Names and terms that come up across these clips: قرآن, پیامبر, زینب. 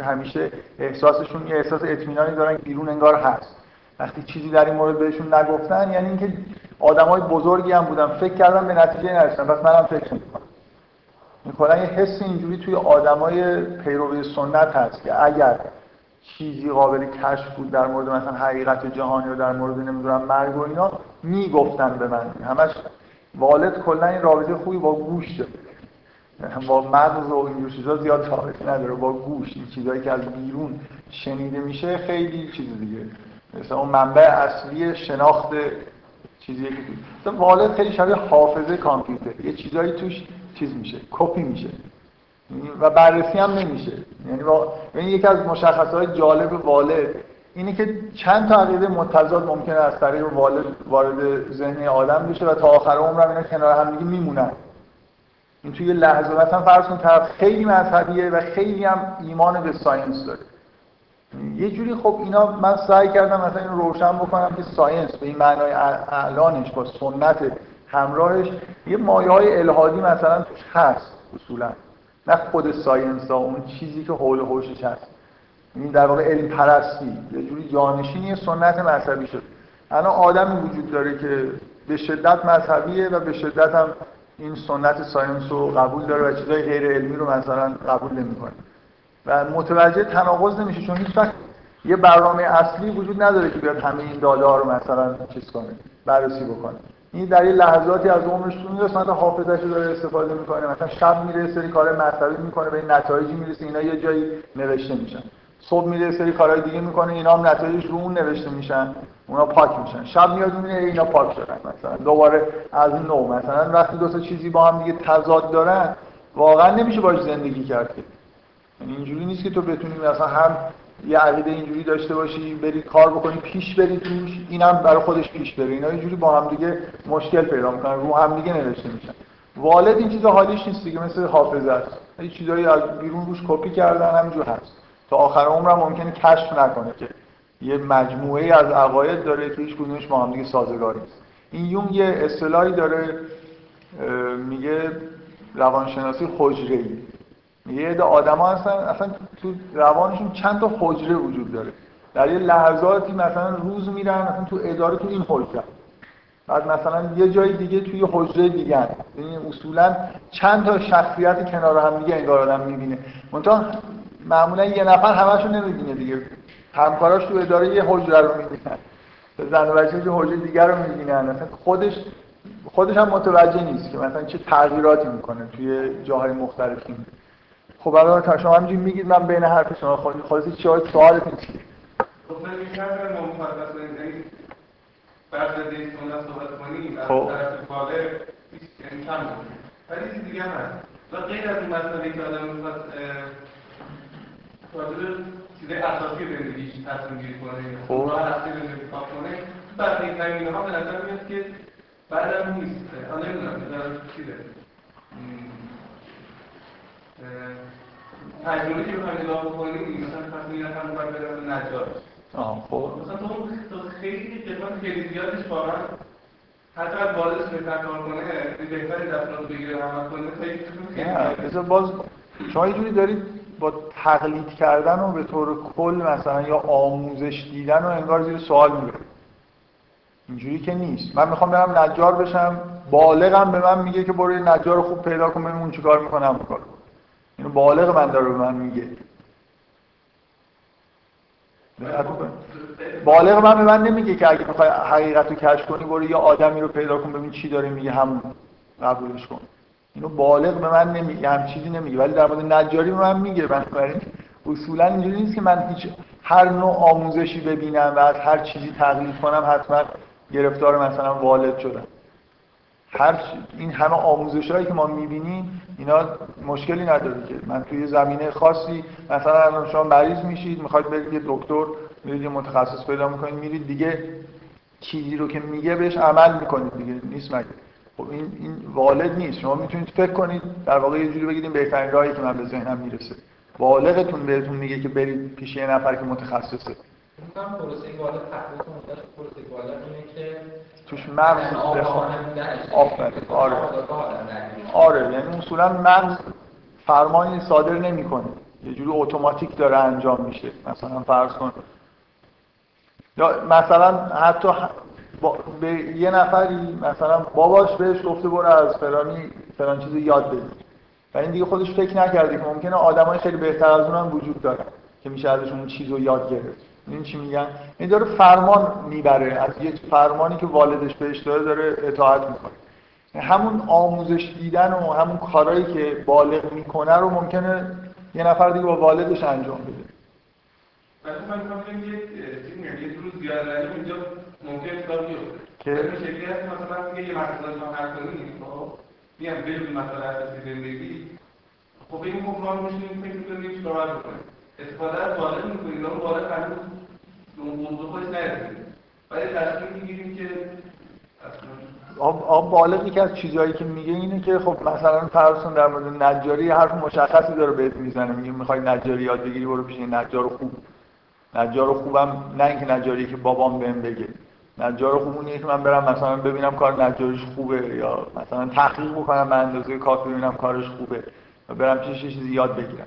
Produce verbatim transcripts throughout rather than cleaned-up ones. که همیشه احساسشون یه احساس اطمینانی دارن بیرون انگار هست. وقتی چیزی در این مورد بهشون نگفتن یعنی اینکه آدمای بزرگی هم بودن، فکر کردن به نتیجه نرسیدن، پس منم فکر می‌کنم. می‌کنن یه حس اینجوری توی آدمای پیرو سنت هست که اگر چیزی قابل کشف بود در مورد مثلا حقیقت جهانی و در مورد نمیدونم مرگ و اینا میگفتن به من. همش والد کلا این رابطه خوبی با گوشه، با مغز و این چیزا زیاد تعارف نداره، با گوش این چیزایی که از بیرون شنیده میشه خیلی چیز دیگه، مثلا اون منبع اصلی شناخت چیزیه که مثلا والد خیلی شبیه حافظه کامپیوتر، یه چیزایی توش چیز میشه، کپی میشه و بررسی هم نمیشه. یعنی با... یعنی یکی از مشخصهای جالب والد اینه که چند تا عقیده متضاد ممکنه از طریق والد وارد ذهن آدم بشه و تا آخر عمر اینا کنار هم دیگه میمونن. این توی لحظه مثلا فرض کن طرف خیلی مذهبیه و خیلی هم ایمان به ساینس داره. یه جوری خب اینا من سعی کردم مثلا اینو روشن بکنم که ساینس به این معنای اعلانش با سنت همراهش یه مایه‌های الهادی مثلا توش هست اصولاً. نه خود ساینس ها، اون چیزی که حول و حوشش هست، این در واقع علم پرستی یه جوری جانشینی سنت مذهبی شد. الان آدمی وجود داره که به شدت مذهبیه و به شدت هم این سنت ساینس رو قبول داره و چیزای غیر علمی رو مثلا قبول نمی‌کنه و متوجه تناقض نمیشه، چون هیچ وقت یه برنامه اصلی وجود نداره که بیاد همه این داده ها رو مثلا چیز کنه، بررسی بکنه. این در یه لحظاتی از عمرش تو میرسه، مثلا حافظه‌اش داره استفاده میکنه، مثلا شب میره سری کار مذهبی میکنه، به این نتایجی میرسه، اینا یه جایی نوشته میشن. صبح میره سری کارهای دیگه میکنه، اینا هم نتایجش رو اون نوشته میشن، اونا پاک میشن. شب میاد میبینه اینا پاک شدن، مثلا دوباره از نو. مثلا وقتی دو تا چیزی با هم دیگه تضاد دارن واقعا نمیشه باهاش زندگی کرد. یعنی اینجوری نیست که تو بتونی مثلا هم یه عقیده اینجوری داشته باشی بری کار بکنی پیش بری توش، اینم برای خودش پیش بره، اینا اینجوری با هم دیگه مشکل پیدا میکنن، رو هم دیگه نوشته میشن. والد این چیزا حالیش نیست دیگه، مثل حافظه است، این چیزایی از بیرون روش کپی کردن همینجور هست. تا آخر عمرم ممکنه کشف نکنه که یه مجموعه از عقاید داره که هیچ کدومش با هم دیگه سازگار نیست. این یونگ یه اصطلاحی داره میگه روانشناسی حجره‌ای. یه عده آدم‌ها هستن اصلا تو روانشون چند تا حجره وجود داره، در یه لحظاتی مثلا روز میرن مثلا تو اداره تو این حجره، بعد مثلا یه جای دیگه توی حجره دیگه هست. یعنی اصولا چند تا شخصیت کنار هم دیگه انگار آدم می‌بینه، منتها معمولا یه نفر همه‌شون نمی‌بینه دیگه. همکاراش تو اداره یه حجره رو می‌بینن، زن و بچه‌ش یه حجره دیگه رو می‌بینن، مثلا خودش خودش هم متوجه نیست که مثلا چه تغییراتی می‌کنه توی جاهای مختلف. این خب الان تا شما همینجوری میگید من بین حرف شما خودم خالصی چی هست سوالتون چیه؟ گفتم می‌خوام ما مصاحبه کنیم. بعد از این سوال صحبت کنیم. خب سوال بیست کم بود. ولی چیز دیگه هم هست. و غیر از این مسئله که آدم می‌خواد خاطر چیز اساسی زندگیش تصمیم گیری کنه. خب اصلا نمی‌خواد کنه. بعد این زمینه‌ها به نظر میاد که بعدم نیست. حالا نمی‌دونم چیه. تجربه که بخواهی نگاه بکنیم مثلا پس این رقم باید برم نجات مثلا تو خیلی قسمت خیلی زیادش واقعا حتی از بالش بهتر کار کنه بهتری دفترات بگیره همه کنه خیلی خیلی باز شما یه جوری دارید با تقلید کردن و به طور کل مثلا یا آموزش دیدن و انگار زیر سوال میبرید. اینجوری که نیست. من میخوام برم نجار بشم، بالغم به من میگه که برو نجار خوب پیدا کن ببین اون چیکار میکنه هم کار کن. اینو بالغ من داره به من میگه. بالغ من به من نمیگه که اگه میخوای حقیقت رو کشف کنی برو یه آدمی رو پیدا کن ببین چی داره میگه هم قبولش کن. اینو بالغ به من نمیگه، هم چیزی نمیگه. ولی در مورد نجاری به من میگه. بنابراین اصولا اینجوری نیست که من هیچ هر نوع آموزشی ببینم و از هر چیزی تقلید کنم حتما گرفتار مثلا والد شدم. هر این همه آموزش‌هایی که ما می‌بینیم اینا مشکلی نداره که من توی زمینه خاصی مثلا الان شما مریض میشید میخواید برید یه دکتر، میرید یه متخصص پیدا می‌کنید، میرید دیگه چیزی رو که میگه بهش عمل می‌کنید دیگه. نیست مگه؟ خب این این والد نیست. شما میتونید فکر کنید در واقع یه جوری بگید این بهترین راهی که من به ذهنم میرسه. بالغتون بهتون میگه که برید پیش یه نفر که متخصصه. میگم پروسه والد تحقیق مدت پروسه والد اینه که توش مغز بخواد. آفر. آره. آره. یعنی اصولا مغز فرمانی صادر نمی کنه. یه جوری اتوماتیک داره انجام میشه. مثلا فرض کن یا مثلا حتی با... به یه نفری مثلا باباش بهش گفته برو از فلانی فلان چیزو یاد بگیر و این دیگه خودش فکر نکرده که ممکنه آدمای خیلی بهتر از اونم وجود دارن که میشه ازشون اون چیزو یاد گرفت. این چی میگن؟ این داره فرمان میبره، از یه فرمانی که والدش بهش داره داره اطاعت میکنه. همون آموزش دیدن و همون کارهایی که بالغ میکنه رو ممکنه یه نفر دیگه با والدش انجام بده. مثلا من میگم یه چیزی یه روز زیاد رنج اونجا ممکنه کار بیفته. که شکلی هست مثلا میگه یه مسئله ما حل کنیم خب میام ببینم مسئله از زندگی خب این مقام میشه فکر کنیم چطور حل کنیم. استفاده از والد میکنیم اون والد هنوز اون موضوع خودش نرسیده. ولی تصمیم میگیریم که آب بالغی که از چیزایی که میگه اینه که خب مثلا فرضون در مورد نجاری حرف مشخصی داره بهت میزنه، میگه میخوای نجاری یاد بگیری برو پیش نجار خوب. نجار خوبم نه اینکه نجاری که بابام بهم بگه، نجار خوبونه که من برم مثلا ببینم کار نجاریش خوبه یا مثلا تحقیق بکنم به اندازه کافی ببینم کارش خوبه و برم پیشش چیزی یاد بگیرم.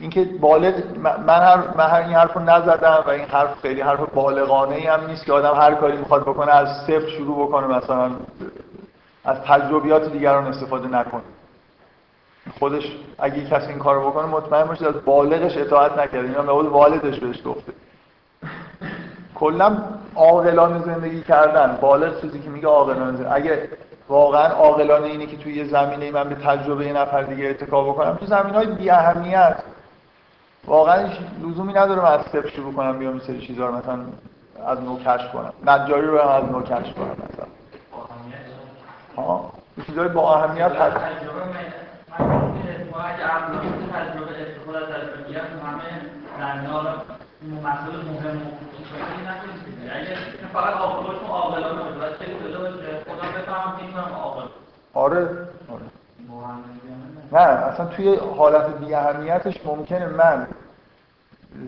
اینکه بالغ من هر من هر این حرفو نزدم و این حرف خیلی حرف بالغانه ای هم نیست که آدم هر کاری میخواد بکنه از صفر شروع بکنه، مثلا از تجربیات دیگران استفاده نکنه. خودش اگه کسی این کارو بکنه مطمئن باشه از بالغش اطاعت نکرده، اینا به قول والدش بهش گفته. کلا عاقلانه زندگی کردن، بالغ چیزی که میگه عاقلانه، اگه واقعا عاقلانه اینه که توی یه زمینه من به تجربه یه نفر دیگه اتکا بکنم، تو زمینه‌های بی اهمیت واقعا لزومی نداره من از صفر شروع کنم بیام سری چیزا رو مثلا از نو کشف کنم. نجاری رو از نو کشف کنم مثلا. ها، چیزای با اهمیت هست. تجربه من من که عقل تجربه استفاده از تجربه همه دنیا رو مسئله مهم نکنید. یعنی فقط عقلتون عاقلانه باشه، خیلی جدا باشه. خدا بفهمم که من عاقل. آره، آره. نه اصلا توی حالت بی اهمیتش ممکنه من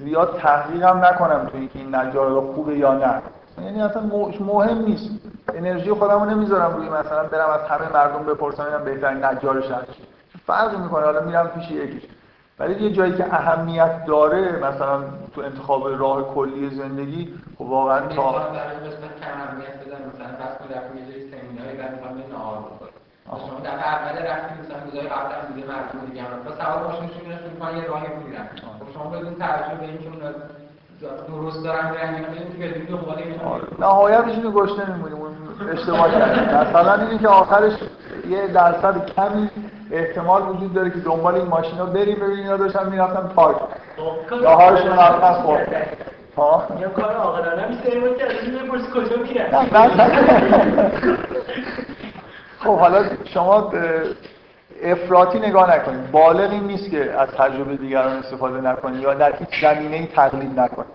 زیاد تحقیقم نکنم توی اینکه این نجار خوبه یا نه، یعنی اصلا مهم نیست، انرژی خودمو نمیذارم روی مثلا برم از همه مردم بپرسم اینم بهترین نجارش هست، فرقی میکنه حالا میرم پیش یکیش. ولی یه جایی که اهمیت داره مثلا تو انتخاب راه کلی زندگی خب واقعا تا مثلا در قسمت کم اهمیت بدم مثلا وقتی رفتم یه جای سمیناری بعدم به نهار شما در اول رفتیم مثلا گذاری قبل میده مردم دیگه هم با سوال باشونشون میرشون میکنن یه راهی میرن شما باید اون ترجمه به اینکه اون درست دارن برن میرن که بدونی دنباله میرن نهایتش اینو گوش نمیمونیم اشتباه کردیم. مثلا اینه که آخرش یه درصد کمی احتمال وجود داره که دنبال این ماشینا بریم بریم اینا داشتن میرفتن پارک یا هارشون حتما خورد ها یا کار عاقلانه میسریم که از این بپرسی کجا میرن. خب حالا شما افراطی نگاه نکنید، بالغ این نیست که از تجربه دیگران استفاده نکنید یا در هیچ زمینه‌ای تقلید نکنید.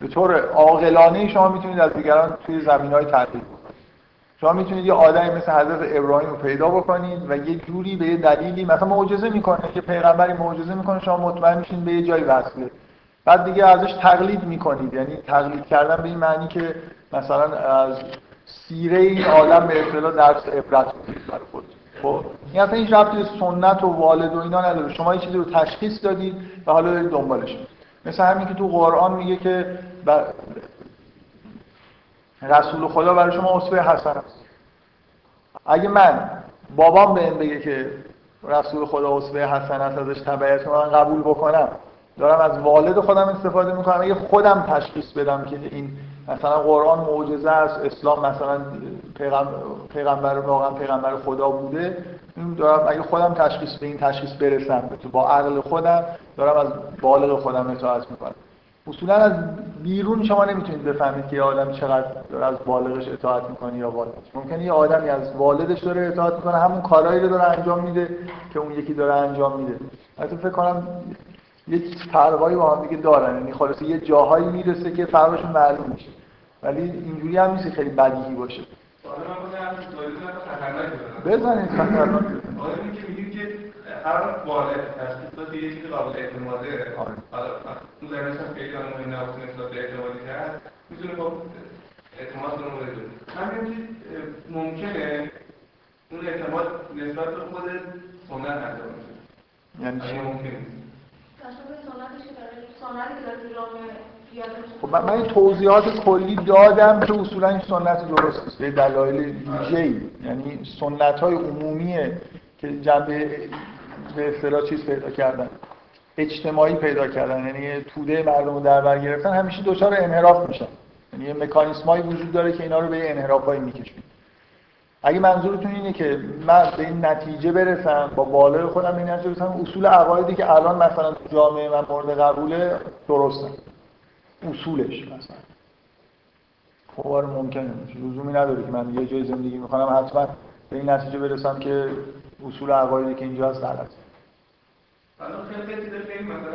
به طور عاقلانه شما میتونید از دیگران توی زمینه‌های تقلید بکنید. شما میتونید یه آدمی مثل حضرت ابراهیم رو پیدا بکنید و یه جوری به یه دلیلی مثلا معجزه میکنه که پیغمبری معجزه میکنه شما مطمئن میشین به یه جایی وصله، بعد دیگه ازش تقلید میکنید. یعنی تقلید کردن به این معنی که مثلا از سیره این آدم به اصطلاح درس عبرت می‌کنید برای خود. خب این اصلا هیچ ربطی به سنت و والد و اینا نداره، شما یه چیزی رو تشخیص دادید و حالا دارید دنبالش می‌کنید. مثل همین که تو قرآن میگه که بر... رسول خدا برای شما اسوه حسنه است. اگه من بابام بهم بگه که رسول خدا اسوه حسنه است ازش تبعیت کنم قبول بکنم، دارم از والد خودم استفاده می‌کنم. اگه خودم تشخیص بدم که این مثلا قرآن معجزه است، اسلام مثلا پیغمبر پیغمبر واقعا پیغمبر خدا بوده، این دارم اگه خودم تشخیص به این تشخیص برسم تو با عقل خودم دارم از بالغ خودم اطاعت میکنم. اصولا از بیرون شما نمیتونید بفهمید که یه آدم چقدر داره از بالغش اطاعت میکنه یا والدش. ممکنه یه آدمی از والدش داره اطاعت میکنه، همون کارهایی رو داره انجام میده که اون یکی داره انجام میده. البته فکر کنم یه فرقایی با هم دیگه دارن، یعنی خلاصه یه جاهایی میرسه که فرقشون معلوم میشه، ولی اینجوری هم نیست خیلی بدیهی باشه. حالا من گفتم توییتر رو بزنید خطرناک. حالا اینکه میگید که هر باله تشخیصات یه چیزی قابل اعتماده، حالا اون درش هم خیلی اون نوعی اصلا اعتمادی هست میتونه با اعتماد رو بده. همین ممکنه اون اعتماد نسبت به خود سنت انجام بشه. یعنی ممکنه خب من این توضیحات کلی دادم که اصولا این سنت درست است به دلایل ویژه‌ای، یعنی سنت‌های عمومیه که جنبه به اصطلاح چیز پیدا کردن، اجتماعی پیدا کردن، یعنی توده مردم رو در بر گرفتن، همیشه دچار انحراف میشن، یعنی مکانیزم‌هایی وجود داره که اینا رو به انحراف‌هایی میکشونه. اگه منظورتون اینه که من به این نتیجه برسم با بالای خودم این نتیجه برسم اصول عقایدی که الان مثلا جامعه من مورد قبوله درستن، اصولش مثلا خب ممکنه لزومی نداره که من یه جای زندگی می‌کنم حتما به این نتیجه برسم که اصول عقایدی که اینجا هست غلطه. حالا خیلی چیزا فهم مثلا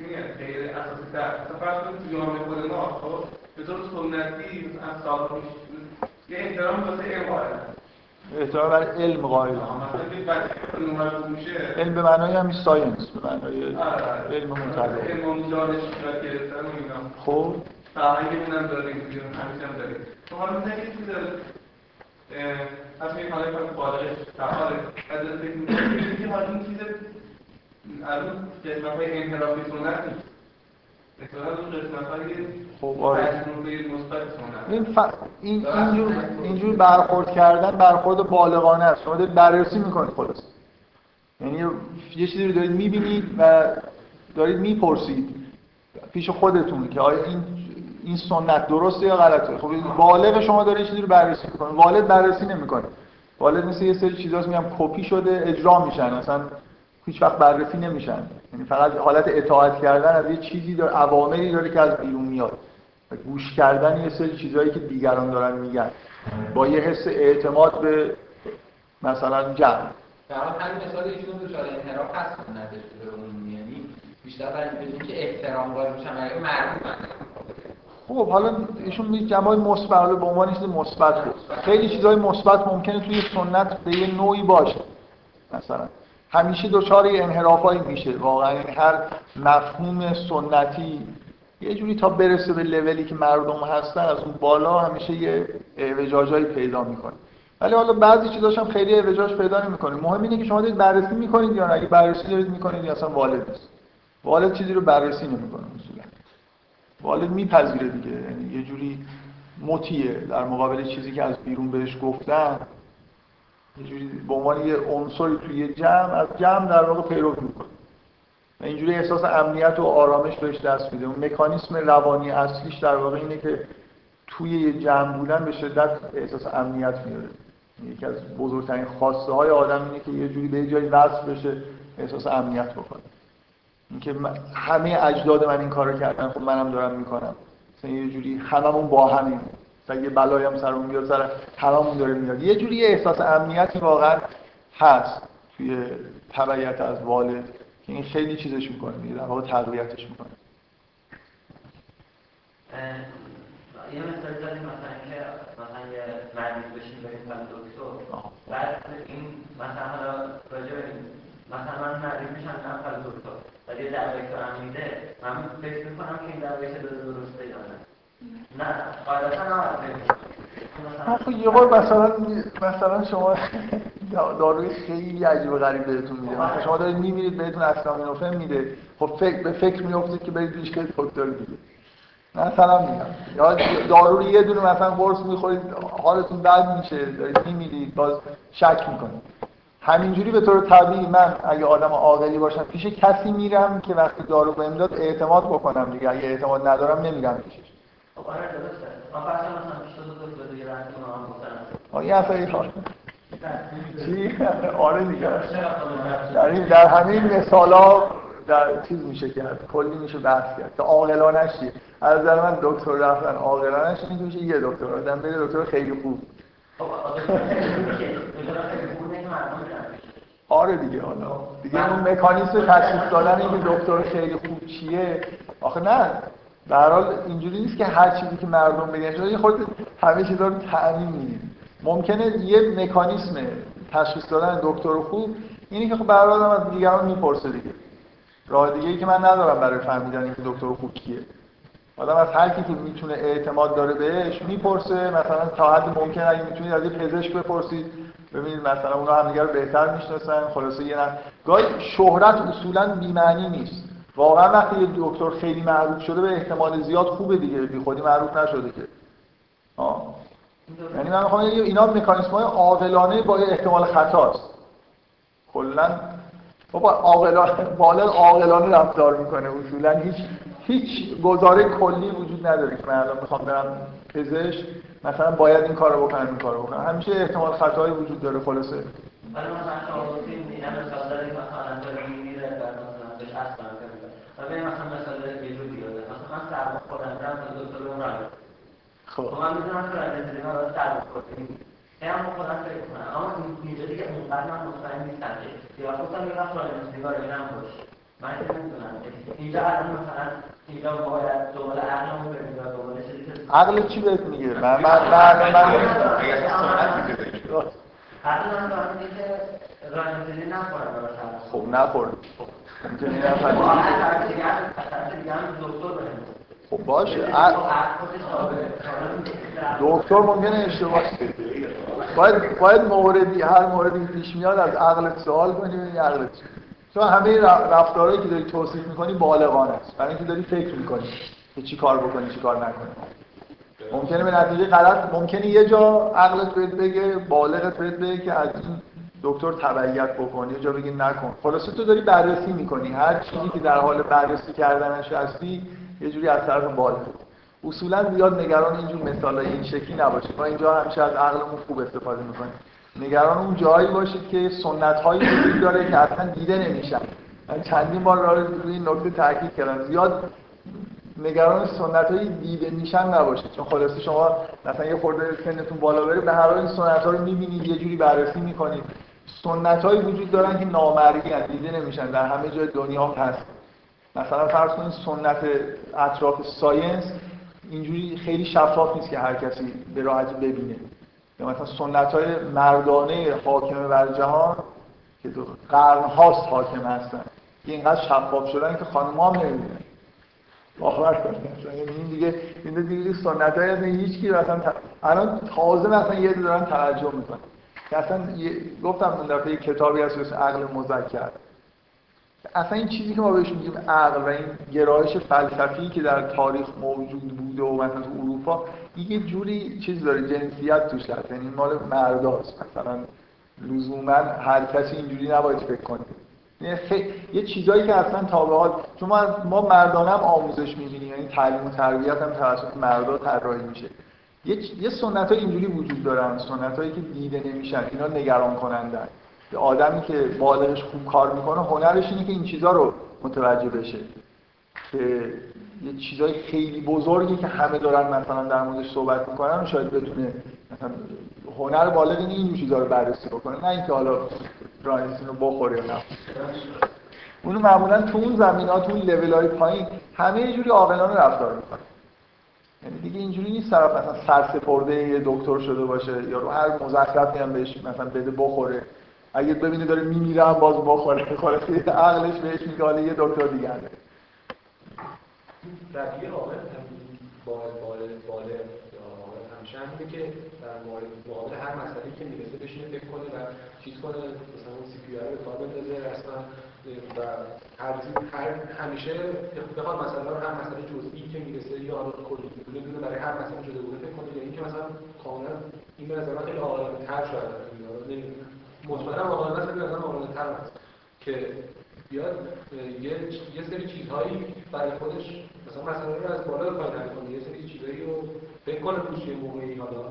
میگه غیر اساسی تر فرض کنید جامعه خود ما خب به طور سنتی از سال‌ها یه احترام واسه علم قائل احترام برای علم قائل علم به معنای همین ساینس، به معنای علم مطلق علم مجالش را گرفتن و اینا خب فرهنگمون هم داره، اینجوری همیشه هم داره. تو حالا می‌دونی یه چیز از این حالای فرق بالغش تفاوت از اینکه حالا این چیز از اون قسمت‌های انحرافی سنت نیست، خب آره. این ف... این اینجور اینجور برخورد کردن برخورد بالغانه است. شما دارید بررسی میکنید خلاص، یعنی یه چیزی رو دارید میبینید و دارید میپرسید پیش خودتون که آیا این این سنت درسته یا غلطه. خب بالغ شما داره چیزی رو بررسی میکنه، والد بررسی نمیکنه. والد مثل یه سری چیزاست میگم کپی شده اجرا میشن، مثلا هیچ وقت بررسی نمیشن، یعنی فقط حالت اطاعت کردن از یه چیزی داره، عواملی داره که از بیرون میاد و گوش کردن یه سری چیزایی که دیگران دارن میگن با یه حس اعتماد به مثلا جمع. شما همین مثال ایشون رو شاید انحراف هست نداشته بمونید، یعنی بیشتر برای اینکه احترام قائل بشن برای معلومه. خب حالا ایشون میگه جنبه مثبت به عنوان چیز مثبت هست. خیلی چیزای مثبت ممکنه توی سنت به یه نوعی باشه، مثلا همیشه دوچار انحرافایی میشه واقعا. این هر مفهوم سنتی یه جوری تا برسه به لولی که مردم هستن از اون بالا همیشه یه اعوجاجایی پیدا میکنه، ولی حالا بعضی چیزاش هم خیلی اعوجاج پیدا نمیکنه. مهم اینه که شما دارید بررسی میکنید یا نه. اگه بررسی دارید میکنید یا اصلا والد نیست، والد چیزی رو بررسی نمیکنه اصولا، والد میپذیره دیگه، یعنی یه جوری مطیعه در مقابل چیزی که از بیرون بهش گفتن، اینجوری به عنوان یه عنصری توی یه جمع از جمع در واقع پیروی می‌کنه و اینجوری احساس امنیت و آرامش بهش دست میده. اون مکانیسم روانی اصلیش در واقع اینه که توی یه جمع بودن به شدت احساس امنیت میاره. یکی از بزرگترین خواسته های آدم اینه که یه جوری به یه جایی وصل بشه، احساس امنیت بکنه. اینکه همه اجداد من این کارو کردن، خب منم دارم میکنم. مثلا یه جوری هممون با همیم. اگه بلایی هم سرمون بیاد سر هممون داره میاد. یه جوری احساس امنیتی واقعا هست توی تبعیت از والد که این خیلی چیزش میکنه، در واقع تقویتش میکنه. یه مثال دادیم مثلا که مثلا یه مریض بشیم بریم سر دکتر، بعد این مثلا راجع به مثلا من مریض میشم برم سر دکتر، بعد یه دارویی که من میده من فکر میکنم که این دارویی که داده درسته یا نه. نه قاعدتا نه خب یه بار مثلا مثلا شما داروی خیلی عجیب و غریب بهتون میده، مثلا شما دارید میبینید بهتون اسلامینوفن میده، خب فکر به فکر میافتید که برید پیش دکتر دیگه، مثلا میگم یا داروی یه دونه مثلا قرص میخورید حالتون بد میشه، دارید میمیرید، باز شک میکنید. همینجوری به طور طبیعی من اگه آدم عاقلی باشم پیش کسی میرم که وقتی دارو بهم داد اعتماد بکنم دیگه، اگه اعتماد ندارم نمیرم پیشش. آره درسته. ما فقط مثلا بیست و دو تا دو یه رنگ اونها مثلا. آره اصلا فرق. چی؟ آره دیگه. یعنی در همین مثالا در چیز میشه که کلی میشه بحث کرد. که عاقلانش چیه؟ از نظر من دکتر رفتن عاقلانش میشه یه دکتر آدم بره دکتر خیلی خوب. آره دیگه حالا. دیگه اون مکانیزم تشخیص دادن اینکه دکتر خیلی خوب چیه؟ آخه نه. به هر حال اینجوری نیست که هر چیزی که مردم بگن شده خود همه چیزا رو تعمیم میدید. ممکنه یه مکانیسم تشخیص دادن دکتر خوب اینه که خب به هر حال از دیگران میپرسه دیگه. راه دیگه ای که من ندارم برای فهمیدن اینکه دکتر خوب کیه. آدم از هر کی که میتونه اعتماد داره بهش میپرسه، مثلا تا حد ممکن اگه میتونید از یه پزشک بپرسید ببینید مثلا اونا همدیگه رو بهتر میشناسن. خلاصه یه گاهی شهرت اصولاً بی‌معنی نیست. واقعا وقتی دکتر خیلی معروف شده به احتمال زیاد خوبه دیگه، بی خودی معروف نشده که. آه. یعنی من میخوام اینا مکانیزم‌های عاقلانه با احتمال خطاست. کلاً بابا عاقلانه بالا عاقلانه رفتار میکنه اصولاً، هیچ هیچ گزاره کلی وجود نداره که من الان میخوام برم پزشک مثلا باید این کارو بکنم این کارو بکنم. همیشه احتمال خطایی وجود داره خلاصه. ولی مثلا خاطری میگم مثلا داره مثلا میره مثلا بهش اصلا ولی مثلا مثلا یه جوری دیگه مثلا من سر خودم رفتم دکترم راه. خب من میذارم که دیگه راه سر خودم. همون خودم فکر کنم اما اینجوری دیگه اونقدر من مطمئن نیستم. یا خودم یه راه سوال دیگه رو اینم باشه. من نمی‌دونم اینجا الان مثلا اینجا باید دنبال عقلمو بریم یا دنبال چیزی عقل چی بهت میگه؟ من من من من یه سوال دیگه داشتم. حتماً دارم که رانندگی نخوردم. خب نخورد. اینجوری نفهمید. آخه دیگه دیگه دکتر بریم. خب باشه. دکتر ممکنه اشتباه کنه. باید باید موردی هر موردی پیش میاد از عقلت سوال کنی یا عقلت تو همه رفتارهایی که داری توصیف میکنی بالغانه است. برای اینکه داری فکر میکنی که چی کار بکنی چی کار نکنی. ممکنه به نتیجه غلط، ممکنه یه جا عقلت بهت بگه، بالغت بهت بگه که از این دکتر تبعیت بکن، یه جا بگی نکن. خلاصه تو داری بررسی میکنی، هر چیزی که در حال بررسی کردنش هستی یه جوری از طرف بالغت. اصولا زیاد نگران اینجور مثالای این شکلی نباشید. ما اینجا همیشه از عقلمون خوب استفاده میکنیم. نگران اون جایی باشید که سنت‌هایی وجود داره که اصلا دیده نمیشن. من چندین بار را روی این نکته تاکید کردم، زیاد نگران سنت‌های دیده میشن نباشید، چون خلاصه شما مثلا یه خورده سنتون بالا بره به هر حال این سنت‌ها رو می‌بینید، یه جوری بررسی می‌کنید. سنت‌هایی وجود دارن که نامرئی هستند، دیده نمیشن، در همه جای دنیا هم هست. مثلا فرض کنید سنت اطراف ساینس اینجوری خیلی شفاف نیست که هر کسی به راحتی ببینه. مثلا سنت‌های مردانه حاکم بر جهان که دو قرن‌هاست حاکم هستن اینقدر شفاف شدن که خانم‌ها هم نمی‌بینن. باور کنید این دیگه این دیگه سنت‌های اصلا هیچ کی مثلا ت... الان تازه مثلا یه دو دارن ترجمه می‌کنن که اصلا یه... گفتم اون دفعه یه کتابی هست اسمش عقل مذکر. اصلا این چیزی که ما بهش میگیم عقل و این گرایش فلسفی که در تاریخ موجود بوده و مثلا تو اروپا یه جوری چیز داره، جنسیت توش هست، یعنی مال مرداست. مثلا لزوما هر کسی اینجوری نباید فکر کنه. یعنی خی... یه چیزایی که اصلا تا به حال چون ما ما مردانه هم آموزش می‌بینیم، یعنی تعلیم و تربیت هم توسط مردا طراحی میشه. یه یه سنت‌ها اینجوری وجود دارن، سنت‌هایی که دیده نمیشن، اینا نگران کننده. آدمی که بالغش خوب کار میکنه هنرش اینه که این چیزا رو متوجه بشه که یه چیزای خیلی بزرگی که همه دارن مثلا در موردش صحبت میکنن شاید بتونه مثلا هنر بالغ اینه این چیزا رو بررسی بکنه، نه اینکه حالا رانیسین رو بخوره یا نه. اون معمولا تو اون زمینات تو اون لول‌های پایین همه یه جوری عاقلانه رفتار میکنه. یعنی دیگه اینجوری نیست طرف مثلا سرسپرده یه دکتر شده باشه یا رو هر مزخرفی هم بهش مثلا بده بخوره. اگه ببینه داره میمیره هم باز بخوره، خلاصه عقلش بهش میگه حالا یه دکتر دیگه هست. در یه عامل باعث باعث همیشه همینه که در مورد هر مسئله‌ای که میرسه بشینه فکر کنه و چیز کنه، مثلا اون سی پیو رو به کار بندازه رسما و همیشه بخواد مسئله رو هر مسئله جزئی که میرسه یا حالا کلی دونه دونه برای هر مسئله جداگونه فکر کنه. یا اینکه مثلا کاملا این به نظر من خیلی عاقلانه‌تر شده، نمی‌دونم مطمئنم عاقلانه است، به نظرم عاقلانه‌تر هست که بیاد یه یه سری چیزهایی برای خودش مثلا مثلا رو از بالا به پایین کنه، یه سری چیزایی رو فکر کنه توش یه موقعی حالا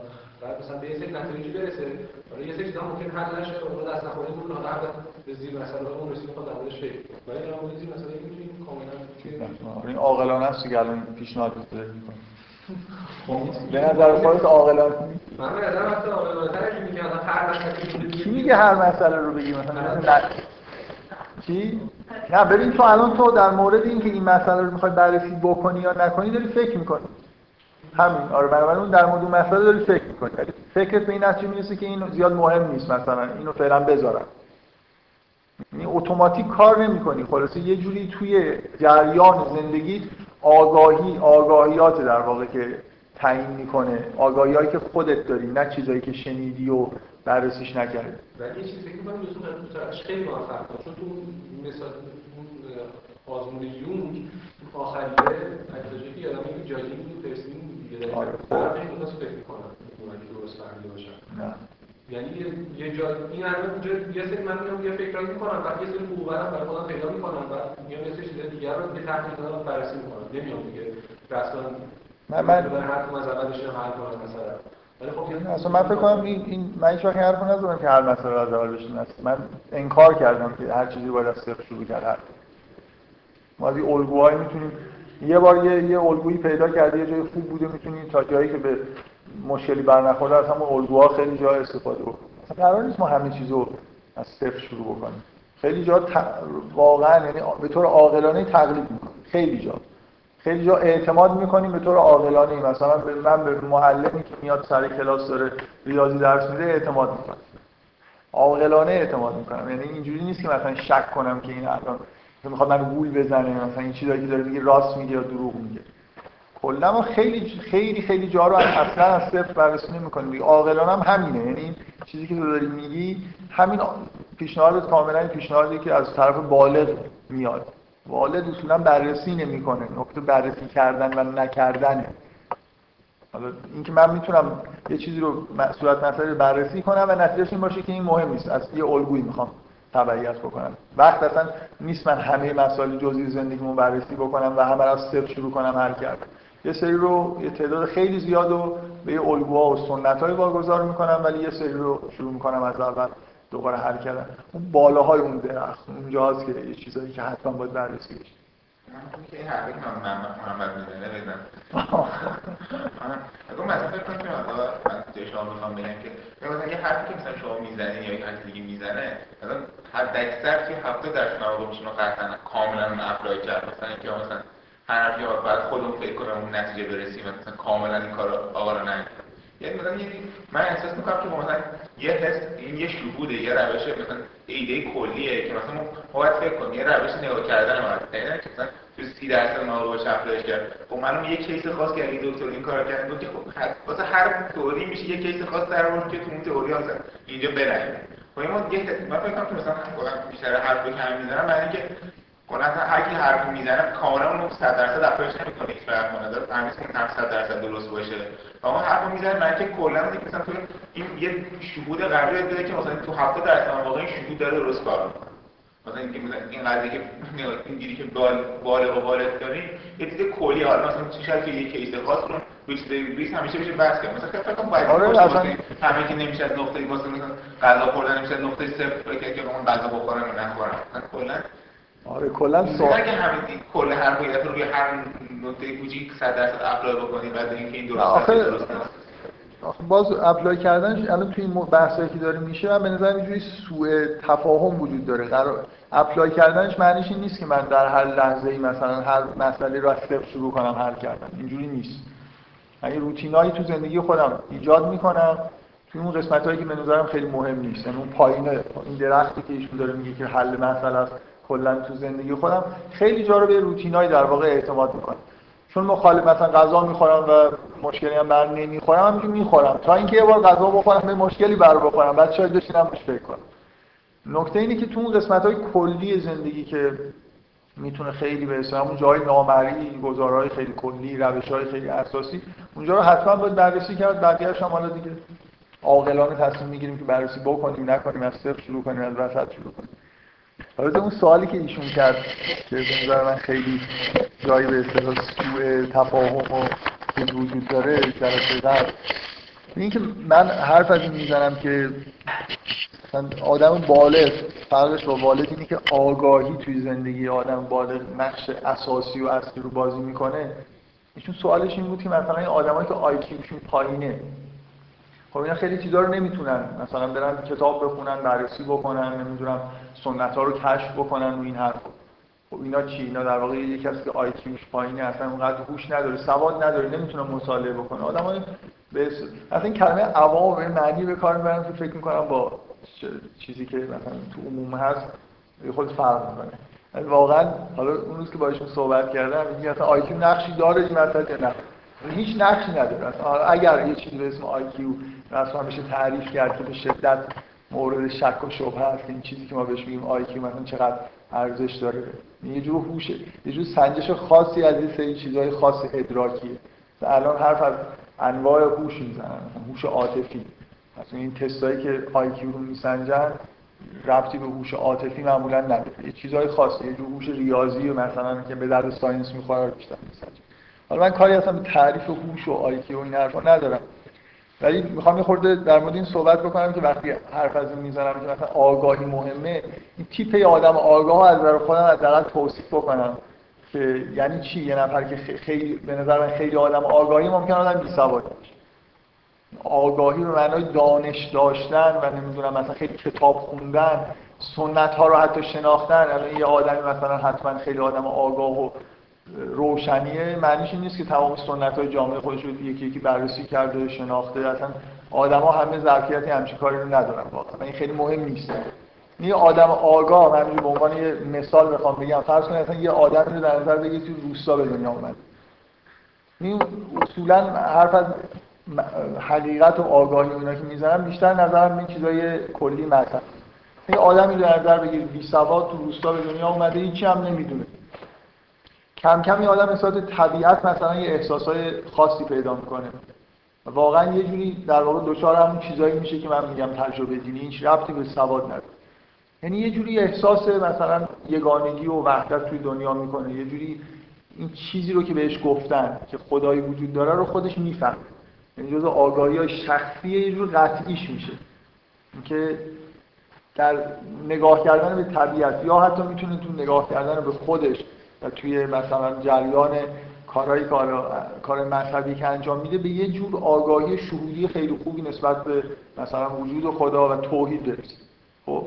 بعد مثلا به یه سری نتیجه برسه. حالا یه سری چیزا ممکن حل نشه و دست نخوره اون رو بعد به زیر مثلا اون رسید خود درش فکر کنه. ولی اون چیزی مثلا میتونیم کاملا این عاقلانه است که الان پیشنهاد بده می‌کنم. به نظر خودت عاقلانه نیست؟ من به نظر من عاقلانه‌تره که میگه مثلا هر مسئله کی میگه هر مسئله رو بگی مثلا چی؟ نه ببین تو الان تو در مورد اینکه این مسئله رو میخوای بررسی بکنی یا نکنی داری فکر میکنی. همین آره برابر اون در مورد اون مسئله داری فکر میکنی. فکرت به این نتیجه میرسه که این زیاد مهم نیست مثلا اینو فعلا بذارم. یعنی اتوماتیک کار نمیکنی. خلاصه یه جوری توی جریان زندگیت آگاهی آگاهیات در واقع که تعیین میکنه، آگاهی‌هایی که خودت داری، نه چیزایی که شنیدی و بررسیش نکردی. ولی چیزی که من دوستون داشتم خیلی موفق بود، چون تو مثلا اون آزمون یونگ آخریه اجازه که یادم میاد جایی بود پرسیدن دیگه آره خودم واسه فکر می‌کنم اگه درست فهمیده باشم، نه یعنی یه جایی این الان اونجا یه سری من میام یه فکر می‌کنم بعد یه سری خوبارم برای خودم پیدا می‌کنم بعد میام یه چیز دیگه رو به تحقیق دادم بررسی می‌کنم نمیام دیگه راستاً من من حرفم از اولش حل کردم مثلا. ولی خب یعنی اصلا من فکر کنم این این من هیچ وقت حرفو نزدم که هر مسئله از اولش هست، من انکار کردم که هر چیزی باید از صفر شروع کرد. ما دیگه الگوهایی میتونیم یه بار یه, یه الگویی پیدا کردی یه جای خوب بوده میتونیم تا جایی که به مشکلی برنخورده از همون الگوها خیلی جا استفاده کنیم. اصلا قرار نیست ما همه چیزو از صفر شروع بکنیم. خیلی جا ت... واقعا یعنی به طور عاقلانه تقلید میکنیم. خیلی جا خیلی جا اعتماد میکنیم به طور عاقلانه، مثلا من به معلمی که میاد سر کلاس داره ریاضی درس میده اعتماد میکنم، عاقلانه اعتماد میکنم. یعنی اینجوری نیست که مثلا شک کنم که این الان میخواد من گول بزنه، مثلا این چیزایی که داره میگه راست میگه یا دروغ میگه. کلا ما خیلی خیلی خیلی جا رو اصلا از صفر بررسی نمیکنیم. عاقلانه هم همینه، یعنی چیزی که تو داری میگی همین پیشنهادت کاملا پیشنهادی که از طرف بالغ میاد. والد اصولا بررسی نمیکنه، نکته بررسی کردن و نکردنه. حالا اینکه من میتونم یه چیزی رو صورت مسئله بررسی کنم و نتیجهش این باشه که این مهم نیست، از یه الگویی میخوام تبعیت بکنم. وقت اصلا نیست من همه مسائل جزئی زندگیمو بررسی بکنم و همه رو از صفر شروع کنم حل کردن. یه سری رو یه تعداد خیلی زیاد رو به یه الگوها و سنت‌های واگذار میکنم، ولی یه سری رو شروع میکنم از اول دوباره حل کردن. اون بالاهای اون درخت اونجاست که یه چیزایی که حتما باید بررسی بشه. من که حرفی که محمد میزنه بزن اگه مثلا فکر کنم که من توی شما میخوام بگم که مثلا یه حرفی که مثلا شما میزنه یا یه حرفی دیگه میزنه مثلا حد اکثر که هفته درصد مواردشون رو قطعا کاملا من اپلای کرد، مثلا اینکه مثلا هر حرفی بعد خودمون فکر کنم اون نتیجه برسیم مثلا کاملا این کارو آقا نکنیم. یعنی مثلا من احساس میکنم که مثلا یه حس این یه شهوده یه روشه مثلا ایده کلیه که مثلا ما باید فکر کنیم یه روش نگاه کردن ما هست که مثلا تو سی درصد ما رو شفاهش کرد. خب منم یه کیس خاص که این دکتر این کارو کرد گفت که خب واسه هر تئوری میشه یه کیس خاص در آورد که تو اون تئوری اصلا اینجا بره. خب ما یه من فکر کنم که مثلا خودم بیشتر حرف کم میزنم برای اینکه کلا هر کی حرف میزنه کاملا نود درصد درآمدش نمیکنه هیچ فرق نداره همیشه نود درصد درست باشه. اما حرف میزنه من که کلا دیگه مثلا تو این یه شهود قبلی بوده که مثلا تو هفتاد درصد واقعا شهود داره درست کار میکنه. مثلا اینکه مثلا این قضیه که اینجوری که بال بالغ بالغ داریم یه چیز کلی حالا مثلا شاید که یه کیس خاص رو بیست بیست همیشه بشه بحث کرد. مثلا فکر کنم باید همه که نمیشه از نقطه واسه مثلا غذا خوردن میشه نقطه صفر که اون غذا بخورم یا نخورم. کلا آره کلا سوال اگه همین کل هر وقت روی هر نقطه کوچیک صد درصد اپلای بکنید بعد اینکه این درسته آخه آخه باز اپلای کردنش الان توی این بحثایی که داره میشه من به نظر من اینجوری سوء تفاهم وجود داره. قرار اپلای کردنش معنیش این نیست که من در هر لحظه‌ای مثلا هر مسئله رو از صفر شروع کنم حل کردن، اینجوری نیست. من روتینایی تو زندگی خودم ایجاد میکنم توی اون قسمتایی که به نظرم خیلی مهم نیست. یعنی اون پایین این درختی که ایشون داره میگه که حل مسئله است کلا تو زندگی خودم خیلی جا رو به روتینای در واقع اعتماد میکنم. چون مخالف مثلا غذا میخورم و مشکلی هم بر نمیخورم همینجوری میخورم تا اینکه یه بار غذا بخورم به مشکلی بر بخورم بعد شاید بشینم روش فکر کنم. نکته اینه که تو اون قسمت‌های کلی زندگی که میتونه خیلی به اصطلاح اون جای نامرئی گزارهای خیلی کلی روش‌های خیلی اساسی اونجا رو حتما باید بررسی کرد. بقیه‌اش هم حالا دیگه عاقلانه تصمیم میگیریم که بررسی بکنیم نکنیم از صفر شروع کنیم از وسط شروع کنیم. البته اون سوالی که ایشون کرد که به نظر من خیلی جایی به اصطلاح سوء تفاهم و وجود داره جلسه در اینکه من حرف از این میزنم که مثلا آدم بالغ فرقش با والد اینه که آگاهی توی زندگی آدم بالغ نقش اساسی و اصلی رو بازی میکنه. ایشون سوالش این بود که مثلا این آدمایی که آی کیوشون پایینه خب اینا خیلی چیزا رو نمیتونن مثلا برن کتاب بخونن بررسی بکنن نمیدونم سنت‌ها رو کشف بکنن و این حرفا. خب اینا چی؟ اینا در واقع یه کسی که آی کیوش پایینه اصلا اونقدر هوش نداره سواد نداره نمیتونه مطالعه بکنه. آدمای به اصلا این کلمه عوام معنی به کار میبرن که فکر میکنم با چیزی که مثلا تو عموم هست یه خود فرق میکنه. واقعا حالا اون روز که باهاشون صحبت کردم میگن اصلا آی کیو نقشی داره مثلا نه هیچ نقشی نداره. اگر یه چیزی به اسم آی کیو رسما بشه تعریف کرد که به شدت مورد شک و شبهه است، این چیزی که ما بهش میگیم آی کیو مثلا چقدر ارزش داره، یه جور هوشه، یه جور سنجش خاصی از این سری چیزهای خاص ادراکیه. الان حرف از انواع هوش میزنن، هوش عاطفی. مثلا این تستایی که آی کیو رو میسنجن ربطی به هوش عاطفی معمولا نداره، یه چیزهای خاصی، یه جور هوش ریاضی مثلا که به درد ساینس میخوره رو بیشتر میسنجن. حالا من کاری اصلا به تعریف هوش و آی کیو و این حرفا ندارم، ولی میخوام یه خورده در مورد این صحبت بکنم که وقتی حرف از این میزنم که مثلا آگاهی مهمه، این تیپ آدم آگاه از نظر خودم حداقل توصیف بکنم که یعنی چی. یه نفر که خیلی به نظر من خیلی آدم آگاهی ممکنه آدم بی‌سواد باشه. آگاهی به معنای دانش داشتن و نمیدونم مثلا خیلی کتاب خوندن، سنت ها رو حتی شناختن. الان یه آدمی مثلا حتما خیلی آدم آگاه و روشنیه، معنیش این نیست که تمام سنت‌های جامعه خودش رو یکی یکی بررسی کرده و شناخته. اصلا آدم‌ها همه ظرفیتی همچین کاری رو ندارن واقعا، این خیلی مهم نیست. این آدم آگاه، من به عنوان یه مثال بخوام بگم، فرض کنید مثلا یه آدمی رو در نظر بگیرید که روستا به دنیا اومده. این اصولاً حرف از حقیقت و آگاهی اونا که می‌زنم بیشتر نظرم این چیزای کلی مطلب. این آدمی رو در نظر بگیرید بی‌سواد تو روستا به دنیا اومده، هیچی هم نمی‌دونه. کم کم یه آدم احساس طبیعت مثلا یه احساسای خاصی پیدا میکنه. واقعا یه جوری در واقع دوچار همون چیزایی میشه که من میگم تجربه دینی هیچ ربطی به سواد نداره. یعنی یه جوری احساس مثلا یگانگی و وحدت توی دنیا میکنه. یه جوری این چیزی رو که بهش گفتن که خدایی وجود داره رو خودش میفهمه. یعنی جزء آگاهی‌های شخصی یه جور قطعیش میشه. اینکه در نگاه کردن به طبیعت یا حتی میتونه تو نگاه کردن به خودش و توی مثلا جریان کارهای کار مذهبی که انجام میده به یه جور آگاهی شهودی خیلی خوبی نسبت به مثلا وجود خدا و توحید برسه. خب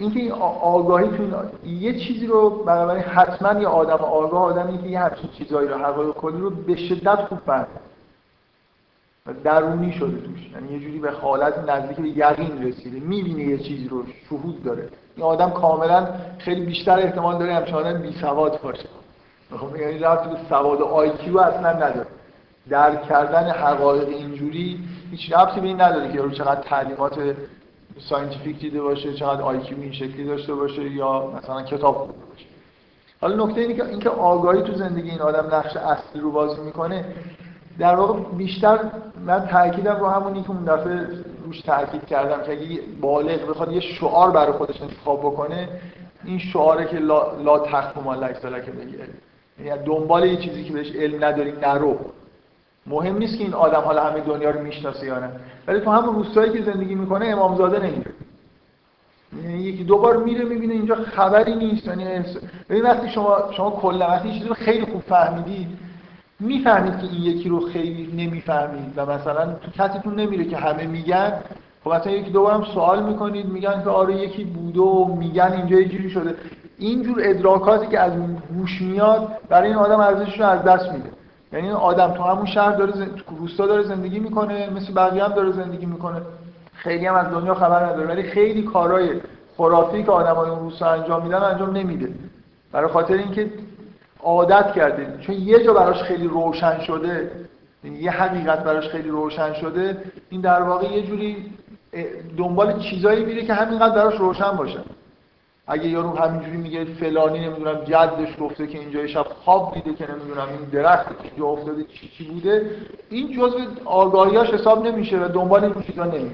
اینکه آگاهی تو یه چیزی رو بنابراین حتما یه آدم آگاه آدمی که یه همچین چیزایی رو حقایق کلی رو به شدت خوب فهمه و درونی شده توش، یعنی یه جوری به حالت نزدیک به یقین رسیده، میبینه یه چیزی رو، شهود داره. این آدم کاملا خیلی بیشتر احتمال داره همچنان بی سواد باشه. خب یعنی رابطه به سواد آی کیو اصلا نداره. درک کردن حقایق اینجوری هیچ ربطی به این نداره که یارو چقدر تعلیمات ساینتیفیک دیده باشه، چقدر آی کیو این شکلی داشته باشه یا مثلا کتاب خونده باشه. حالا نکته اینه که اینکه آگاهی تو زندگی این آدم نقش اصلی رو بازی میکنه، در واقع بیشتر من تاکیدم رو همونی که اون دفعه روش تاکید کردم که اگه بالغ بخواد یه شعار برای خودش انتخاب بکنه، این شعاره که لا, لا تخفما لک سلک بگیره، یعنی دنبال یه چیزی که بهش علم نداری نرو. مهم نیست که این آدم حالا همه دنیا رو میشناسه یا نه، ولی تو همون روستایی که زندگی میکنه امامزاده نمیره، یعنی یکی دو بار میره میبینه اینجا خبری نیست. یعنی ببین وقتی شما شما کلا وقتی چیزی رو خیلی خوب فهمیدی، میفهمید که این یکی رو خیلی نمیفهمید و مثلا تو کتتون نمیره که همه میگن. خب مثلا یکی دو بارم سوال میکنید، میگن که آره یکی بوده و میگن اینجا اینجوری شده. اینجور ادراکاتی که از گوش میاد برای این آدم ارزشش رو از دست میده. یعنی این آدم تو همون شهر داره زند... تو روستا داره زندگی میکنه، مثل بقیه هم داره زندگی میکنه، خیلی هم از دنیا خبر نداره، ولی خیلی کارهای خرافی که آدمای اون روستا انجام میدن انجام نمیده، برای خاطر اینکه عادت کرده. چون یه جا براش خیلی روشن شده، یه حقیقت براش خیلی روشن شده، این در واقع یه جوری دنبال چیزایی میره که همینقدر براش روشن باشه. اگه یارو همینجوری میگه فلانی نمیدونم جدش گفته که اینجای شب خواب دیده که نمیدونم این درخت کجا افتاده چی چی بوده، این جزء آگاهیاش حساب نمیشه و دنبال این چیزا نمیره.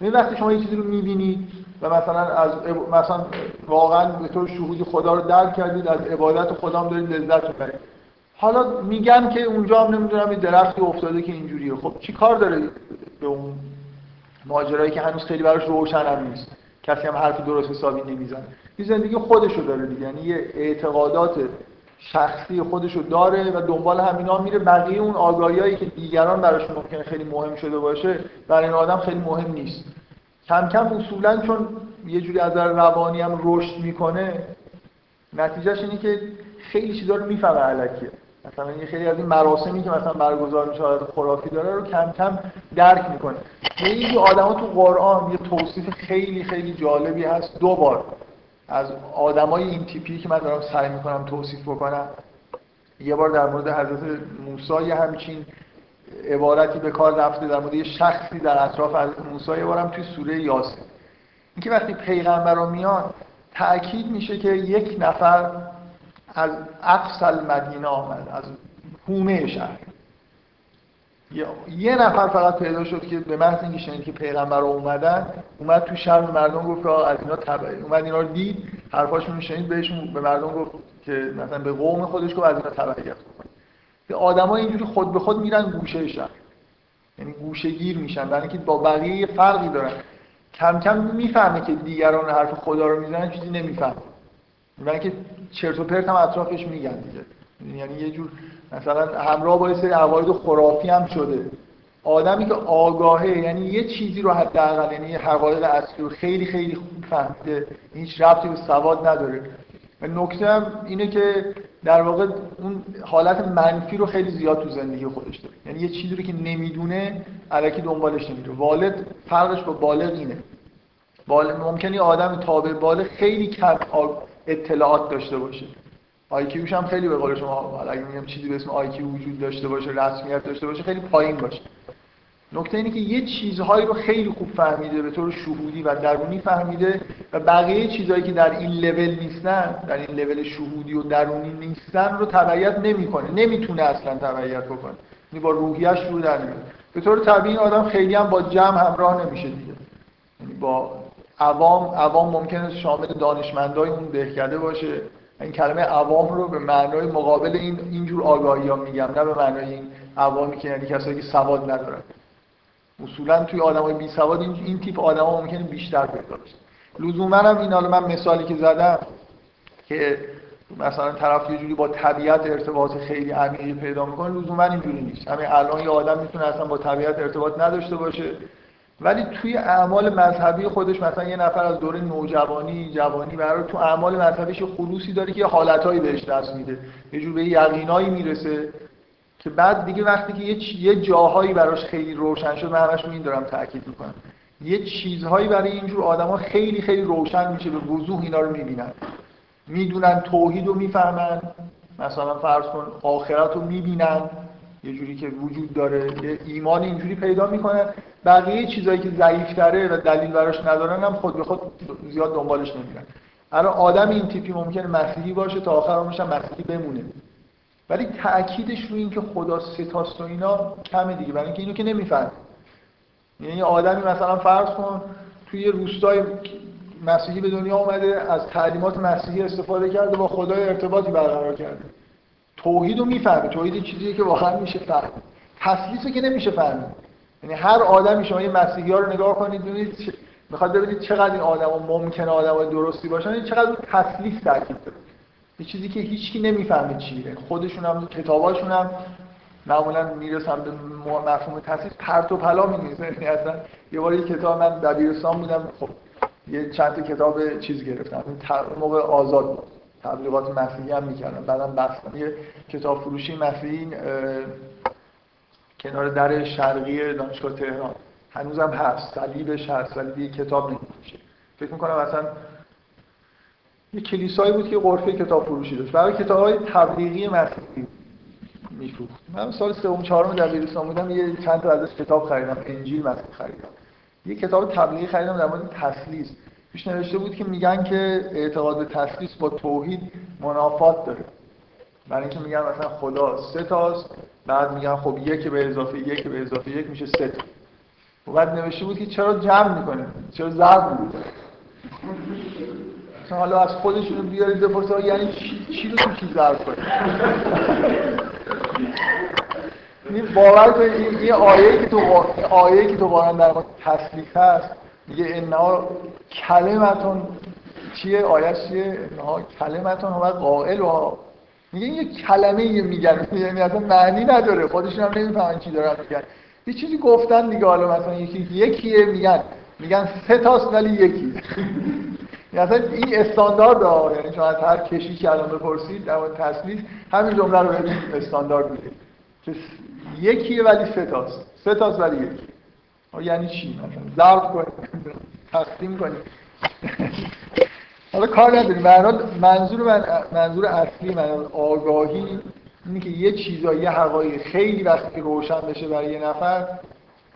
یعنی وقتی شما یه چیزی رو می‌بینید و مثلا از مثلا واقعا به طور شهودی خدا رو درک کردید، از عبادت خدا هم دارید لذت می‌برید، حالا میگن که اونجا هم نمی‌دونم این درختی افتاده که اینجوریه، خب چی کار داره به اون ماجرایی که هنوز خیلی براش روشن هم نیست، کسی هم حرف درست حسابی نمیزنه، این زندگی خودش رو داره دیگه. یعنی یه اعتقادات شخصی خودش رو داره و دنبال همینا میره. بقیه اون آگاهیایی که دیگران براشون ممکنه خیلی مهم شده باشه، برای این آدم خیلی مهم نیست. کم کم اصولاً چون یه جوری از نظر روانی هم رشد میکنه، نتیجهش اینه که خیلی چیزا رو میفهمه الکی. مثلا این خیلی از این مراسمی که مثلا برگزار میشه خرافی داره رو کم کم درک میکنه. خیلی آدما تو قرآن یه توصیف خیلی خیلی جالبی هست دو بار از آدمای این تیپی که من دارم سعی میکنم توصیف بکنم. یه بار در مورد حضرت موسی یه همچین عبارتی به کار رفته، در مورد یه شخصی در اطراف حضرت موسی. یه بارم توی سوره یاسین، اینکه وقتی پیغمبرا میان تأکید میشه که یک نفر از اقصی المدینه آمد، از حومه شهر. یه نفر فقط پیدا شد که به محض اینکه شنید که پیغمبرا اومدن، اومد تو شهر به مردم گفت آقا از اینا تبعید، اومد اینا رو دید، حرفاشون شنید، بهشون به مردم گفت که مثلا به قوم خودش گفت از اینا تبعید کنید. آدم‌ها اینجوری خود به خود میرن گوشه شهر، یعنی گوشه‌گیر میشن، برای اینکه با بقیه فرقی دارن. کم کم میفهمه که دیگران حرف خدا رو میزنن، چیزی نمیفهمه، برای اینکه چرت و پرت هم اطرافش میگن دیگه. یعنی یه جور مثلا همراه با یه سری عواید خرافی هم شده. آدمی که آگاهه، یعنی یه چیزی رو حداقل، یعنی حقایق اصلی رو خیلی خیلی خوب فهمیده، هیچ ربطی به سواد نداره. و نکته هم اینه که در واقع اون حالت منفی رو خیلی زیاد تو زندگی خودش داره، یعنی یه چیزی رو که نمیدونه الکی دنبالش نمیره. والد فرقش با بالغ اینه. بالغ ممکنه آدم تابع بالغ خیلی کم اطلاعات داشته باشه، آیکیوش هم خیلی به قول شما اگه میگم چیزی به اسم آیکیو وجود داشته باشه، رسمیت داشته باشه، خیلی پایین باشه. نکته اینه که یه چیزهایی رو خیلی خوب فهمیده، به طور شهودی و درونی فهمیده، و بقیه چیزهایی که در این لول نیستن، در این لول شهودی و درونی نیستن رو تبعیت نمی‌کنه، نمیتونه اصلا تبعیت بکنه. یعنی با روحیه‌اش رو در میاد. به طور طبیعی آدم خیلی هم با جمع همراه نمیشه دیگه. یعنی با عوام، عوام ممکنه شامل دانشمندای اون دهکده باشه. این کلمه عوام رو به معنای مقابل این اینجور آگاهی‌ها میگم، نه به معنای این عوامی که یعنی کسایی که سواد ندارن. اصولا توی آدمای بی سواد این این تیپ آدما ممکنه بیشتر پیدا بشه. لزوما هم این، حالا من مثالی که زدم که مثلا طرف یه جوری با طبیعت ارتباط خیلی عمیقی پیدا میکنه، لزوما اینجوری نیست. همین الان یه آدم میتونه اصلا با طبیعت ارتباط نداشته باشه، ولی توی اعمال مذهبی خودش مثلا یه نفر از دوره نوجوانی، جوانی برای تو اعمال مذهبیش خلوصی داره که یه حالتایی بهش دست میده، یه جور به یقینایی میرسه که بعد دیگه وقتی که یه, یه جاهایی براش خیلی روشن شد، من همش این دارم تاکید میکنم، یه چیزهایی برای اینجور آدما خیلی خیلی روشن میشه، به وضوح اینا رو میبینن، میدونن، توحید رو میفهمن، مثلا فرض کن آخرت رو میبینن یه جوری که وجود داره، یه ایمان اینجوری پیدا میکنن. بقیه چیزایی که ضعیف‌تره و دلیل براش ندارن هم خود به خود زیاد دنبالش نمیرن. الان آدم این تیپی ممکنه مسیحی باشه تا آخر عمرش هم مسیحی بمونه، ولی تأکیدش روی این که خدا ستاست و اینا کمه دیگه، برای اینکه اینو که نمیفهمه. یعنی آدمی مثلا فرض کن توی روستای مسیحی به دنیا اومده، از تعلیمات مسیحی استفاده کرده، با خدای ارتباطی برقرار کرده، توحید رو میفهمه. توحید چیزیه که واقعا میشه فهمید، تسلیسو که نمیشه فهمید. یعنی هر آدمی، شما یه مسیحی‌ها رو نگاه کنید، ببینید، میخواد ببینید چقدر این آدما ممکنه آدمای درستی باشن، چقدر اون تسلیس تاکید داره، یه چیزی که هیچکی نمیفهمه چیه. خودشون هم کتاباشون هم معمولا میرسن به مفهوم تسلیس پرت و پلا می‌ریزن. یعنی اصلا یه بار یه کتاب، من دبیرستان بودم، خب یه چند تا کتاب چیز گرفتم، اون موقع آزاد بود، تبلیغات مسیحی هم می‌کردم، بعدم بستم. یه کتاب فروشی مسیحی کنار در شرقی دانشگاه تهران هنوزم هست، صلیب شهر، صلیبی، کتاب نمیشه، فکر میکنم اصلا یه کلیسایی بود که غرفه کتاب فروشی داشت برای کتاب‌های تبلیغی مسیحی میفروخت. من سال سوم چهارم دبیرستان بودم، یه چند تا ازش کتاب خریدم، انجیل مسیحی خریدم، یه کتاب تبلیغی خریدم در مورد تسلیس. پیش نوشته بود که میگن که اعتقاد به تسلیس با توحید منافات داره، برای اینکه میگن مثلا خدا سه تاست، بعد میگن خب یک به اضافه یک به اضافه یک میشه سه تا. و بعد نوشته بود که چرا جمع میکنه، چرا ضرب میکنه. حالا از خودشون رو بیارید بپرسید یعنی چی, چی رو تو چی ضرب کنه. این باور کنید این آیه که تو آیه که تو قرآن در مورد تسلیس هست، میگه انها کلمتون، چیه آیه چیه؟ انها کلمتون و قائل و میگه یک کلمه میگن، یعنی اصلا معنی نداره، خودشون هم نمیفهمن چی دارن میگن، یه چیزی گفتن دیگه. حالا مثلا یکی یکیه میگن میگن سه تاست ولی یکی. اصلا این استاندارد ها، یعنی شما از هر کشی که الان بپرسید در مورد تسلیس همین جمله رو بهش استاندارد میده که یکیه ولی سه تاست، سه تاست ولی یکی. یعنی چی؟ مثلا ضرب کنید، تقسیم کنید. حالا کار نداریم، به هر حال منظور من منظور اصلی من آگاهی اینه که یه چیزا، یه حقایق خیلی وقتی روشن بشه برای یه نفر،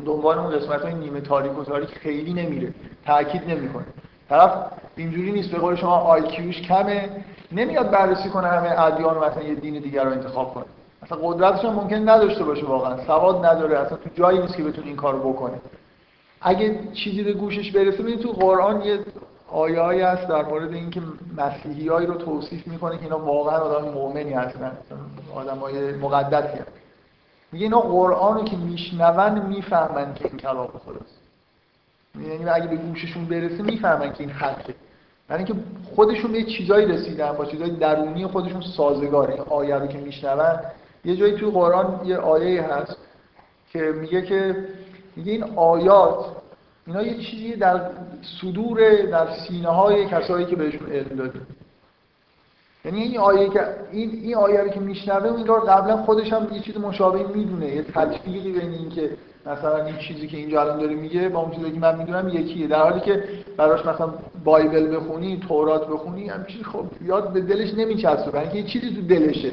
دنبال اون قسمت‌های نیمه تاریک و تاریک خیلی نمیره، تاکید نمیکنه. طرف اینجوری نیست به قول شما آی کیوش کمه، نمیاد بررسی کنه همه ادیان و مثلا یه دین دیگر رو انتخاب کنه. اصلا قدرتش هم ممکن نداشته باشه، واقعا سواد نداره، اصلا تو جایی نیست که بتونه این کارو بکنه. اگه چیزی به گوشش برسه، ببین تو قرآن یه آیه‌ای هست در مورد اینکه مسیحیایی رو توصیف میکنه که اینا واقعا آدم مؤمنی هستن، آدمای مقدسی هستن. میگه اینا قرآن رو که میشنون میفهمن که این کلام خداست. یعنی اگه به گوششون برسه میفهمن که این حقه. یعنی که خودشون به چیزایی رسیدن، با چیزای درونی خودشون سازگاره. این آیه رو که میشنون، یه جایی تو قرآن یه آیه هست که میگه که میگه این آیات اینا یه چیزی در صدور، در سینه‌های کسایی که بهشون علم داده. یعنی این آیه که این این آیه رو که میشنوه، انگار قبلا خودش هم یه چیز مشابهی میدونه، یه تطبیقی بین این که مثلا این چیزی که اینجا الان داره میگه با اون چیزی که من میدونم یکیه، در حالی که براش مثلا بایبل بخونی، تورات بخونی، همین خب یاد به دلش نمیچسبه، برای اینکه یه چیزی تو دلشه.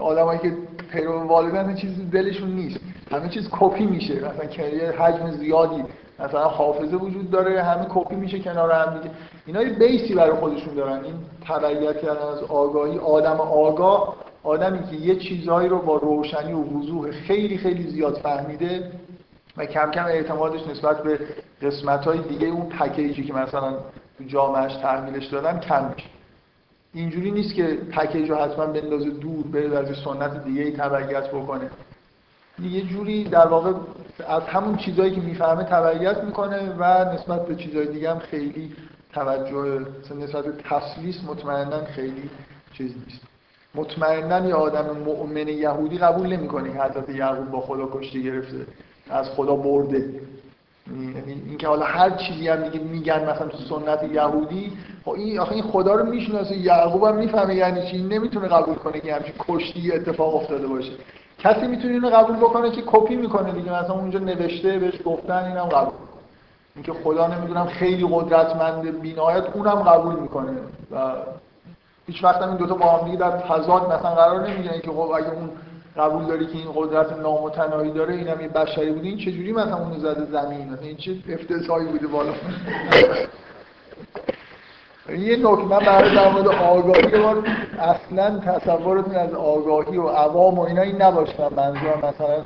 آدمایی که پروالوالن چیزی تو دلشون نیست، همه چیز کپی میشه، مثلا که حجم زیادی مثلا حافظه وجود داره، همه کپی میشه کنار هم دیگه. اینا یه بیسی برای خودشون دارن، این تبعیت از آگاهی. آدم آگاه، آدمی که یه چیزایی رو با روشنی و وضوح خیلی خیلی زیاد فهمیده و کم کم اعتمادش نسبت به قسمت‌های دیگه اون پکیجی که مثلا تو جامعهش تحمیلش دادن کم میشه. اینجوری نیست که پکیج رو حتما بندازه دور، بره از سنت دیگه تبعیت بکنه. یه جوری در واقع از همون چیزایی که میفهمه تبعیت میکنه و نسبت به چیزای دیگه هم خیلی توجه، نسبت به تسلیس مطمئناً خیلی چیز نیست. مطمئناً یه آدم مؤمن یهودی قبول نمیکنه که حضرت یعقوب با خدا کشته گرفته، از خدا برده. یعنی اینکه حالا هر چیزی هم دیگه میگن مثلا تو سنت یهودی، این آخه این خدا رو میشناسه، یعقوب هم میفهمه یعنی چی، نمیتونه قبول کنه که همچین کشتی اتفاق افتاده باشه. کسی میتونه اینو قبول بکنه که کپی میکنه دیگه، مثلا اونجا نوشته بهش گفتن، اینم قبول میکنه. اینکه خدا نمیدونم خیلی قدرتمنده بی‌نهایت، اونم قبول میکنه و هیچ وقت این دو تا با هم دیگه در تضاد مثلا قرار نمیگیرن که خب اگه اون قبول داری که این قدرت نامتناهی داره، اینم یه بشری بوده، این چجوری مثلا اونو زده زمین، مثلا این چه افتضاحی بوده بالا. یه نکته من برای در مورد آگاهی بود، اصلا تصورتون از آگاهی و عوام و اینا این نباشه. منظورم مثلا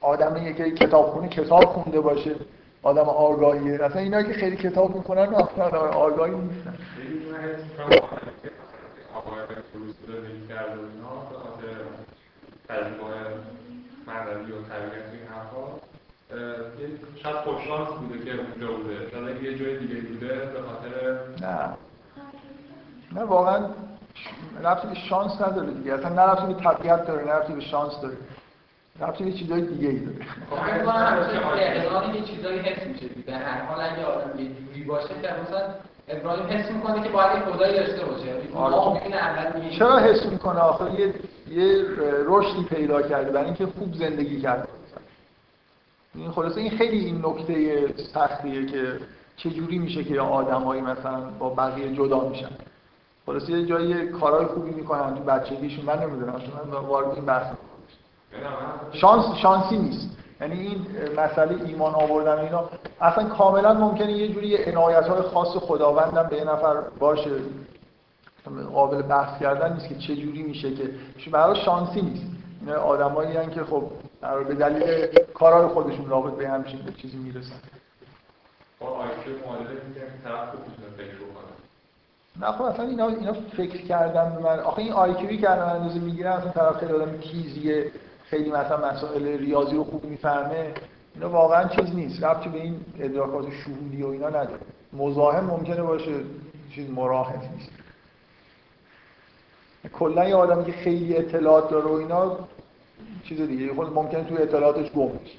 آدمی که کتابخونه کتاب خونده باشه آدم آگاهیه، اصلا اینا که خیلی کتاب میخونن اصلا آگاهی نیستن. تجربه معنوی و طبیعت این حرفا شاید خوششانس بوده که اونجا بوده، شاید یه جای دیگه بوده به خاطر نه نه واقعا ربطی به شانس نداره دیگه، اصلا نه ربطی به طبیعت داره، نه ربطی به شانس داره، ربطی به چیزای دیگه ای داره. من میگم ابراهیم یه چیزایی حس میشه دیگه، هر حال اگه آدم یه جوری باشه که مثلا ابراهیم حس میکنه که باید خدایی داشته باشه، ما میگیم اول میگیم چرا حس میکنه، آخه یه یه رشدی پیدا کرده برای اینکه خوب زندگی کرده. این خلاصه این خیلی این نکته سختیه که چجوری میشه که آدمایی مثلا با بقیه جدا میشن. خلاصه یه جایی کارهای خوبی میکنن تو بچگیشون، من نمیدونم شما وارد این بحث شانس شانسی نیست. یعنی این مسئله ایمان آوردن اینا اصلا کاملا ممکنه یه جوری عنایت‌های خاص خداوند هم به یه نفر باشه، قابل بحث کردن نیست که چه جوری میشه، که برای شانسی نیست. اینا آدمایی هستن که خب در به دلیل کارهای خودشون رابط به همچین چیزی میرسن. با آیکیو معادله میگن طرف خوب میتونه فکر کنه. نه خب اصلا اینا اینا فکر کردن به من، آخه این آیکیویی که الان اندازه میگیرن اصلا طرف خیلی آدم تیزیه، خیلی مثلا مسائل ریاضی رو خوب میفهمه، اینا واقعا چیز نیست، ربطی به این ادراکات شهودی و اینا نداره. مزاحم ممکنه باشه، چیز مراهق نیست. کلا یه آدمی که خیلی اطلاعات داره و اینا چیز دیگه، خود ممکنه توی اطلاعاتش گم بشه.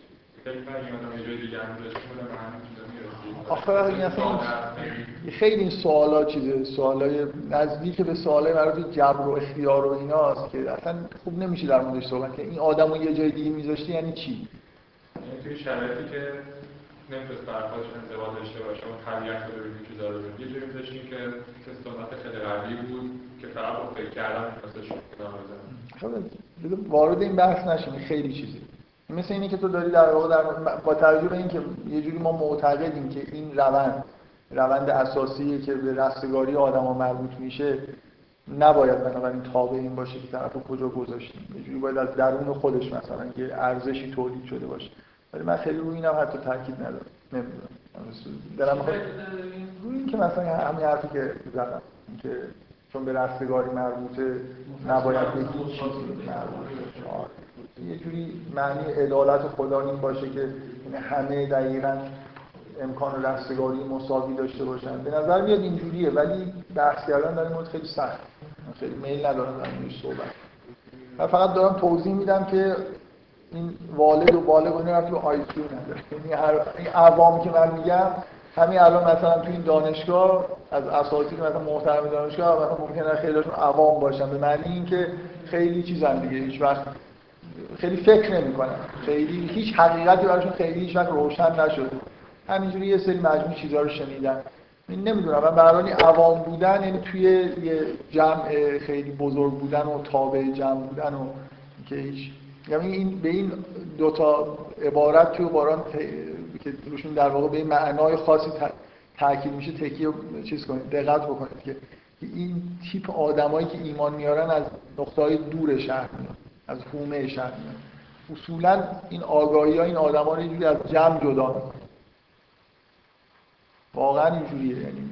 آخه این اصلا خیلی این سوالا چیزه، سوالای نزدیک به سوالای مربوط به جبر و اختیار و ایناست که اصلا خوب نمیشه در موردش صحبت کرد. این آدمو یه جای دیگه میذاشتی یعنی چی؟ یعنی توی شرایطی که نمیتونست برخواهش انضباط داشته باشه و طبیعت رو ببینیم چیزا رو ببینیم، یه جایی میذاشتیم که سنت خیلی قوی بود که فقط با فکر کردن واسه شد کنار بزنیم. وارد این بحث نشیم، خیلی چیزی مثل اینه که تو داری در واقع در با توجه به اینکه یه جوری ما معتقدیم که این روند روند اساسیه که به رستگاری آدما مربوط میشه، نباید بنابراین تابع این باشه که طرفو کجا گذاشتیم، یه جوری باید از درون خودش مثلا که ارزشی تولید شده باشه. ولی من خیلی روی اینم حتی تاکید ندارم، نمیدونم دارم میخوام روی این که مثلا همین حرفی که زدم که چون به رستگاری مربوطه نباید به هیچ چیزی مربوطه، یه جوری معنی عدالت خدا این باشه که همه دقیقاً امکان رستگاری مساوی داشته باشن. به نظر میاد اینجوریه، ولی بحث کردن در این مورد خیلی سخت، خیلی میل ندارم در موردش صحبت. من فقط دارم توضیح میدم که این والد و بالغ اون رفت به آی کیو نداره، یعنی این عوام که من میگم همین الان مثلا تو این دانشگاه از اساتید که مثلا محترم دانشگاه مثلا ممکنه خیلیشون عوام باشن، به معنی اینکه خیلی چیزا دیگه هیچ وقت خیلی فکر نمی‌کنن، خیلی هیچ حقیقتی براشون خیلی هیچ وقت روشن نشده، همینجوری یه سری مجموعه چیزا رو شنیدن. من نمیدونم، من به هر حال عوام بودن یعنی توی یه جمع خیلی بزرگ بودن و تابع جمع بودن و که هیچ، یعنی این به این دو تا عبارت توی قرآن که روشون در واقع به معنای خاصی تاکید میشه تکیه چیز کنید، دقت بکنید که این تیپ آدمایی که ایمان میارن از نقطه‌های دور شهر میان، از حومه شهر میان. اصولا این آگاهی‌ها این آدما رو یه جوری از جمع جدا می‌کنه. واقعا اینجوریه، یعنی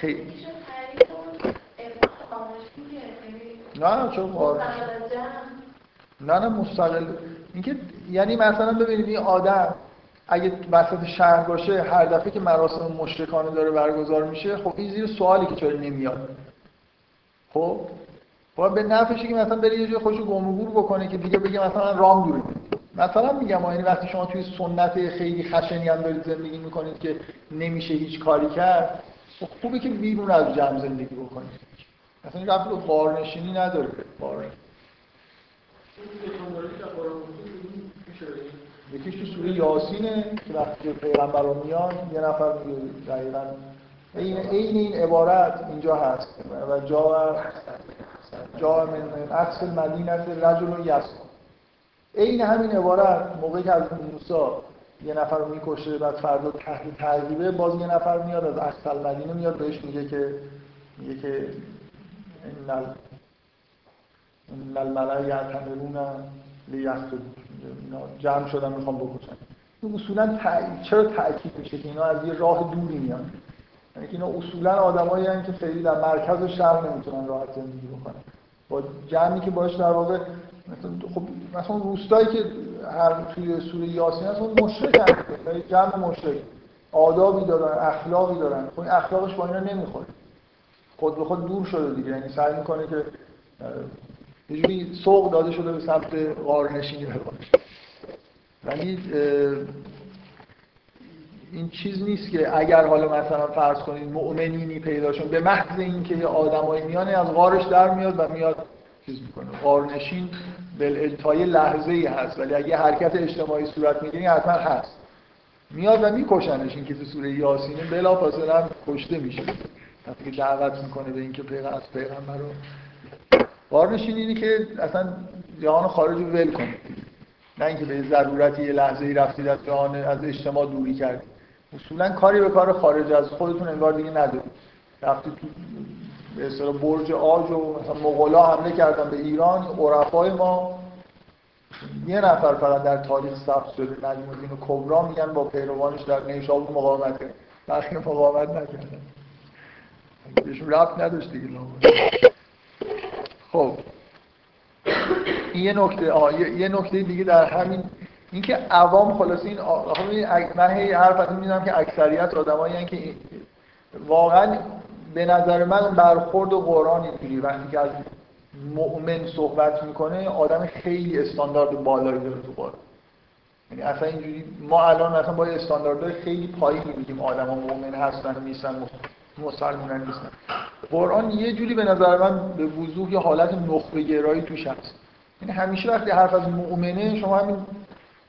خیلی نه چون آره نه نه مستقل اینکه یعنی مثلا ببینید این آدم اگه وسط شهر باشه هر دفعه که مراسم مشرکانه داره برگزار میشه، خب این زیر سوالی که چرا نمیاد، خب باید به نفعشه که مثلا بری یه جای خوشو گم و گور بکنه که دیگه بگه مثلا رام دوره. مثلا میگم یعنی وقتی شما توی سنت خیلی خشنی هم دارید زندگی میکنید که نمیشه هیچ کاری کرد، خب خوبه که بیرون از جمع زندگی بکنید، مثلا این رابطه بارنشینی نداره. بارن یکیش تو سوره یاسینه که وقتی پیغمبران میان یه نفر میگه دقیقاً این این این عبارت اینجا هست و جا جا من اقص المدینه رجل یس، این همین عبارت موقعی که از موسی یه نفر رو میکشه بعد فردا تحت تعذیبه، باز یه نفر میاد از اقص المدینه میاد بهش میگه که میگه که این الملأ یعتمرون لیقتلون، اینا جمع شدن میخوام بکشن. این اصولا تا... چرا تأکید میشه که اینا از یه راه دوری میان، یعنی که اینا اصولا آدمایی هستن که خیلی در مرکز شهر نمیتونن راحت زندگی بکنن با جمعی که باش در واقع مثلا خب مثلا روستایی که هر توی سوره یاسین هست اون مشرکن، یعنی جمع مشرک آدابی دارن، اخلاقی دارن، خب این اخلاقش با اینا نمیخوره، خود به خود دور شده دیگه، یعنی سعی میکنه که یه جوری سوق داده شده به سمت غارنشینی بباشه. ولی این چیز نیست که اگر حالا مثلا فرض کنید مؤمنینی پیداشون به محض اینکه یه آدمای میانه از غارش در میاد و میاد چیز میکنه. غارنشین بالالتای لحظه‌ای هست، ولی اگه حرکت اجتماعی صورت میگیره حتما هست، میاد و میکشنش. این که تو سوره یاسین بلافاصله هم کشته میشه وقتی که دعوت میکنه به اینکه پیغمبر از پیغمبر رو وارنشین اینه که اصلا جهان خارج رو ول کنید، نه اینکه به ضرورتی یه لحظه‌ای رفتید از جهان از اجتماع دوری کردید. اصولا کاری به کار خارج از خودتون انگار دیگه ندارید. رفتید تو به اصطلاح برج عاج و مثلا مغلا حمله کردن به ایران، عرفای ما یه نفر فقط در تاریخ ثبت شده، نجم الدین کبری میگن با پیروانش در نیشابور مقاومت کرد، بلکه مقاومت نکردن. بهشون ربط نداشت دیگه. خب این یه نکته آه. یه نکته دیگه در همین اینکه عوام خلاصه این آقا ببین من هی حرف میزنم که اکثریت آدمایی ان که واقعا به نظر من برخورد قرآن اینجوری وقتی که از مؤمن صحبت میکنه آدم خیلی استاندارد بالایی داره تو قرآن، یعنی اصلا اینجوری ما الان مثلا با استانداردهای خیلی پایینی میگیم آدما مؤمن هستن نیستن، مسلمانان نیستن. قرآن یه جوری به نظر من به وضوح یه حالت نخبه گرایی توش هست، یعنی همیشه وقتی حرف از مؤمنه شما همین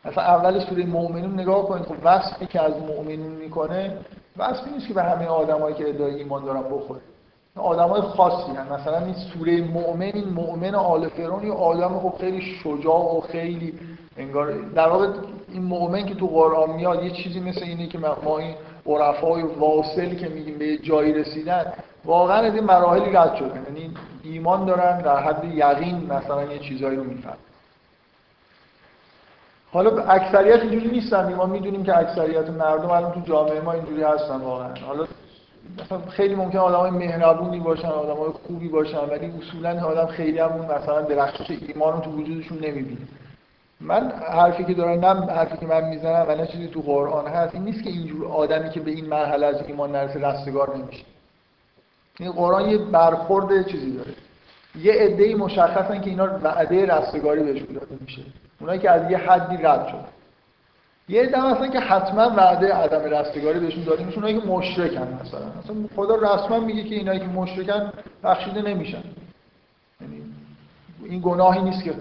مثلا اول سوره مؤمنون نگاه کنید، خب وصفی که از مؤمنون میکنه وصفی نیست که به همه آدمایی که ادعای ایمان دارن بخوره، آدمای خاصی هستن، مثلا این سوره مؤمن، این مؤمن آل فرعون یه آدم خب خیلی شجاع و خیلی انگار در واقع این مؤمن که تو قرآن میاد یه چیزی مثل اینه که ما این عرفای واصل که میگیم به جایی رسیدن واقعا از این مراحلی رد شدن، یعنی ایمان دارن در حد یقین مثلا یه چیزایی رو میفهمن. حالا اکثریت اینجوری نیستن، ما میدونیم که اکثریت مردم الان تو جامعه ما اینجوری هستن واقعا. حالا مثلا خیلی ممکنه آدمای مهربونی باشن، آدمای خوبی باشن، ولی اصولا آدم خیلی هم مثلا درخشش ایمان تو وجودشون نمیبینه. من حرفی که دارم نه حرفی که من میزنم و نه چیزی تو قرآن هست این نیست که اینجور آدمی که به این مرحله از ایمان نرسه رستگار نمیشه. این قرآن یه برخورد چیزی داره، یه عده‌ای مشخصن که اینا وعده رستگاری بهشون داده میشه، اونایی که از یه حدی رد شدن. یه عده اصلا که حتما وعده عدم رستگاری بهشون داده میشه، اونایی که مشرکن مثلا. اصلا خدا رسما میگه که اینایی که مشرکن بخشیده نمیشن. یعنی این گناهی نیست که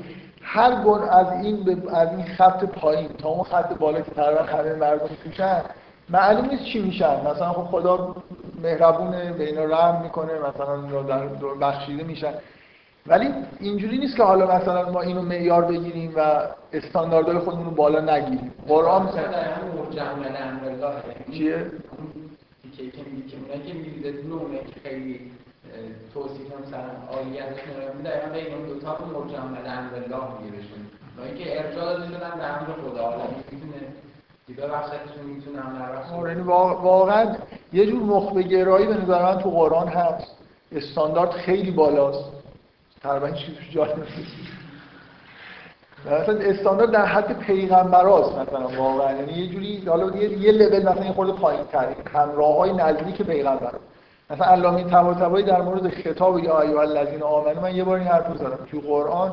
هر گون از این ب... از این خط پایین تا اون خط بالا که تقریبا همه مردم توشن معلوم نیست چی میشن. مثلا خب خدا مهربونه به اینا رحم میکنه، مثلا در بخشیده میشن، ولی اینجوری نیست که حالا مثلا ما اینو معیار بگیریم و استانداردهای خودمون رو بالا نگیریم. قرآن مثلا جمعن امرالله چیه؟ که که میگه نونه که خیلی توصیف هم سرم آلیتشون رو میده ایمان به این دوتا رو مرجم به امرالله میگیرشون و اینکه ارجاع داشتن به امر خدا میتونه دیگه بخشتشون میتونم نرخشون. واقعا یه جور نخبه گرایی به نظر من تو قرآن هست، استاندارد خیلی بالاست، تقریبا هیچ چیزی جالب نیست. مثلا استاندارد در حد پیغمبراست مثلا واقعا، یعنی یه جوری حالا یه یه لول مثلا خورده پایین‌تر همراه‌های نزدیک پیغمبر. مثلا علامه طباطبایی در مورد خطاب یا ایها الذین آمنو من یه بار این حرفو زدم که قرآن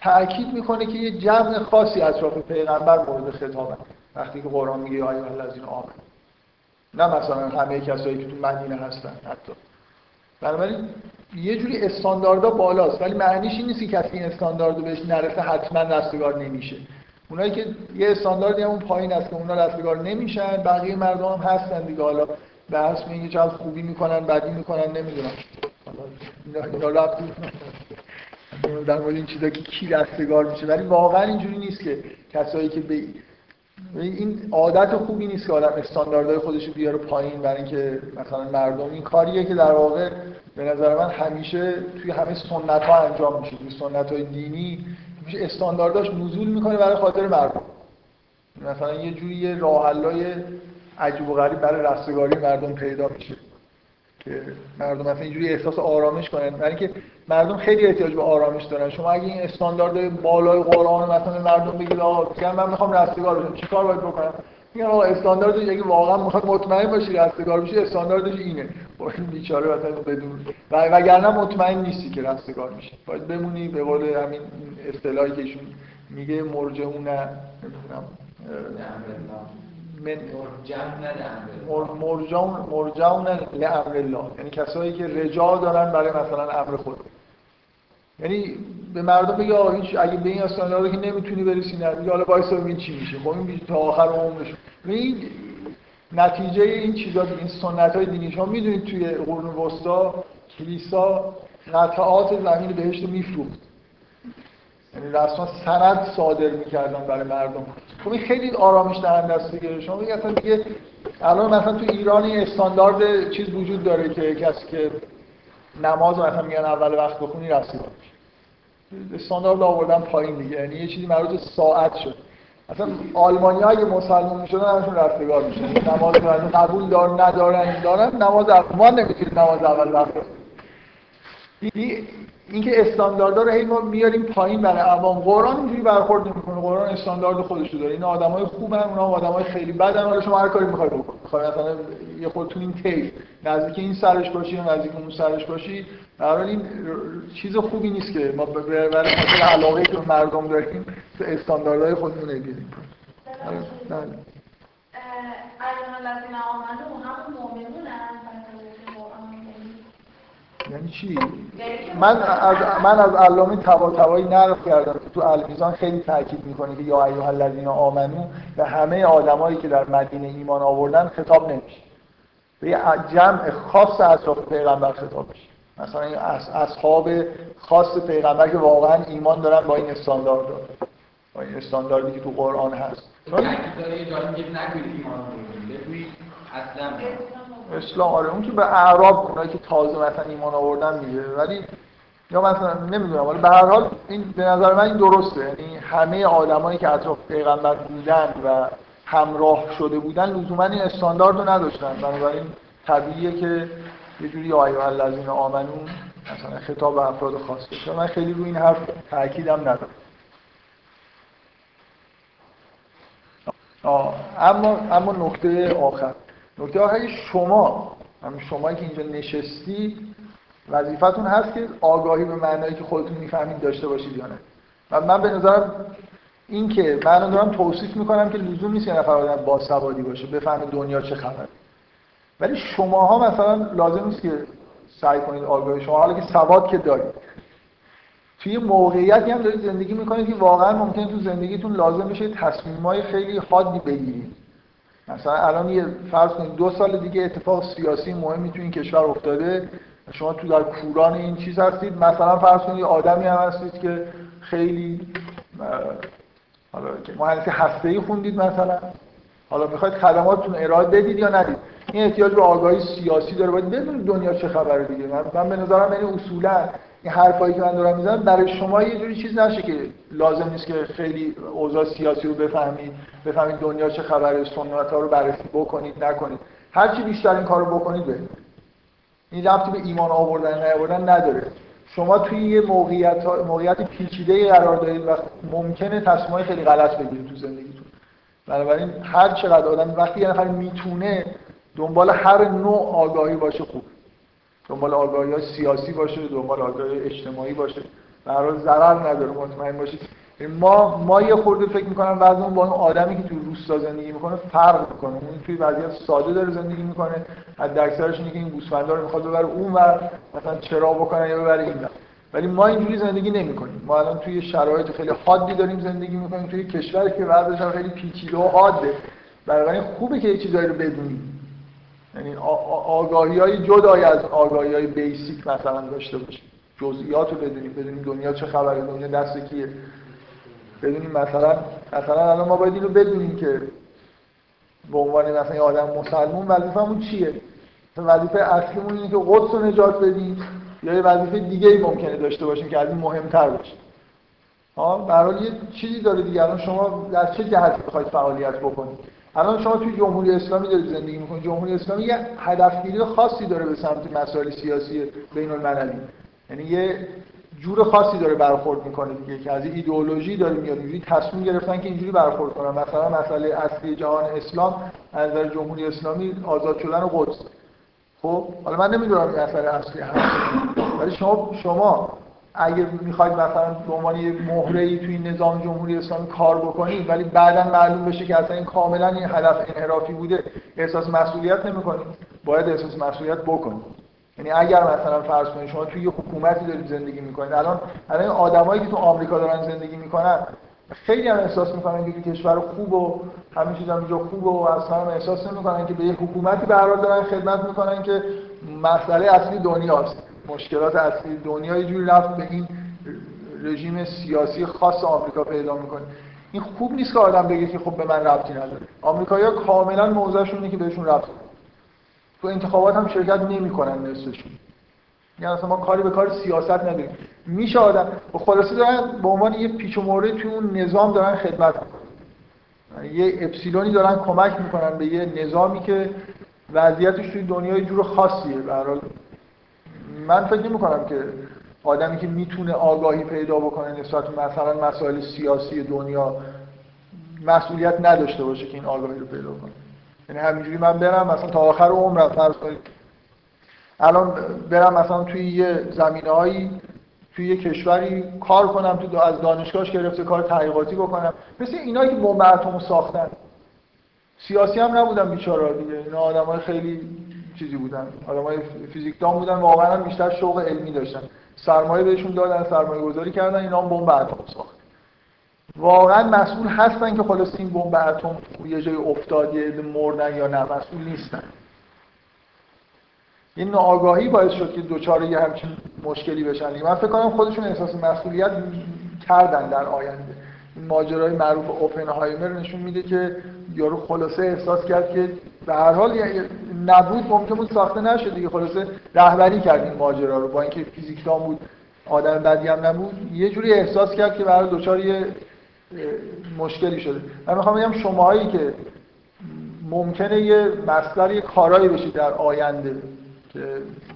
تأکید میکنه که یه جمع خاصی اطراف پیغمبر مورد خطابه وقتی که قرآن میگه یا ایها الذین آمنو، نه مثلا همه کسایی که تو مدینه هستن حتی. بنابراین یه جوری استانداردا بالاست، ولی معنیش این نیست که کسی این استانداردو بهش نرسه حتما رستگار نمیشه. اونایی که یه استانداردی همون پایین هست که اونا رستگار نمیشن، بقیه مردم هم هستن دیگه. حالا بحث میگه چقدر خوبی میکنن بدی میکنن نمیدونم. حالا اینا رابطه در مورد این چیزا که کی رستگار میشه، ولی واقعا اینجوری نیست که کسایی که به این عادت خوبی نیست که آدم استانداردهای خودش رو بیاره پایین برای اینکه مثلا مردم. این کاریه که در واقع به نظر من همیشه توی همه سنت‌ها انجام میشه، توی سنت‌های دینی میشه استاندارداش نزول میکنه برای خاطر مردم. مثلا یه جوری راه حل‌های عجیب و غریب برای رستگاری مردم پیدا میشه که مردم مثلا اینجوری احساس آرامش کنن، برای اینکه مردم خیلی احتیاج به آرامش دارن. شما اگه این استانداردهای بالای قرآن مثلا مردم بگید آقا میگم من میخوام رستگار بشم چیکار باید بکنم، میگن آقا استانداردش اگه واقعا میخواد مطمئن باشی رستگار بشی استانداردش اینه، باید بیچاره مثلا بدون و وگرنه مطمئن نیستی که رستگار میشی باید بمونی به قول همین اصطلاحی که ایشون میگه مرجعون نمیدونم من مرجعون لامر الله، یعنی کسایی که رجاع دارن برای مثلا امر خود. یعنی به مردم بگه آقا هیچ اگه به این استاندارد که نمیتونی برسی نمیگه حالا وایسا ببین چی میشه. خب این تا آخر عمرش این نتیجه این چیزا این سنت‌های دینی. شما میدونید توی قرون وسطا کلیسا قطعات زمین بهشت میفروخت، یعنی رسما سند صادر میکردن برای مردم. خب این خیلی آرامش دهنده است دیگه. شما میگید اصلا دیگه الان مثلا تو ایران این استاندارد چیز وجود داره که کسی که نماز مثلا میگن اول وقت بخونی رستگار میشه. استاندارد آوردن پایین دیگه، یعنی یه چیزی مربوط به ساعت شد. اصلا آلمانی‌ها اگه مسلمان میشدن همشون رستگار میشدن. نماز رو قبول دار ندارن دارن نماز اقوام نمیتونید نماز اول وقت بخونید. اینکه استانداردها رو هی ما میاریم پایین برای عوام. قرآن اینجوری برخورد نمی‌کنه، قرآن استاندارد خودش رو داره. این آدمای خوبن، اونا آدمای خیلی بدن. حالا شما هر کاری می‌خواید بکنید. می‌خواید مثلا یه خودتون این تیپ نزدیک این سرش باشی یا نزدیک اون سرش باشی، به هر حال این چیز خوبی نیست که ما برای خاطر علاقه‌ای که مردم داریم تو استانداردهای خودمون بگیریم. نه. علی الذین آمنوا هم مؤمنونن. یعنی چی؟ من از من از علامه طباطبایی نقل کردم که تو المیزان خیلی تاکید میکنه که یا ایها الذین آمنو به همه آدمایی که در مدینه ایمان آوردن خطاب نمیشه، به یه جمع خاص اطراف پیغمبر خطاب میشه. مثلا از اصحاب خاص پیغمبر که واقعا ایمان دارن با این استاندارد دارن. با این استانداردی که تو قرآن هست. داره جایی که نگید ایمان بگید اصلا اسلام. آره اون که به اعراب اونایی که تازه مثلا ایمان آوردن میگه، ولی یا مثلا نمیدونم، ولی به هر حال این به نظر من این درسته، یعنی همه آدمایی که اطراف پیغمبر بودن و همراه شده بودن لزوما این استاندارد رو نداشتن، بنابراین طبیعیه که یه جوری آیه الذین آمنو مثلا خطاب به افراد خاص باشه. من خیلی روی این حرف تاکیدم ندارم. اما اما نکته آخر نکته آخر شما همین شما که اینجا نشستی وظیفتون هست که آگاهی به معنایی که خودتون میفهمید داشته باشید یا نه. و من به نظرم این که من دارم توصیف میکنم که لزوم نیست یه نفر آدم باسوادی باشه بفهمه دنیا چه خبره، ولی شماها مثلا لازم نیست که سعی کنید آگاهی شما حالا که سواد که دارید توی موقعیتی هم دارید زندگی میکنید که واقعا ممکنه تو زندگیتون لازم بشه تصمیم‌های خیلی حادی بگیرید. مثلا الان یه فرض کنید دو سال دیگه اتفاق سیاسی مهمی تو این کشور افتاده، شما تو در کوران این چیز هستید، مثلا فرض کنید یه آدمی هم هستید که خیلی حالا مهندسی هسته‌ای خوندید مثلا، حالا میخواید خدماتتون ارائه بدید یا ندید، این احتیاج به آگاهی سیاسی داره، باید بدونید دنیا چه خبره دیگه. من به نظرم این اصولا این حرفایی که من دارم میزنم برای شما یه جوری چیز نشه که لازم نیست که خیلی اوضاع سیاسی رو بفهمید، بفهمید دنیا چه خبره، سنت‌ها رو بررسی بکنید نکنید، هر چی بیشتر این کارو بکنید بهتره. این ربطی به ایمان آوردن نیاوردن نداره. شما توی یه موقعیت موقعیت پیچیده‌ای قرار دارید و ممکنه تصمیم‌های خیلی غلط بگیرید تو زندگیتون. بنابراین هر چقدر آدم وقتی یه نفر میتونه دنبال هر نوع آگاهی باشه خوب. دنبال آگاهی‌های سیاسی باشه، دنبال آگاهی اجتماعی باشه. به هر حال ضرر نداره، مطمئن باشید. ما ما یه خورده فکر می‌کنم بعضی‌مون با اون آدمی که تو روستا زندگی می‌کنه فرق می‌کنه. اون توی وضعیت ساده داره زندگی می‌کنه. حداکثرش اینه که این گوسفندا رو می‌خواد ببره اون و مثلا چرا بکنه یا ببره این. ولی ما اینجوری زندگی نمی‌کنیم. ما الان توی شرایط خیلی حادی داریم زندگی می‌کنیم، توی کشوری که وضعش خیلی پیچیده و حاده. بنابراین خوبه که یه چیزایی رو بدونیم. یعنی آگاهی‌های جدای از آگاهی‌های بیسیک مثلا داشته باشیم. جزئیات رو بدونیم، بدونیم دنیا چه خبره، دنیا دست کیه. بدونیم مثلا مثلا الان ما باید اینو بدونیم که به عنوان مثلا یه آدم مسلمون وظیفمون چیه؟ وظیفه اصلیمون اینه که قدس رو نجات بدیم یا یه وظیفه دیگه‌ای ممکنه داشته باشیم که از این مهم‌تر باشه. ها به هر حال یه چیزی داره دیگه. الان شما در چه جهتی می‌خواید فعالیت بکنید؟ الان شما توی جمهوری اسلامی دارید زندگی می‌کنید. جمهوری اسلامی یه هدفگیری خاصی داره به سمت مسائل سیاسی بین‌المللی. یعنی یه جور خاصی داره برخورد میکنه دیگه، که از ایدئولوژی داره میاد، اینجوری تصمیم گرفتن که اینجوری برخورد کنن. مثلا مسئله اصلی جهان اسلام از نظر جمهوری اسلامی آزاد شدن قدس. خب حالا من نمیدونم این مسئله اصلی هست، ولی شما شما اگه میخواید مثلا به عنوان یه مهره‌ای توی نظام جمهوری اسلامی کار بکنید، ولی بعداً معلوم بشه که اصلا این کاملاً این هدف انحرافی بوده، احساس مسئولیت نمی‌کنید. باید احساس مسئولیت بکنید. یعنی اگر مثلا فرض کنید شما توی یه حکومتی دارید زندگی میکنید، الان الان آدمایی که تو آمریکا دارن زندگی میکنن خیلی هم احساس میکنن که کشور خوب و همه چیز هم جا خوب و اصلا احساس نمیکنن که به یه حکومتی به هر حال دارن خدمت میکنن که مسئله اصلی دنیاست، مشکلات اصلی دنیا یه جوری رفت به این رژیم سیاسی خاص آمریکا پیدا میکنه. این خوب نیست که آدم بگه که خب به من ربطی نداره. آمریکایی‌ها کاملا موضعشون اینه که بهشون ربط تو انتخابات هم شرکت نمی‌کنن نصفشون. یعنی اصلا ما کاری به کار سیاست نداریم. میشه آدم به خلاصه دارن به عنوان یه پیچ و مهره توی اون نظام دارن خدمت می‌کنن. یه اپسیلونی دارن کمک می‌کنن به یه نظامی که وضعیتش توی دنیا یه جور خاصیه. به هر حال من فکر نمی‌کنم که آدمی که میتونه آگاهی پیدا بکنه نسبت به مثلا مسائل سیاسی دنیا مسئولیت نداشته باشه که این آگاهی رو پیدا کنه. یعنی همینجوری من برم مثلا تا آخر عمرم فرض کنید الان برم مثلا توی یه زمینه‌ای توی یه کشوری کار کنم، تو از دانشگاهش گرفته کار تحقیقاتی بکنم، مثل اینایی که بمب اتمو ساختن. سیاسی هم نبودن بیچاره دیگه، اینا آدمای خیلی چیزی بودن، آدمای فیزیکدان بودن، واقعا هم بیشتر شوق علمی داشتن، سرمایه بهشون دادن، سرمایه‌گذاری کردن، اینا هم بمب اتمو ساختن. واقعا مسئول هستن که خلاص این بمب اتم یه جای افتاد یه مردن یا نه؟ مسئول نیستن. این ناآگاهی باعث شد که دوچاره یه همچین مشکلی بشن. من فکر کنم خودشون احساس مسئولیت کردن در آینده. این ماجرای معروف اوپنهایمر نشون میده که یارو خلاصه احساس کرد که به هر حال نبود ممکن بود ساخته نشه دیگه، خلاصه رهبری کرد این ماجرا رو، با اینکه فیزیکدان بود، آدم بدی هم نبود، یه جوری احساس کرد که به هر دوچاره یه مشکلی شده. من میخوام بگم شماهایی که ممکنه یه مسئله یه کارایی بشید در آینده که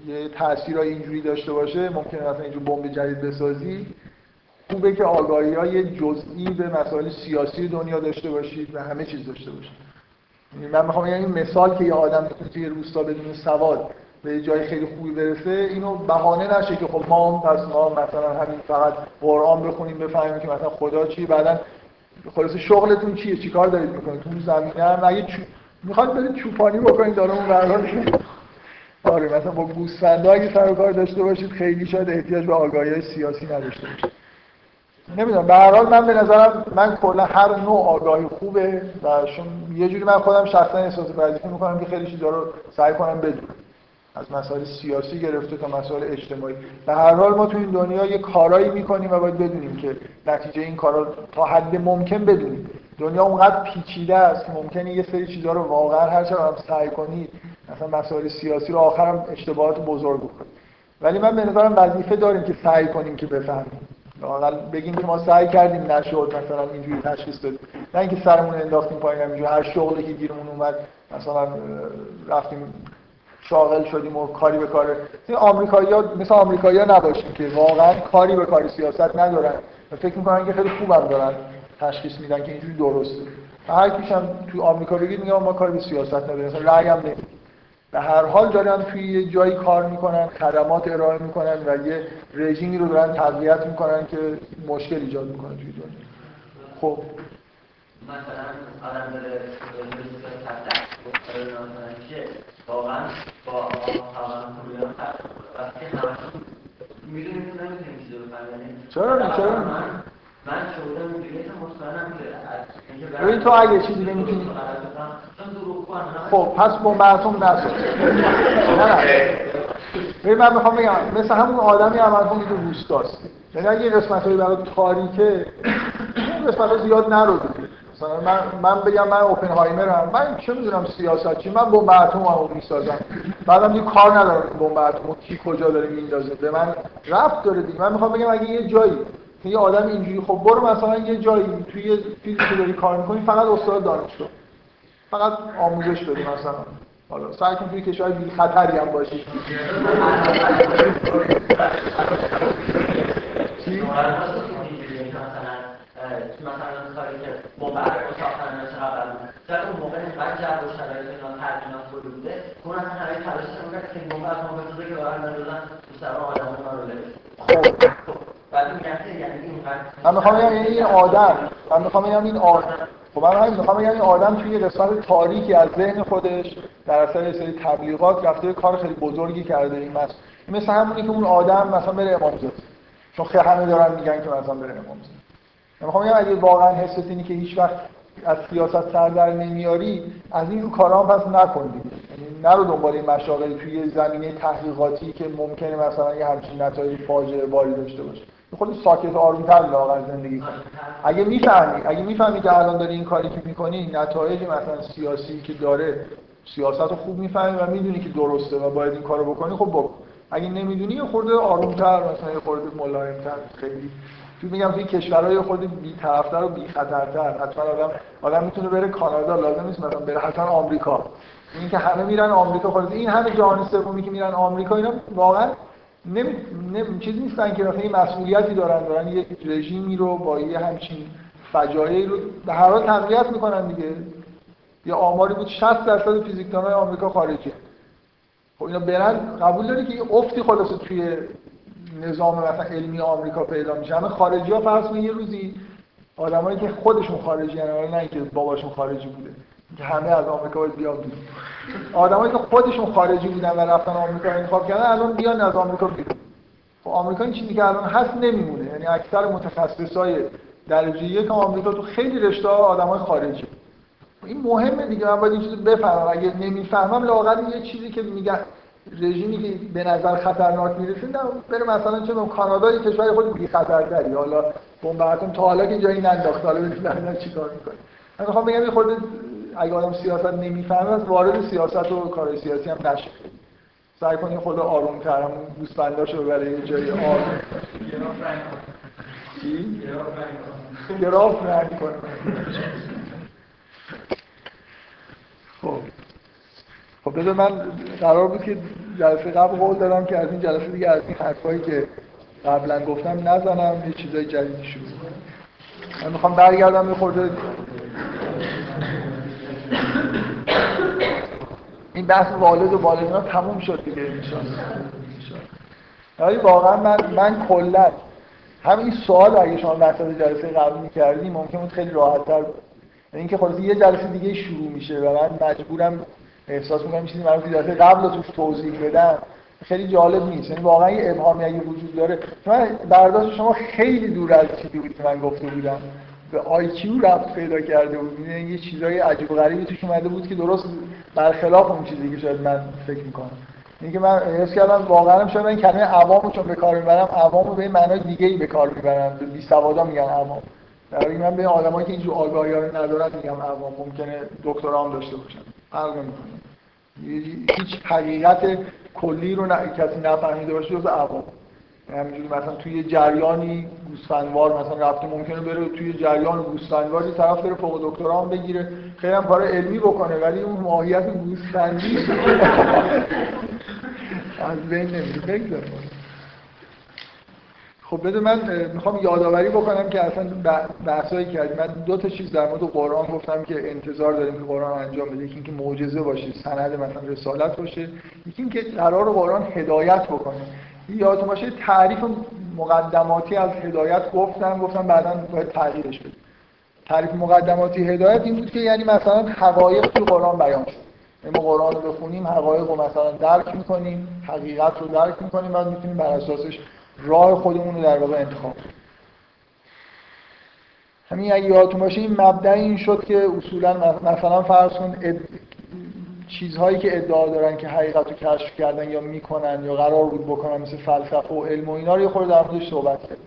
یه تأثیرای اینجوری داشته باشه، ممکنه مثلا اینجور بمب جدید بسازی، خوبه که آگاهی‌های جزئی به مسائل سیاسی دنیا داشته باشید و همه چیز داشته باشید. من میخوام یعنی مثال که یه آدم توی روستا بدون سواد به جای خیلی خوبی برسه، اینو بهانه نشه که خب ما هم پس ما مثلا همین فقط قرآن بخونیم بفهمیم که مثلا خدا چی، بعدن خلاص شغلتون چیه، چیکار دارید میکنید تو زمینه هم مگه چو... میخواید برید چوپانی بکنید داره اون وران شد. آره مثلا با گوسفندا اگه سر و کار داشته باشید خیلی شاید احتیاج به آگاهی سیاسی نداشته باشید. نمیدونم، به هر حال من به نظرم من کلا هر نوع آگاهی خوبه و شون... یه جوری من خودم شخصا احساس وظیفه میکنم که خیلی چیزا رو سعی کنم بدونم، از مسائل سیاسی گرفته تا مسائل اجتماعی. به هر حال ما تو این دنیا یه کارایی میکنیم و باید بدونیم که نتیجه این کارا تا حد ممکن بدونیم. دنیا اونقدر پیچیده است که ممکنه یه سری چیزا رو واقعا هر چقدر هم سعی کنی مثلا مسائل سیاسی رو آخرام اشتباهات بزرگ بکنی، ولی من به نظرم وظیفه داریم که سعی کنیم که بفهمیم، حالا بگیم که ما سعی کردیم نشد مثلا اینجوری تشخیص بدیم، نه اینکه سرمون انداختیم پایین همینجوری هر شغلی که گیرمون اومد مثلا رفتیم شاغل شدیم و کاری به کار. این آمریکایی‌ها مثل آمریکایی‌ها نباشیم که واقعا کاری به کار سیاست ندارن و فکر می‌کنن که خیلی خوبم دارن تشخیص میدن که اینجوری درسته. هر کیشم تو آمریکا بگید میگم ما کاری به سیاست نداریم، مثلا رأی هم نمیدیم. به هر حال دارن توی یه جایی کار می‌کنن، خدمات ارائه می‌کنن و یه رژیمی رو دارن تقویت می‌کنن که مشکل ایجاد می‌کنه توی دنیا. خب مثلا آدم داره واقعا با آقام کنیدان فرق وقتی همشون میدونیم که نمیتونیم چیزی رو فردنیم. چرا؟ چرا؟ من شغلم میدونیم مطمئنم که روی تو اگه چیزی نمیتونیم خب پس با معصوم نسید. نه نه ببین من میخوام بگم مثل همون آدمی عملکن که تو روستاست، یعنی اگه قسمت هایی برای تاریکه قسمت ها زیاد نروده. من من بگم من اوپنهایمرم، من چه میدونم سیاست چی، من بمب اتمو میسازم، بعدم یه کار ندارم بمب اتمو کی کجا داره میندازه، به من ربط داره دیگه. من میخوام بگم اگه یه جایی که یه آدم اینجوری خب برو مثلا یه جایی توی یه چیزی که داری کار می‌کنی فقط استاد دانشجو فقط آموزش بده، مثلا حالا سعی کن توی کشور بی خطری هم باشی. مثلا کاری که مبارک و ساختن نشه قبل در اون موقع نسبت جرد و شرایط اینا ترجمه شده بوده، اون اصلا همه تلاش می‌کرد که مبارک ما بسوزه که دارن ندازن تو سرما آدم ما رو لبس. خب بعد میگه یعنی اینقدر من میخوام بگم این آدم من میخوام بگم این آدم خب من همین میخوام بگم این آدم توی قسمت تاریکی از ذهن خودش در اثر یه سری تبلیغات رفته کار خیلی بزرگی کرده. این مثلا مثل همونی که اون آدم مثلا بره امامزاده، چون خیلی همه دارن میگن که مثلا بره امامزاده. من میخوام بگم اگه واقعا حست اینی که هیچ وقت از سیاست سر در نمیاری، از این کارا هم پس نکن دیگه، یعنی نرو دنبال این مشاغلی توی زمینه تحقیقاتی که ممکنه مثلا یه همچین نتایج فاجعه باری داشته باشه. خود ساکت آروم‌تر لاغر زندگی کن. اگه میفهمی اگه میفهمی که الان داری این کاری که میکنی نتایج مثلا سیاسی که داره، سیاست رو خوب میفهمی و میدونی که درسته و باید این کارو بکنی، خب بکن. اگه نمیدونی یه خورده آروم‌تر مثلا یه خورده ملایم‌تر خیلی تو میگم توی کشورهای خود بی‌طرف‌تر و بی‌خطرتر. حتما آدم آدم میتونه بره کانادا، لازم نیست مثلا بره حتما آمریکا. این که همه میرن آمریکا، خالص این همه جهان سومی که میرن آمریکا اینا واقعا نمی نمی چیزی نیستن که مثلا این مسئولیتی دارن، دارن یک رژیمی رو با یه همچین فجایعی رو به هر حال تقویت میکنن دیگه. یه آماری بود شصت درصد فیزیکدانای آمریکا خارجی. خب اینا برن قبول داره که این افتی خالص توی نظام مثلا علمی آمریکا پیدا میشه. همه خارجی‌ها فرض کنید یه روزی آدمایی که خودشون خارجی هستن، نه اینکه باباشون خارجی بوده، که همه از آمریکا باید بیان بیرون. آدمایی که خودشون خارجی بودن و رفتن آمریکا انتخاب کردن الان بیان از آمریکا بیرون. خب آمریکا این چیزی که الان هست نمیمونه، یعنی اکثر متخصصای درجه یک آمریکا تو خیلی رشته‌ها آدمای خارجی. این مهمه دیگه، من باید این چیزو بفهمم. اگه نمیفهمم لااقل یه چیزی که میگن رژیمی که به نظر خطرناک میرسوند بره مثلا چه بگم کانادایی کشور خود بی خطرتری، حالا بمب اتم تا حالا که جایی ننداخته، حالا ببینید چیکار میکنه. من میخوام بگم این خود اگه آدم سیاست نمیفهمه وارد سیاست و کار سیاسی هم نشه، سعی کنید خود آروم تر همون گوسفنداشو ببره یه جای آروم گراف رنگ کنه. خب خب بذار من قرار بود که جلسه قبل قول دارم که از این جلسه دیگه از این حرفایی که قبلا گفتم نزنم، یه چیزای جدید شروع کنم. من میخوام برگردم یه خورده این بحث والد و والدینا تموم شد دیگه ان شاء الله. یعنی واقعا من من کلا همین سوال اگه شما وسط جلسه قبل می‌کردید ممکن بود خیلی راحت‌تر، اینکه خلاص یه جلسه دیگه شروع میشه و من مجبورم احساس می‌کنم چیزی برای جلسه قبل توش توضیح بدم خیلی جالب نیست. یعنی واقعا یه ابهامی اگه وجود داره، من برداشت شما خیلی دور از چیزی بود که من گفته بودم، به آی کیو ربط پیدا کرده بود. می‌دونید یه چیزای عجیب و غریبی توش اومده بود که درست برخلاف اون چیزی که شاید من فکر می‌کنم. اینکه من حس کردم واقعا شاید این کلمه عوامو چون به کار می‌برم، عوامو به معنای دیگه‌ای به کار می‌برم، بی سوادا میگن عوام. در حالی من به آدمایی که اینجور آگاهی ها رو ندارن میگم عوام، ممکنه دکترا هم داشته باشن. فرق نمی‌کنه. هیچ حقیقت کلی رو نه کسی نفهمیده باشه جز عوام. همینجوری مثلا توی جریانی گوسفندوار مثلا رفته، ممکنه بره توی جریان گوسفندواری طرف بره فوق دکترا هم بگیره، خیلی هم کار علمی بکنه، ولی اون ماهیت گوسفندی از بین نمیره. خب بده من میخوام یادآوری بکنم که اصلا بحثایی کردیم، من دو تا چیز در مورد قرآن گفتم که انتظار داریم که قرآن انجام بده. یکی اینکه معجزه باشه، سند مثلا رسالت باشه. یکی اینکه قرار قرآن هدایت بکنه. یادتون باشه تعریف مقدماتی از هدایت گفتم گفتم بعداً باید تغییرش بدیم. تعریف مقدماتی هدایت این بود که یعنی مثلا حقایق تو قرآن بیان شد. ما قرآن رو بخونیم، حقایق رو مثلا درک می‌کنیم، حقیقت رو درک می‌کنیم، بعد می‌تونیم بر اساسش راه خودمون رو در واقع انتخاب کنیم. همین اگه یادتون باشه این مبدأ این شد که اصولاً مثلا فرض کن اد... چیزهایی که ادعا دارن که حقیقت رو کشف کردن یا میکنن یا قرار بود بکنن، مثل فلسفه و علم و اینا رو یه خورده در موردش صحبت کردیم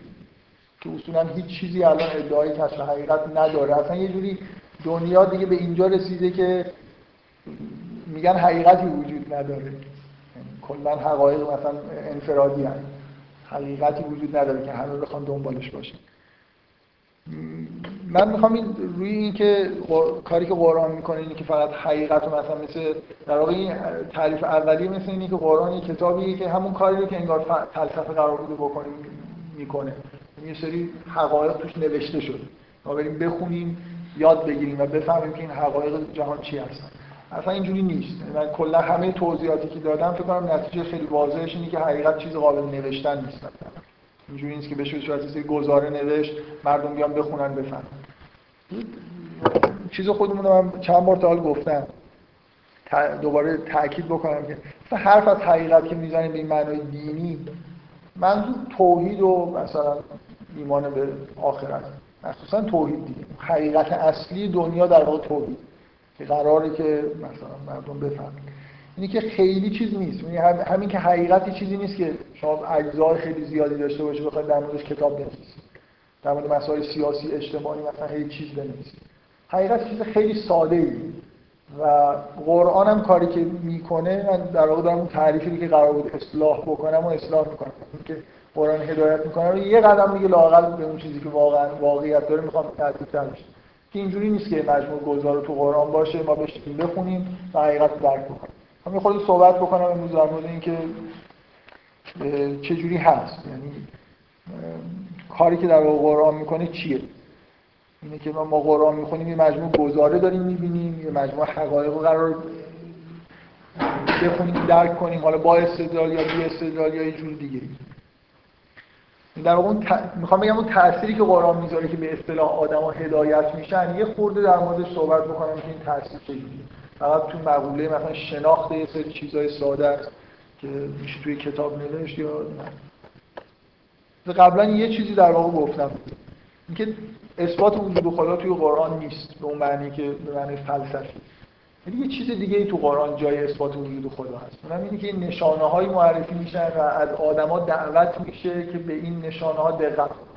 که اصولاً هیچ چیزی الان ادعای کشف حقیقت نداره. اصلا یه جوری دنیا دیگه به اینجا رسیده که میگن حقیقتی وجود نداره، کلاً حقایق مثلا انفرادی هست، حقیقتی وجود نداره که همه بخوان دنبالش باشه. من میخوام این روی این که کاری که قرآن میکنه اینه که فقط حقیقت رو مثلا مثل در واقع این تعریف اولی مثل اینه که قرآن یه کتابیه که همون کاری رو که انگار فلسفه قرار بوده بکنیم میکنه. یه سری حقایق توش نوشته شده، ما بریم بخونیم، یاد بگیریم و بفهمیم که این حقایق جهان چی هستن. اصلا اینجوری نیست. من کلا همه توضیحاتی که دادم فکر کنم نتیجه خیلی واضحش اینه که حقیقت چیز قابل نوشتن نیست. اینجوری نیست که بشه شو اساس گزاره نوشت مردم بیان بخونن بفهمن. چیز خودمون رو من چند بار تا حال گفتم، دوباره تاکید بکنم که حرف از حقیقت که میزنیم به این معنای دینی منظور توحید و مثلا ایمان به آخرت، مخصوصا توحید دیگه. حقیقت اصلی دنیا در واقع توحید که قراره که مثلا مردم بفهمن. اینی که خیلی چیز نیست، یعنی همین که حقیقتی چیزی نیست که شما اجزای خیلی زیادی داشته باشه بخواید در موردش کتاب بنویسید، در مورد مسائل سیاسی اجتماعی مثلا هیچ چیز بنویسید. حقیقت چیز خیلی ساده‌ایه و قرآن هم کاری که میکنه، من در واقع دارم اون تعریفی که قرار بود اصلاح بکنم و اصلاح میکنم، که قرآن هدایت میکنه رو یه قدم دیگه لااقل به اون چیزی که واقعا واقعیت داره میخوام تاکیدتر بشه. که اینجوری نیست که مجموع گزارو تو قرآن باشه ما بشیم بخونیم و حقیقت رو درک کنیم. من خود صحبت بکنم امروز در مورد اینکه چه جوری هست، یعنی کاری که در قرآن میکنه چیه. اینه که ما قرآن میخونیم یه مجموعه گزاره داریم میبینیم، یه مجموعه حقایق رو قرار بخونیم درک کنیم، حالا با استدلال یا بی استدلال یا یه جور دیگه. در واقع اون ت... میخوام بگم اون تأثیری که قرآن میذاره که به اصطلاح آدما هدایت میشن یه خورده در موردش صحبت بکنم که این تأثیر چجوریه. فقط تو مقوله مثلا شناخت یه سری چیزای ساده است که میشه توی کتاب نوشت یا نه. قبلا یه چیزی در واقع گفتم، اینکه اثبات وجود خدا توی قرآن نیست به اون معنی که به معنی فلسفی. یه چیز دیگه ای تو قرآن جای اثبات وجود خدا هست. اونم اینه که این نشانه‌های معرفی میشن و از آدما دعوت میشه که به این نشانه‌ها دقت کنن.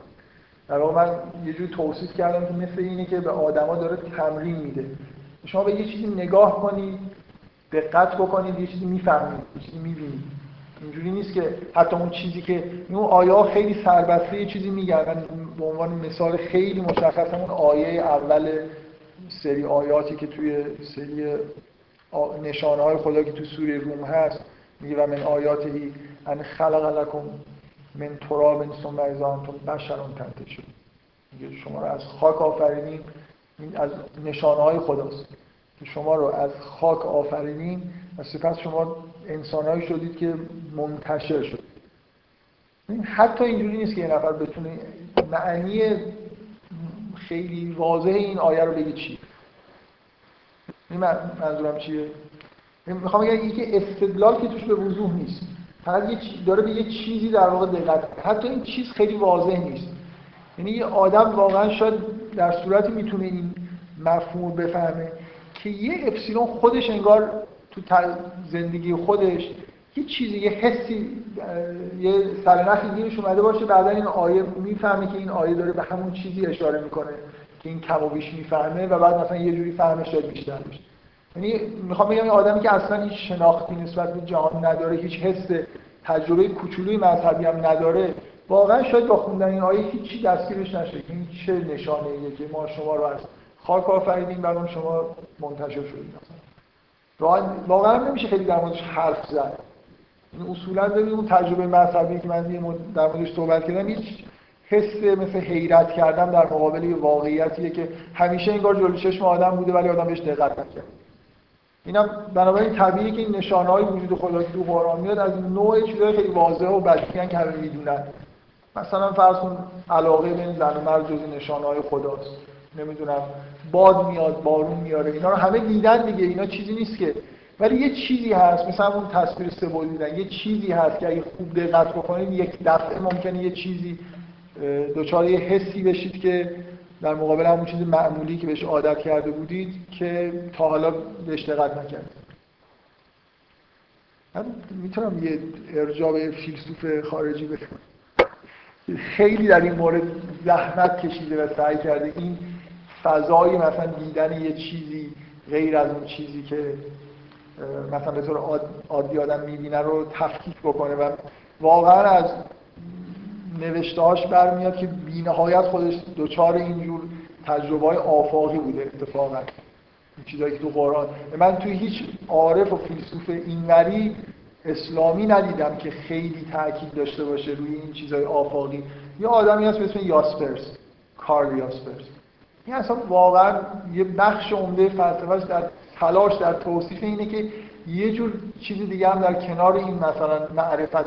در واقع من یه جور توصیف کردم که مثل اینه که به آدما داره تمرین میده. شما به یه چیزی نگاه کنید، دقت بکنید، یه چیزی میفهمید، یه چیزی میبینید. اینجوری نیست که حتی اون چیزی که اون آیه‌ها خیلی سربسته یه چیزی میگن. من به عنوان مثال خیلی مشخص اون آیه اول سری آیاتی که توی سری نشانه‌های خدا که تو سوره روم هست میگه و من آیاتی ان خلق لکم من تراب ثم اذا انتم بشر تنتشرون، میگه شما رو از خاک آفرینیم. این از نشانه‌های خداست که شما رو از خاک آفرینیم و سپس شما انسان‌هایی شدید که منتشر شد. این حتی اینجوری نیست که یه نفر بتونه معنی خیلی واضح این آیه رو بگید چی. این منظورم چیه؟ میخوام بگم اینکه استدلال که توش به وضوح نیست. فقط داره به یه چیزی در واقع دقت. حتی این چیز خیلی واضح نیست. یعنی یه آدم واقعا شاید در صورتی میتونه این مفهوم بفهمه که یه اپسیلون خودش انگار تو زندگی خودش یه چیزی، یه حسی، یه سرنخی گیرش اومده باشه، بعدا این آیه میفهمه که این آیه داره به همون چیزی اشاره میکنه که این کم و بیش میفهمه و بعد مثلا یه جوری فهمش داره بیشتر میشه. یعنی میخوام بگم این آدمی که اصلا هیچ شناختی نسبت به جهان نداره، هیچ حس تجربه کوچولوی مذهبی هم نداره، واقعا شاید با خوندن این آیه هیچی دستگیرش نشه که این چه نشانه‌ایه که ما شما رو از خاک آفریدیم بعدم شما منتشر شدید. واقعا نمیشه خیلی در موردش حرف زد. این اصولا ببینید اون تجربه مذهبی که من در موردش صحبت کردم هیچ حس مثل حیرت کردن در مقابل یه واقعیتیه که همیشه انگار جلوی چشم آدم بوده ولی آدم بهش دقت نکرد. اینم بنابراین طبیعیه که این نشانه‌های وجود خدا تو قرآن میاد از نوع چیزای خیلی واضحه و بدیهیه که همه میدونن. مثلا فرض کن علاقه بین زن و مرد جزء نشانه‌های خداست. نمیدونم باد میاد، بارون میاره، اینا رو همه دیدن دیگه، اینا چیزی نیست که. ولی یه چیزی هست، مثلا اون تصویر سه‌بعد دیدن، یه چیزی هست که اگه خوب دقت بکنید یک دفعه ممکنه یه چیزی دچار یه حسی بشید که در مقابل همون چیز معمولی که بهش عادت کرده بودید که تا حالا بهش دقت نکردید. من میتونم یه ارجاع به فیلسوف خارجی بکنم. خیلی در این مورد زحمت کشیده و سعی کرده این فضای مثلا دیدن یه چیزی غیر از اون چیزی که مثلا به طور عادی آدم میبینه رو تفکیک بکنه و واقعا از نوشتهاش برمیاد که بی‌نهایت خودش دوچار اینجور تجربه‌های آفاقی بوده اتفاقا. این چیزایی که تو قرآن من توی هیچ عارف و فیلسوف اینوری اسلامی ندیدم که خیلی تاکید داشته باشه روی این چیزهای آفاقی. یه آدمی هست به اسم یاسپرس، کارل یاسپرس. این اصلا واقعا یه بخش عمده فلسفه‌اش در تلاش در توصیف اینه که یه جور چیز دیگه هم در کنار این مثلا معرفت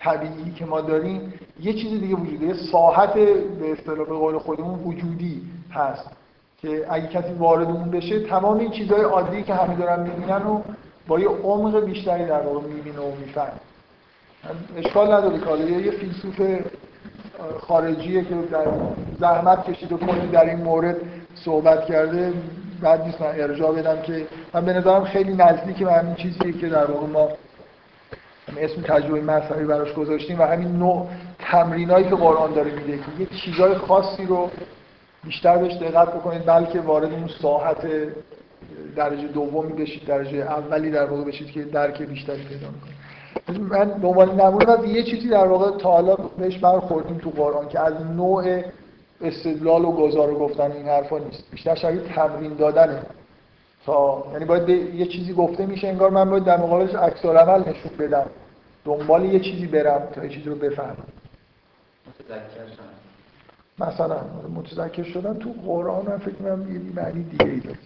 طبیعی که ما داریم یه چیز دیگه وجوده، یه ساحت به اصطلاح به قول خودمون وجودی هست که اگه کسی وارد اون بشه تمام این چیزهای عادی که همه دارن می‌بینن رو با یه عمق بیشتری در واقع می‌بینه و می‌فهمه. اشکال نداره که یه فیلسوف خارجیه که در زحمت کشید و کلی در این مورد صحبت کرده، بعد نیست من ارجاع بدم که من به نظرم خیلی نزدیک به همین چیزیه که در واقع ما اسم تجربه مذهبی براش گذاشتیم و همین نوع تمرینایی که قرآن داره میده که یه چیزای خاصی رو بیشتر بهش دقت بکنید بلکه وارد اون ساحت درجه دومی بشید، درجه اولی در واقع بشید که درک بیشتری پیدا کنید. من به عنوان نمونه از یه چیزی در واقع تا حالا بهش برخوردیم تو قرآن که از نوع استدلال و گزاره گفتن این حرفا نیست، بیشتر شبیه تمرین دادنه. تا یعنی باید یه چیزی گفته میشه انگار من باید در مقابلش عکس العمل نشون بدم، دنبال یه چیزی برم تا یه چیزی رو بفهمم. متذکر شدن مثلا متذکر شدن تو قرآن من فکر می‌کنم یه معنی دیگه‌ای داره.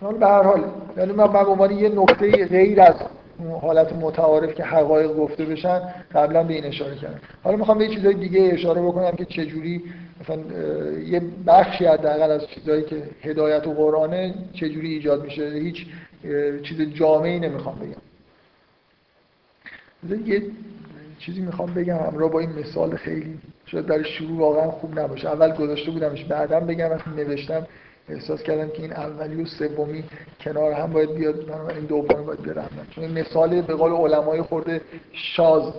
حالا به هر حال یعنی من به عنوان یه نکته غیر از حالت متعارف که حقایق گفته بشن قبلا به این اشاره کردم. حالا میخوام به یه چیزای دیگه اشاره بکنم که چجوری مثلا یه بخشی حداقل از چیزایی که هدایت و قرآنه چجوری ایجاد میشه. هیچ چیز جامعی نمیخوام بگم، یه چیزی میخوام بگم همراه با این مثال خیلی شاید در شروع واقعا خوب نباشه. اول گذاشته بودمش بعدم بگم، وقتی نوشتم احساس کردم که این اولی و سومی کنار هم باید بیاد، بنابراین دومی باید بیارم. چون این مثال به قول علمای خورده شاز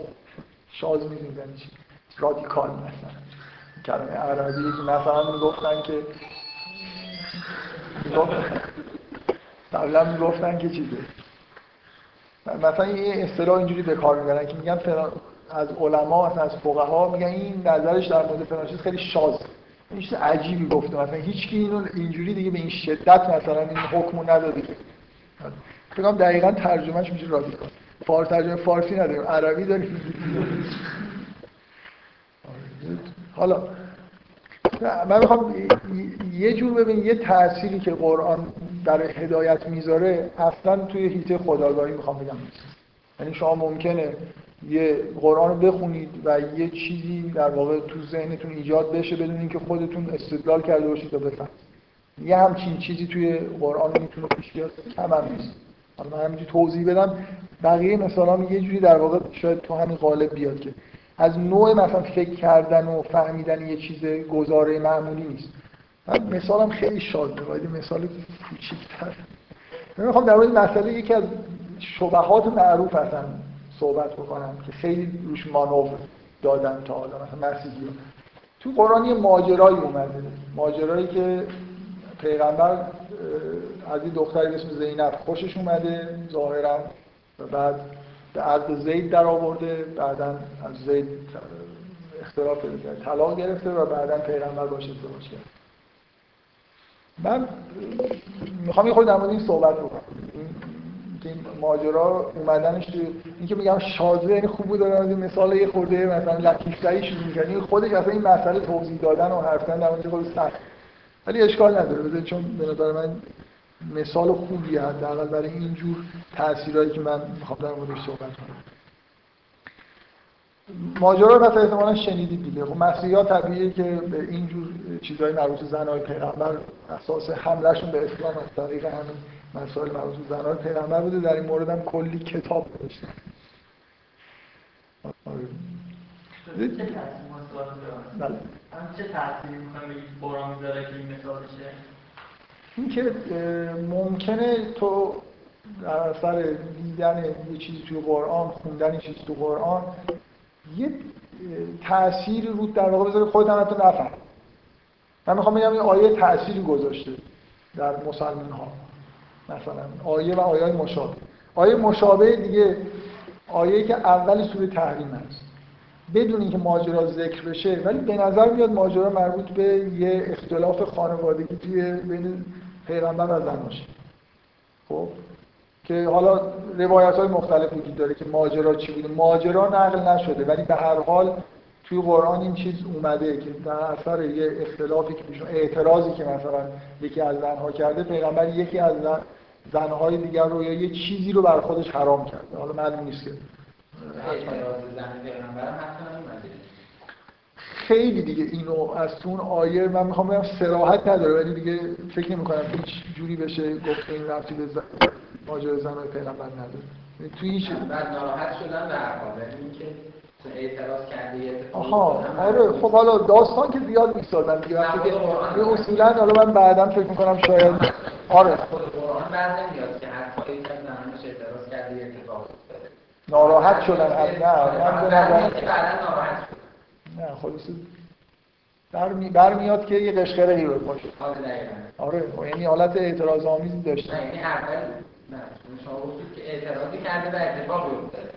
شاز می‌دونن چی، رادیکال مثلا کلمه عربی مثلا میگفتن که قبلا میگفتن که چیزه، مثلا این اصطلاح اینجوری به کار میبرن که میگن فرا... از علما از فقها میگن این نظرش در مورد فلان چیز خیلی شاذه، این چیز عجیبی گفته، مثلا هیچ کی اینو اینجوری دیگه به این شدت مثلا این حکمو نداده. میگم دقیقاً ترجمهش میشه رادیکال. فارسی ترجمه فارسی نداریم، عربی داریم. حالا من میخوام یه جور ببین یه تأثیری که قرآن در هدایت میذاره اصلا توی حیطه خودآگاهی میخوام بگم، یعنی شما ممکنه یه قرآن رو بخونید و یه چیزی در واقع تو ذهنتون ایجاد بشه بدون اینکه خودتون استدلال کرده باشید و بفهمید. یه همچین چیزی توی قرآن میتونه پیش بیاد، کم هم نیست. من همینجوری توضیح بدم، بقیه مثالام یه جوری در واقع شاید تو همین قالب بیاد که از نوع مثلا فکر کردن و فهمیدن یه چیز گزاره معمولی نیست. مثالم خیلی شاذه، باید مثال کوچیک‌تر. من می‌خوام در مورد مسئله یکی از شبهات معروف هستن صحبت بکنم که خیلی روش مانور دادن تا حالا. مثلا مسیحی‌ها تو قرآن یه ماجرایی اومده، ماجرایی که پیغمبر از این دختری به اسم زینب خوشش اومده ظاهراً و بعد به عرض زید در آورده، بعداً از زید اختلاف پیدا کرده، طلاق گرفته و بعداً پیغمبر باش ازدواج کرده. من میخوام یه خورده در مورد این صحبت بکنم، این ماجرا اومدنش تو این که میگم شاذه، یعنی خوب بود دارم این مثال یه خورده مثلا لطیف‌تری شروع می‌کنی، خودش اصلا این مسئله توضیح دادن و حرف زدن در مورد خود سخت، ولی اشکال نداره. بذارید چون به نظر من مثال خوبیه حداقل برای این جور تأثیرایی که من می‌خوام در موردش صحبت کنم. ماجرا رو مثلا احتمالاً شنیدید دیگه. خب مسیحا طبیعیه که به این جور چیزای مربوط به زنای پیغمبر اساس حملهشون به اسلام از طریق همین مسائل مربوط به زنای پیغمبر بوده. در این مورد هم کلی کتاب نوشتن. بله. من چه تأثیری می‌خوام بگید قرآن می‌ذاره که این مثالشه؟ این که ممکنه تو در اثر دیدن یه چیزی توی قرآن، خوندن یه چیزی تو قرآن یه تأثیری رو در واقع بذاره خودت هم حتی نفهم. من میخوام بگم این آیه تأثیری گذاشته در مسلمان ها، مثلا آیه و آیه مشابه. آیه مشابه دیگه آیه که اول سوره تحریم هست بدون اینکه ماجرا ذکر بشه، ولی به نظر میاد ماجرا مربوط به یه اختلاف خانوادگی توی بین پیغمبر و زناشه. خب که حالا روایت‌های مختلف وجود داره که ماجرا چی بوده، ماجرا نقل نشده، ولی به هر حال توی قرآن این چیز اومده که در اثر یه اختلافی که میشه، اعتراضی که مثلا یکی از زنها کرده، پیغمبر یکی از زن زنهای دیگر رو یا یه چیزی رو بر خودش حرام کرده. حالا معلوم نیست که اعتراض زن پیغمبر هم اومده خیلی دیگه. اینو از اون آیه من میخوام بگم صراحت نداره، ولی دیگه فکر نمی‌کنم هیچ جوری بشه گفت این رابطه به ماجرای زنای پیغمبر نداره. توی هیچ بعد ناراحت شدن به هر حال، یعنی اینکه اعتراض کرده یه آها آره. خب حالا داستان که زیاد می‌سازن دیگه، وقتی که اصولاً حالا من بعداً فکر می‌کنم شاید آره قرآن بعد نمیاد که هر کاری که زنانش اعتراض کرده اتفاق افتاده ناراحت شدن. از نه من بعداً ناراحت شدم، نه خلاصه برمی برمیاد که یه قشقره‌ای رو باشه. آره یعنی حالت اعتراض آمیزی داشت. نه یعنی اول نه شما گفتید که اعتراضی کرده به اتفاق افتاده.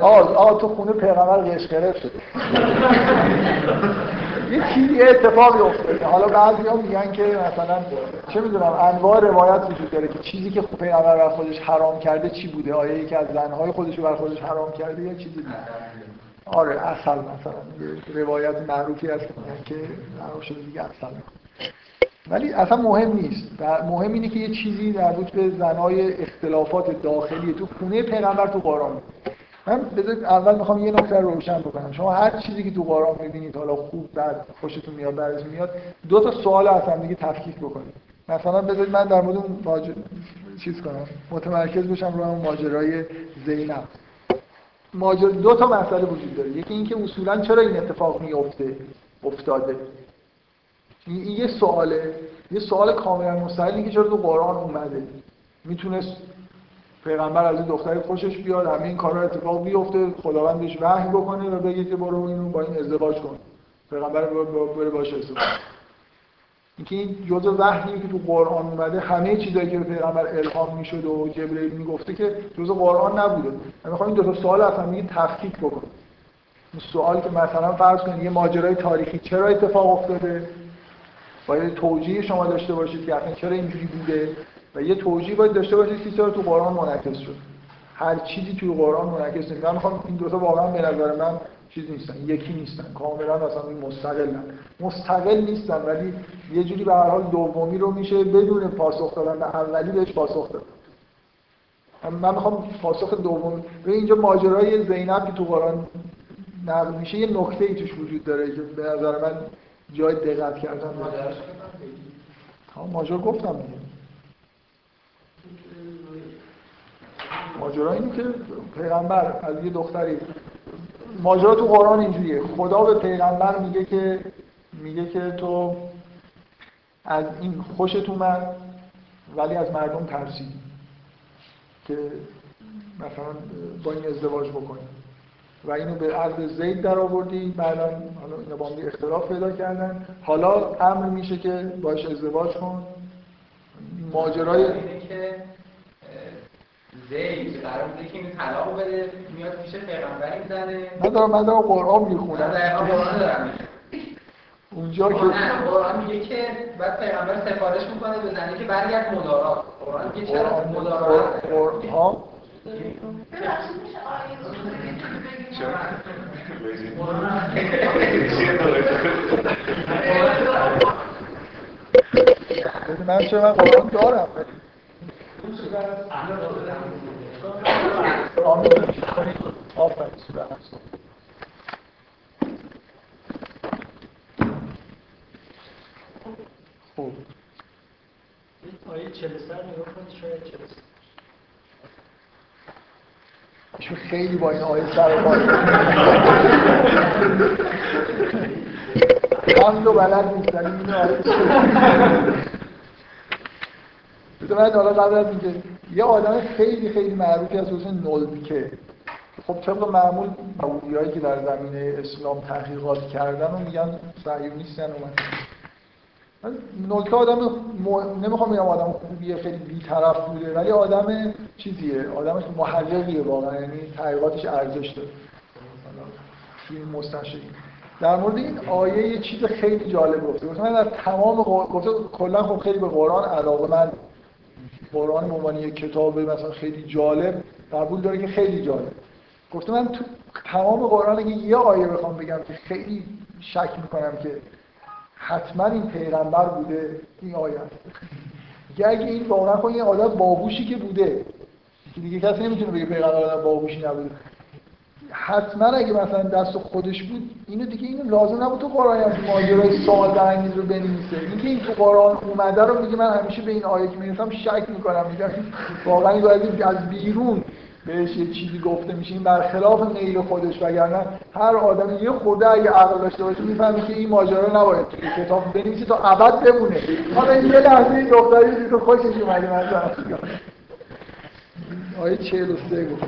آه آه تو خونه پیغمبر قشقره شده. یه چیزی اتفاقی افتاده. حالا بعضیا میگن که مثلا چه میدونم انواع روایت وجود داره که چیزی که پیغمبر بر خودش حرام کرده چی بوده؟ آیا یکی از زن‌های خودش رو بر خودش حرام کرده یا چیزی دیگه؟ آره اصل مثلا یه روایت معروفی هست که معروف شده دیگه اصل، ولی اصلا مهم نیست. مهم اینه که یه چیزی در بود به زنای اختلافات داخلی تو خونه پیغمبر تو قرآن. من بذارید اول میخوام یه نکته رو روشن بکنم. شما هر چیزی که تو قرآن میبینید حالا خوب بد خوشتون میاد درش میاد، دو تا سوال از هم دیگه تفکیک بکنید. مثلا بذارید من در مورد اون ماجرا چیز کنم، متمرکز بشم رو اون ماجرای زینب. ماجرا دو تا مسئله وجود داره، یکی اینکه اصولاً چرا این اتفاق میفته افتاده، این یه سواله، یه سوال کاملا مستقلی که چرا تو قرآن اومده. میتونست پیغمبر از این دختری خوشش بیاد، همه این کارا اتفاق بیفته، خداوند بهش وحی بکنه و بگه که برو اینو با این ازدواج کن، پیغمبر بره باشه ازدواج. اینکه این جزء وحیه که تو قرآن اومده، همه چیزایی که به پیغمبر الهام میشد و جبرئیل میگفته که جزء قرآن نبوده. من میخوام این دو تا سوال اصلا یه تفکیک بکنم. سوال که مثلا فرض کنید یه ماجرای تاریخی چرا اتفاق افتاده؟ باید توجیه شما داشته باشید که اصلا چرا اینجوری بوده و یه توجیه باید داشته باشید که چرا تو قرآن منعکس شد. هر چیزی تو قرآن منعکس نیست. من میخوام این دو تا واقعا به نظر من چیز نیستن، یکی نیستن، کاملا اصلا مستقلن. مستقل نیستن ولی یه جوری به هر حال دومی رو میشه بدون پاسخ دادن به اولی بهش پاسخ داد. من میخوام پاسخ دوم به اینجا ماجرای زینب که تو قرآن نقل میشه یه نکته‌ای توش وجود داره که به نظر من جای دقت کردن نداره. تا ماجرا گفتم دیگه. ماجرا اینه که پیغمبر از یه دختری، ماجرا تو قرآن اینجوریه، خدا به پیغمبر میگه که میگه که تو از این خوشت اومد ولی از مردم ترسیدی که مثلا با این ازدواج بکنی و اینو به عرض زید در آوردی، بعدا حالا اینا با هم اختلاف پیدا کردن، حالا امر میشه که باش ازدواج کن. ماجرای اینه که زید قرار بوده که این طلاق بده، میاد میشه پیغمبر میزنه. من دارم من دارم قرآن میخونم، اونجا که قرآن میگه که بعد پیغمبر سفارش میکنه به زنی که برگرد مدارا. قرآن میگه چرا مدارا؟ قرآن من چه من قرآن دارم خوب آیه چهل و سه نگاه کنید، شاید چهل و سه چون خیلی با این آیه سر و باید هم دو بلد میستنیم این آیه بزرمید. حالا قبل از اینکه یه آدم خیلی خیلی معروفی از حسین نلبکه، خب طبق معمول معمولی هایی که در زمینه اسلام تحقیقات کردن و میگن صهیونیستن اومد. نلکه آدم مو... نمیخوام بگم آدم خوبیه، خیلی بی‌طرف بوده ولی آدم چیزیه، آدمش محققیه واقعا، یعنی تحقیقاتش ارزش داره. فیلم مستشری در مورد این آیه یه چیز خیلی جالب گفته. من در تمام گفته کلا خب خیلی به قرآن علاقه‌مند، قرآن به عنوان یک کتاب مثلا خیلی جالب قبول داره که خیلی جالب. گفته من تو تمام قرآن اگه یه آیه بخوام بگم که خیلی شک می‌کنم که حتما این پیغمبر بوده، این آیه است. اگه این واقعا خود این آدم باهوشی که بوده که دیگه کسی نمیتونه بگه پیغمبر آدم باهوشی نبوده، حتما اگه مثلا دست خودش بود اینو دیگه اینو لازم نبود تو قرآن از ماجرای سوال برانگیز رو بنویسه. اینکه این تو قرآن اومده رو میگه من همیشه به این آیه که میرسم شک میکنم، میگم واقعا این باید از بیرون بهش یه چیزی گفته میشه، این برخلاف میل خودش، وگرنه هر آدم یه خورده اگه عقل داشته باشه میفهمه که این ماجرا نباید توی کتاب بنویسه تا ابد بمونه. حالا یه لحظه این دختری دیگه تو خوشش اومده مثلا آیه چهل و سه گفت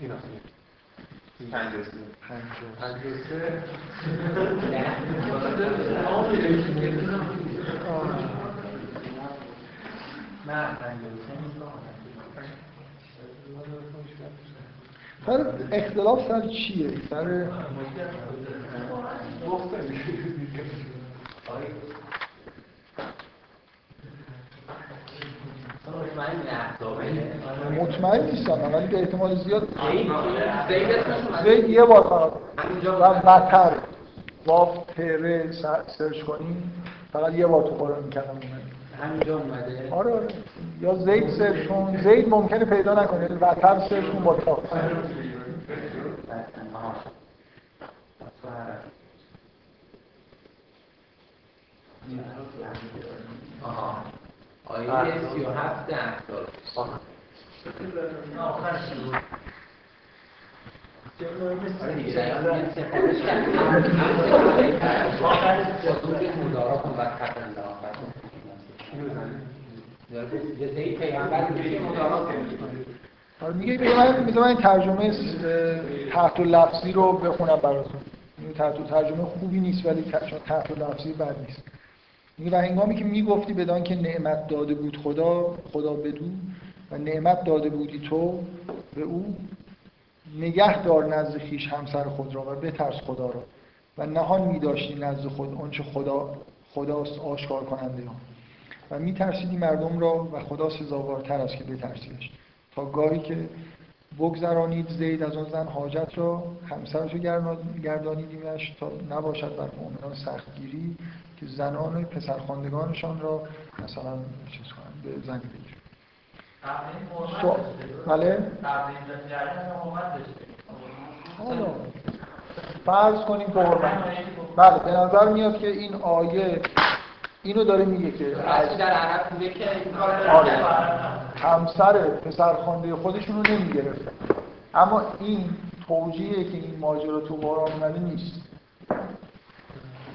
اینا پنجاه و سه پنجاه و سه سر اختلاف سر چیه؟ سر مطمئن نیستم ولی به احتمال زیاد زید یه بار خواهد و بطر واف تره سرچ کنیم، فقط یه بار تو قرآن کردم همینجا اومده. آره آره یا زید سرچ کن، زید ممکنه پیدا نکنه، بطر سرچ کن با تا آها آیه سی و هفت احزاب آخر چی بود؟ آخر جزوی مدارا کن بر قبل الله جزه ای پیغمبر میگه مدارا کن میگه پیغمبر میگه من ترجمه تحت لفظی رو بخونم براتون. این ترجمه خوبی نیست ولی تحت لفظی بد نیست. میگه و هنگامی که میگفتی بدان که نعمت داده بود خدا خدا بدو و نعمت داده بودی تو به او، نگه دار نزد خیش همسر خود را و بترس خدا را و نهان می‌داشتی نزد خود آنچه خدا خداست آشکار کننده ها و می‌ترسیدی مردم را و خدا سزاوارتر است که بترسیدش، تا گاهی که بگذرانید زید از آن زن حاجت را همسرش را گردانیدیمش تا نباشد بر مؤمنان سختگیری که زنان و پسرخواندگانشان را مثلا چیز کنند به زنی بگیرند. بله؟ فرض کنیم که حرمت. بله به نظر میاد که این آیه اینو داره میگه که در عرب میگه که این کار همسر پسرخوانده خودشون رو نمیگرفت، اما این توجیهی که این ماجرا تو قرآن اومده نیست،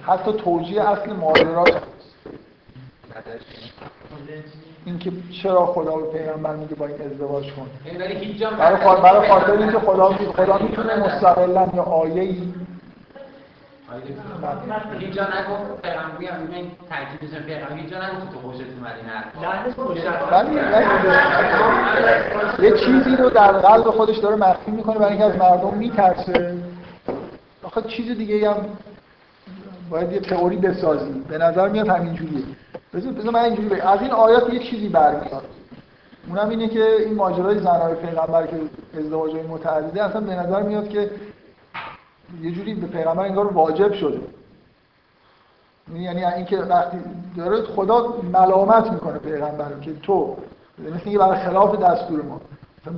حتی توجیه اصل ماجرا اینکه چرا خدا به پیغمبر میگه با این ازدواج کن، برای خاطر اینکه خدا خدا میتونه مستقلا یا آیه‌ای اینجا نگفت پیغمبری هم میگه این ترکیبشون پیغمبری اینجا نگفت تو خوشت اومدی نه یه چیزی رو در قلب خودش داره مخفی میکنه برای اینکه از مردم میترسه. آخه چیز دیگه هم باید یه تئوری بسازیم. به نظر میاد همینجوریه. بذار من اینجوری بگم از این آیات یه چیزی برمیاد، اونم اینه که این ماجرای زنای پیغمبر که ازدواج‌های متعدده اصلا به نظر میاد که یه جوری به پیغمبر انگار واجب شده، یعنی اینکه وقتی داره خدا ملامت میکنه پیغمبر رو که تو مثل اینکه برخلاف دستور ما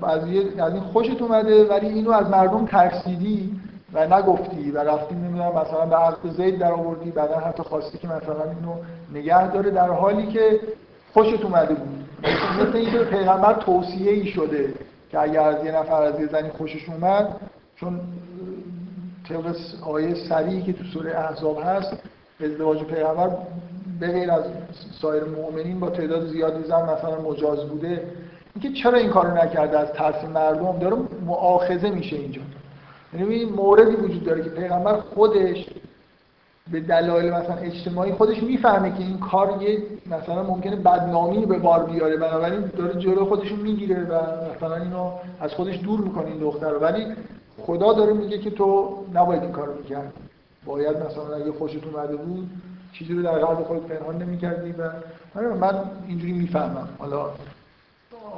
از این خوشت اومده ولی اینو از مردم ترسیدی و نگفتی و رفتیم نمیدونم مثلا به عقد زید در آوردی، بعدا حتی خواستی که مثلا اینو نگه داره در حالی که خوشت اومده بود. مثل اینکه پیغمبر توصیه ای شده که اگر از یه نفر از یه زنی خوشش اومد، چون طبق آیه صریحی که تو سوره احزاب هست ازدواج پیغمبر به غیر از سایر مؤمنین با تعداد زیادی زن مثلا مجاز بوده، اینکه چرا این کارو نکرده از ترس مردم داره مؤاخذه میشه اینجا. یعنی موردی وجود داره که پیغمبر خودش به دلایل مثلا اجتماعی خودش میفهمه که این کار یه مثلا ممکنه بدنامی به بار بیاره، بنابراین داره جلو خودش رو میگیره و مثلا اینو از خودش دور میکنه این دختر رو، ولی خدا داره میگه که تو نباید این کارو میکرد، باید مثلا اگه خوشت اومده بود چیزی رو در قلب خودت پنهان نمیکردی. و من اینجوری میفهمم. حالا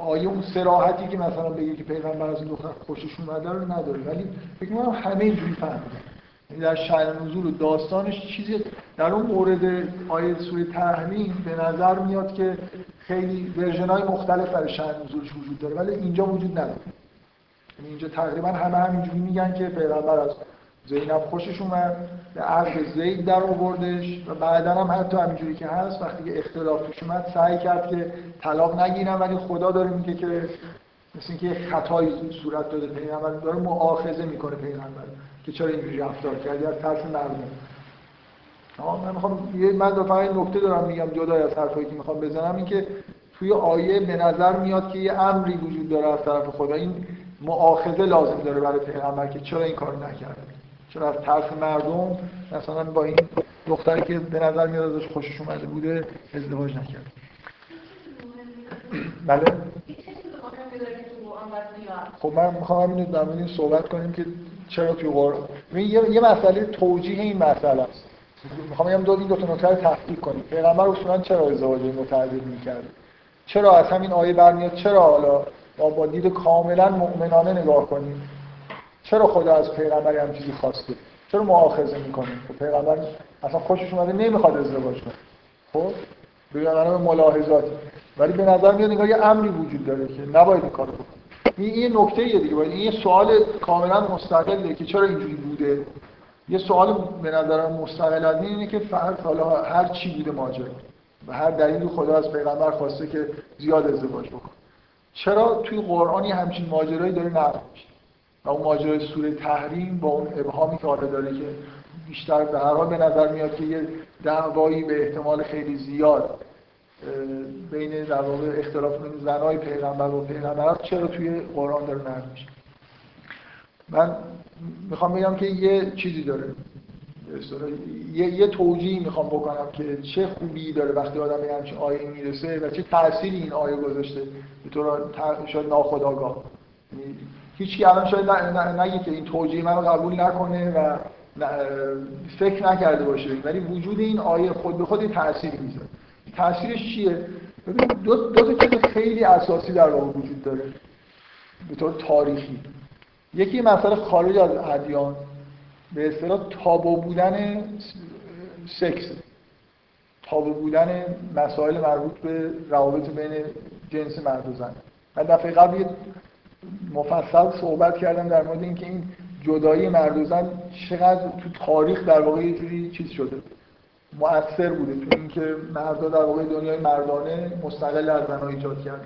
آیه اون صراحتی که مثلا بگه که پیغمبر از این دختر خوشش اومده رو نداره، ولی فکر می‌کنم همه اینجوری فهمیدن. یعنی در شأن نزول و داستانش چیزی در اون مورد آیه سوره تحریم به نظر میاد که خیلی ورژن‌های مختلف برای شأن نزولش وجود داره، ولی اینجا وجود نداره. یعنی اینجا تقریبا همه همینجوری میگن که پیغمبر از زینب خوشش اومد، به عرض زید در آوردش و بعدا هم حتی همینجوری که هست وقتی که اختلاف پیش اومد سعی کرد که طلاق نگیرن، ولی خدا داره میگه که مثل اینکه خطایی صورت داده پیغمبر، داره مؤاخذه میکنه پیغمبر که چرا اینجوری رفتار کردی از ترس مردم. من میخوام یه من دفعه این نکته دارم میگم جدای از حرفایی که میخوام بزنم، این که توی آیه به نظر میاد که یه امری وجود داره از طرف خدا، این مؤاخذه لازم داره برای پیغمبر که چرا این کارو نکردی، چرا از طرف مردم مثلا با این دختری که به نظر میاد ازش خوشش اومده بوده ازدواج نکرد. بله خب من میخوام اینو در مورد این صحبت کنیم که چرا توی قرآن یه یه مسئله توجیه این مسئله است. میخوام هم دو این دو تا نکته رو تحقیق کنیم. پیغمبر اصولا چرا ازدواج متعدد میکرد؟ چرا از همین آیه برمیاد؟ چرا حالا با, با دید کاملا مؤمنانه نگاه کنیم چرا خدا از پیغمبر هم چیزی خواسته؟ چرا مؤاخذه می‌کنه؟ پیغمبر اصلا خوشش اومده نمیخواد ازدواج کنه. خب ببینید الان ملاحظات، ولی به نظر میاد انگار یه امری وجود داره که نباید این کارو بکنه. این یه نکته دیگه، باید این یه سوال کاملا مستقله که چرا اینجوری بوده؟ یه سوال به نظرم مستقلانه اینه که فرق حالا هر چی بوده ماجرا و هر دلیلی خدا از پیغمبر خواسته که زیاد ازدواج بکن، چرا توی قرآنی همچین ماجرایی داره نقل میشه؟ و اون ماجرای سوره تحریم با اون ابهامی که آره داره که بیشتر به هر حال به نظر میاد که یه دعوایی به احتمال خیلی زیاد بین در واقع اختلاف بین زنای پیغمبر و پیغمبرات چرا توی قرآن داره نقل میشه؟ من میخوام بگم که یه چیزی داره، یه یه توجیهی میخوام بکنم که چه خوبی داره وقتی آدم به همچین آیه میرسه و چه تأثیری این آیه گذاشته به طور شاید ناخودآگاه. هیچ کی الان شاید نگه که این توجیه منو قبول نکنه و فکر نکرده باشه، ولی وجود این آیه خود به خود یه تأثیری میذاره. تأثیرش چیه؟ دو دو تا چیز خیلی اساسی در واقع وجود داره به طور تاریخی. یکی مسئله خارج از ادیان به اصطلاح تابو بودن سکس، تابو بودن مسائل مربوط به روابط بین جنس مرد و زن. من دفعه قبل مفصل صحبت کردم در مورد اینکه این جدایی مرد و زن چقدر تو تاریخ در واقع یه جوری چیز شده، مؤثر بوده تو اینکه مردا در واقع دنیای مردانه مستقل از زن‌ها ایجاد کرد.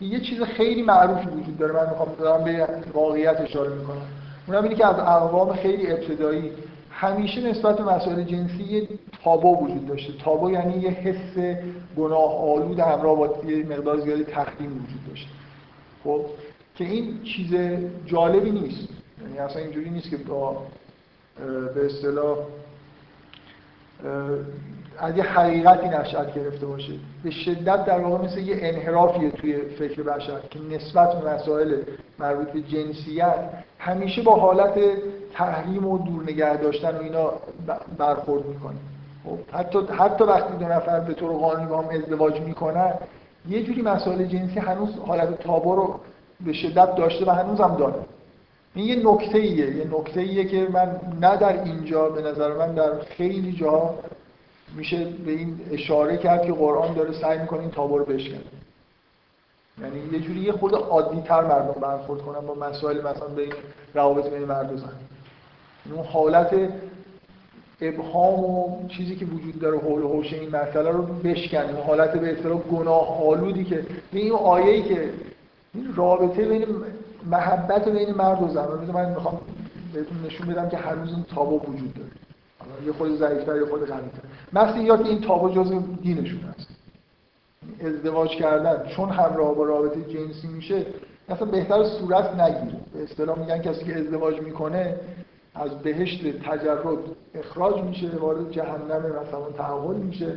یه چیز خیلی معروف وجود داره، من میخوام دارم به واقعیت اشاره میکنم، اونم اینه که از اقوام خیلی ابتدایی همیشه نسبت به مسائل جنسی یه تابو وجود داشته. تابو یعنی یه حس گناه آلود همراه با یه مقدار زیادی تخدیم وجود داشته. خب که این چیز جالبی نیست، یعنی اصلا اینجوری نیست که با به اصطلاح از یه حقیقتی نشأت گرفته باشه، به شدت در واقع مثل یه انحرافیه توی فکر بشر که نسبت به مسائل مربوط به جنسیت همیشه با حالت تحریم و دور نگه داشتن و اینا برخورد میکنه. خب حتی حتی وقتی دو نفر به طور قانونی با هم ازدواج میکنن یه جوری مسائل جنسی هنوز حالت تابو رو به شدت داشته و هنوزم داره. این یه نکته‌ایه، یه نکته‌ایه که من نه در اینجا به نظر من در خیلی جا میشه به این اشاره کرد که قرآن داره سعی میکنه این تابو رو بشکنه. یعنی یه جوری یه خورده عادی‌تر مردم برخورد کنن با مسائل مثلا بین روابط بین مرد و زن. اون حالت ابهام و چیزی که وجود داره حول و حوش این مسئله رو بشکنه. اون حالت به اصطلاح گناه آلودی که این آیه‌ای که این رابطه بین محبت بین مرد و زن رو من میخوام بهتون نشون بدم که هنوز این تابو وجود داره. یه خود ضعیف‌تر یه خود قوی‌تر. مثلا یا که این تابو جزء دینشون هست. ازدواج کردن چون همراه با رابطه جنسی میشه، مثلا بهتر صورت نگیره. به اصطلاح میگن کسی که ازدواج میکنه از بهشت تجرد اخراج میشه، وارد جهنم مثلا تحول میشه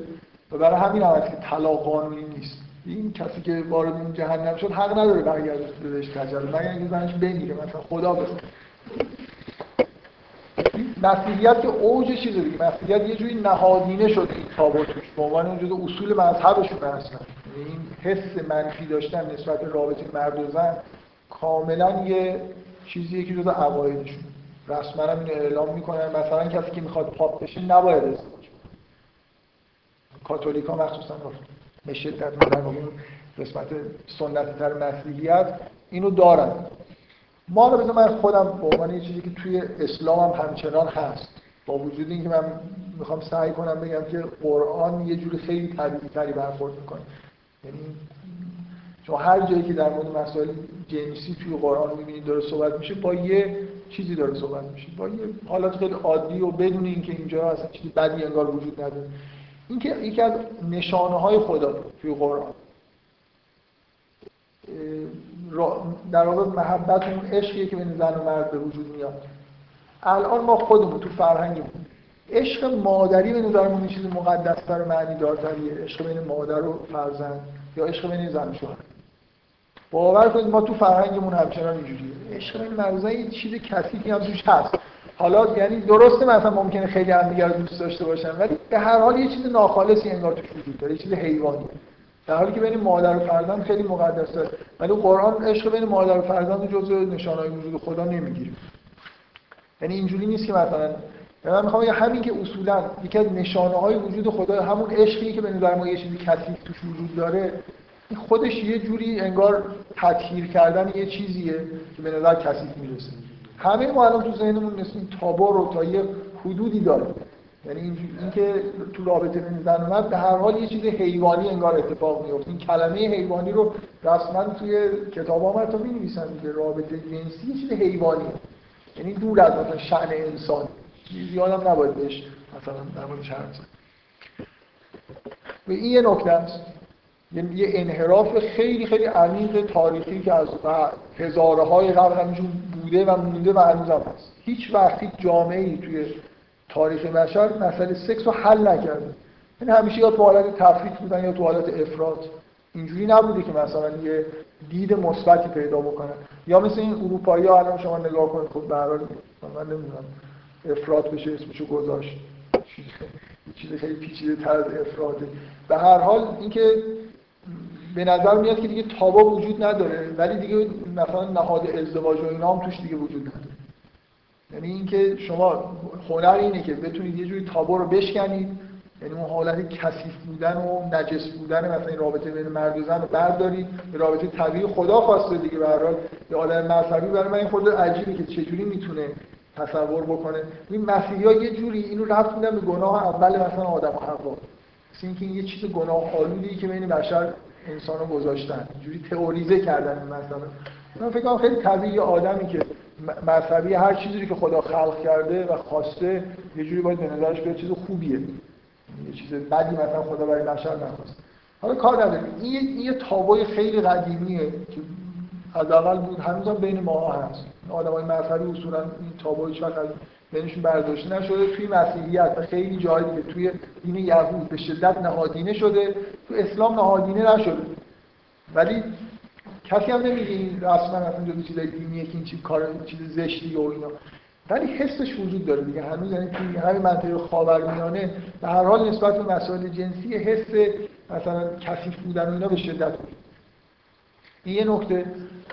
و برای همین هم که طلاق قانونی نیست. این کسی که وارد این جهنم شد حق نداره برگرده به بهشت تجرد، مگر اینکه زنش بمیره مثلا خدا بخواد. مسیحیت که اوج چیزه دیگه، مسیحیت یه جوری نهادینه شده این تابو توش به عنوان اون جزء اصول مذهبشون هستن. این حس منفی داشتن نسبت به رابطه مرد و زن کاملا یه چیزیه که جزء عقایدشون رسما هم اینو اعلام میکنن. مثلا کسی که میخواد پاپ بشه نباید ازدواج کنه. کاتولیکا مخصوصا به شدت در واقع قسمت سنتی تر مسیحیت اینو دارن. ما رو من خودم به عنوان یه چیزی که توی اسلام هم همچنان هست، با وجود این که من میخوام سعی کنم بگم که قرآن یه جوری خیلی طبیعی تری برخورد میکنه. یعنی چون هر جایی که در مورد مسائل جنسی توی قرآن میبینید داره صحبت میشه، با یه چیزی داره صحبت میشه، با یه حالت خیلی عادی و بدون اینکه اینجا اصلا چیزی بدی انگار وجود نداره. این که یکی از نشانه‌های خدا توی قرآن در واقع محبت اون عشقیه که بین زن و مرد به وجود میاد. الان ما خودمون تو فرهنگمون عشق مادری به نظرمون یه چیز مقدس‌تر و معنی‌دارتریه، عشق بین مادر و فرزند یا عشق بین زن و شوهر. باور کنید ما تو فرهنگمون همچنان اینجوریه، عشق بین مرد و زن یه چیز کثیفی هم توش هست. حالا یعنی درسته مثلا ممکنه خیلی همدیگه رو دوست داشته باشن، ولی به هر حال یه چیز ناخالصی انگار توش وجود داره، یه چیز حیوانی، در حالی که بین مادر و فرزند خیلی مقدس است. ولی قرآن عشق بین مادر و فرزند رو جزء نشانه‌های وجود خدا نمیگیره. یعنی اینجوری نیست که مثلا من میخوام بگم همین که اصولا یکی از نشانه‌های وجود خدا همون عشقی که بین در ما یه چیزی کثیف توش وجود داره، این خودش یه جوری انگار تطهیر کردن یه چیزیه که به نظر کثیف میرسه. همه ما الان تو ذهنمون مثل این تابو رو تا یه حدودی داره. یعنی اینکه تو رابطه بین زن و مرد به هر حال یه چیز حیوانی انگار اتفاق میفته. این کلمه حیوانی رو رسما توی کتاب‌ها حتی می‌نویسن که رابطه جنسی یه چیز حیوانیه، یعنی دور از مثلا شأن انسان. زیادم نباید بهش مثلا در موردش حرف زد. و این یه نکته است، یعنی یه انحراف خیلی خیلی عمیق تاریخی که از هزارهای قبل همینجور بوده و مونده و هنوزم هست. هیچ وقتی جامعه‌ای توی تاریخ بشر مسئله سکس رو حل نکرده، یعنی همیشه یا تو حالت تفریط بودن یا تو حالت افراط. اینجوری نبوده که مثلا یه دید مثبتی پیدا بکنن، یا مثل این اروپایی‌ها الان شما نگاه کنید، خب به هر حال من نمی‌دونم افراط بشه اسمشو گذاشت، چیز خیلی پیچیده تر از افراطه. به هر حال اینکه به نظر میاد که دیگه تابو وجود نداره، ولی دیگه مثلا نهاد ازدواج و اینا هم توش دیگه وجود نداره. یعنی اینکه شما هنر اینه که بتونید یه جوری تابو رو بشکنید، یعنی اون حالت کثیف بودن و نجس بودن مثلا رابطه بین مرد و زن رو بردارید، رابطه طبیعی خدا خواسته دیگه. به هر حال یه آدم مذهبی برای من این خود عجیبه که چجوری میتونه تصور بکنه. این مسیحی‌ها یه جوری اینو ربط میدن به گناه اول مثلا آدم و حوا، اینکه یه چیز گناه‌آلودی که بین بشر انسانو گذاشتن، اینجوری تئوریزه کردن. مثلا من فکر کنم خیلی طبیعیه آدمی که مذهبی هر چیزی که خدا خلق کرده و خواسته یه جوری باید به نظرش بیاد چیز خوبیه، یه چیز بدی مثلا خدا برای بشر نخواسته. حالا کار نداره، این یه تابوی خیلی قدیمیه که از اول بود، هنوزم بین ما هست. آدمای مذهبی اصولاً این تابوی هیچ وقت بینشون برداشته نشده. توی مسیحیت و خیلی جایی که توی دین یهود به شدت نهادینه شده، تو اسلام نهادینه نشده. ولی کسی هم نمیگه این رسما اصلا جزو چیزای دینیه که این چیز کار چیز زشتیه و اینا، ولی حسش وجود داره دیگه هنوز. یعنی توی همین منطقه خاورمیانه به هر حال نسبت به مسائل جنسی حس مثلا کثیف بودن و اینا به شدت بود. این یه نکته.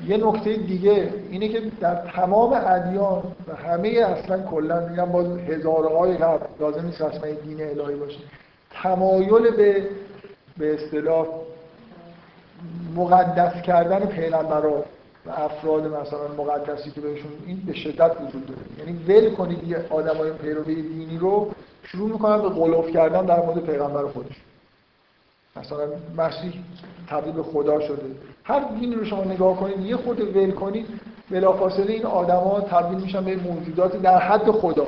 یه نکته دیگه اینه که در تمام ادیان و همه اصلا کلا میگم باز هزارهای قبل، لازم نیست رسما دین الهی باشه، تمایل به به اصطلاح مقدس کردن پیغمبران و افراد مثلا مقدسی که بهشون این به شدت وجود داره. یعنی ول کنید یه آدمای پیروی دینی رو، شروع میکنن به غلو کردن در مورد پیغمبر خودش. مثلا مسیح تبدیل به خدا شده. هر دینی رو شما نگاه کنید یه خورده ول کنید، بلافاصله این آدما تبدیل میشن به موجودات در حد خدا.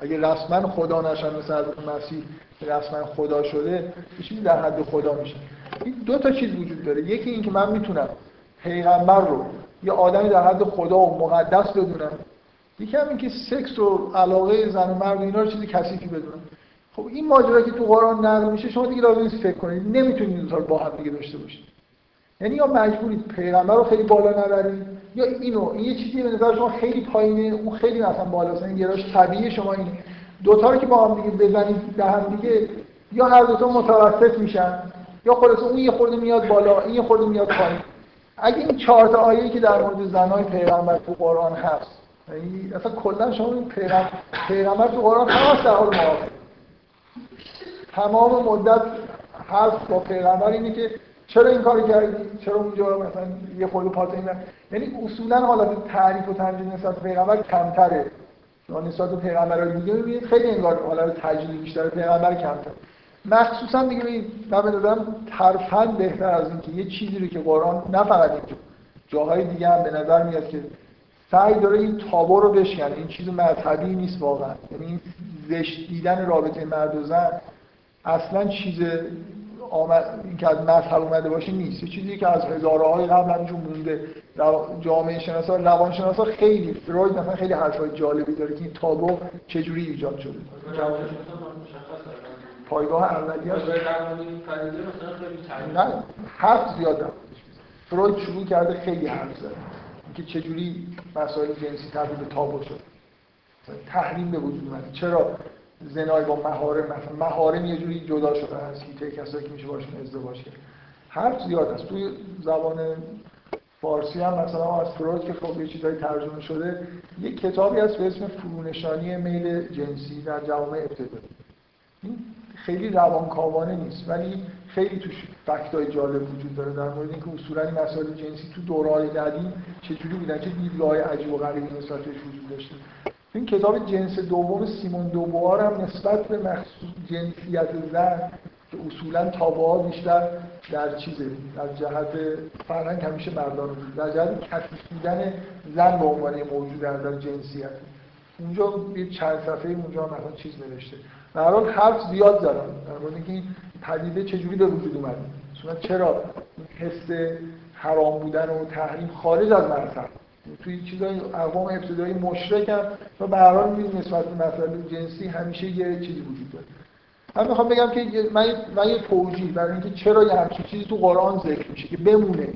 اگه رسما خدا نشن، مثلا مسیح رسما خدا شده، چیزی در حد خدا میشه. این دو تا چیز وجود داره، یکی این که من میتونم پیغمبر رو یه آدمی در حد خدا و مقدس بدونم، یکی هم این که سکس و علاقه زن و مرد اینا رو چیزی کثیفی بدونم. خب این ماجرا که تو قرآن نقل میشه، شما دیگه لازم نیست فکر کنید، نمیتونید این دو تا رو با هم دیگه داشته باشید. یعنی یا مجبورید پیغمبر رو خیلی بالا نبرید، یا اینو این یه چیزی به نظر شما خیلی پایینه، اون خیلی مثلا بالاست، این گراش طبیعی شما این دو تا رو که با هم دیگه بزنید به هم دیگه، یا هر دو تا متوسط میشن یا خلاص اون یه خورده میاد بالا، این یه خورده میاد پایین. اگه این چهار تا آیه‌ای که در مورد زنای پیغمبر تو قرآن هست، یعنی اصلا کلا شما این پیغمبر پیغمبر تو قرآن خاص در حال موافقه. تمام مدت حرف با پیغمبر اینه که چرا این کارو کردی، چرا اونجا مثلا یه خورده پات اینا. یعنی اصولا حالت تعریف و تنزیه نسبت پیغمبر کمتره. شما نسبت پیغمبرای دیگه می‌بینید خیلی انگار حالت تجلیل بیشتره، پیغمبر کمتره. مخصوصا دیگه من به نظرم ترفن بهتر از این که یه چیزی رو که قرآن نه فقط اینجا، جاهای دیگه هم به نظر میاد که سعی داره این تابو رو بشکنه. این چیز مذهبی نیست واقعا، یعنی این زشت دیدن رابطه مرد و زن اصلا چیز آمد... این که از مذهب اومده باشه نیست، چیزی که از هزارهای قبل همینجون مونده. جامعه شناسا، روان شناسا خیلی فروید مثلا خیلی حرفای جالبی داره که این تابو چجوری ایجاد شده. پایگاه اولیه است. نه، حرف زیاده. فروید شروع کرده خیلی حرف زده. اینکه چجوری مسائل جنسی تبدیل به تابو شد. تحریم به وجود اومد. چرا زنای با محارم، مثلا محارم یه جوری جدا شده از هیته کسایی که میشه باشون ازدواج کرد. حرف زیاد است. توی زبان فارسی هم مثلا از فروید که خب یه چیزایی ترجمه شده، یک کتابی هست به اسم فرونشانی میل جنسی در جوامع ابتدایی. این خیلی روانکاوانه نیست، ولی خیلی توش فکتای جالب وجود داره در مورد اینکه اصولاً این مسائل جنسی تو دوره‌های قدیم چجوری بودن، چه دیدگاه‌های عجیب و غریبی نسبت بهش وجود داشته. این کتاب جنس دوم سیمون دوبوار هم نسبت به مخصوص جنسیت زن که اصولاً تابوها بیشتر در چیزه، در جهت فرهنگ همیشه مردان رو بود، در جهت کثیف دیدن زن به عنوان موجود در در جنسیت. اونجا یه چند صفحه اونجا مثلا چیز نوشته. به هر حال حرف زیاد دارن در مورد اینکه این پدیده چجوری به وجود اومد، اصولاً چرا حس حرام بودن و تحریم خارج از مرحله توی چیزای اقوام ابتدایی مشرکم و به هر حال می‌بینید نسبت به مسئله جنسی همیشه یه چیزی وجود داره. من میخوام بگم که من من یه توجیه برای اینکه چرا یه همچین چیزی تو قرآن ذکر میشه که بمونه،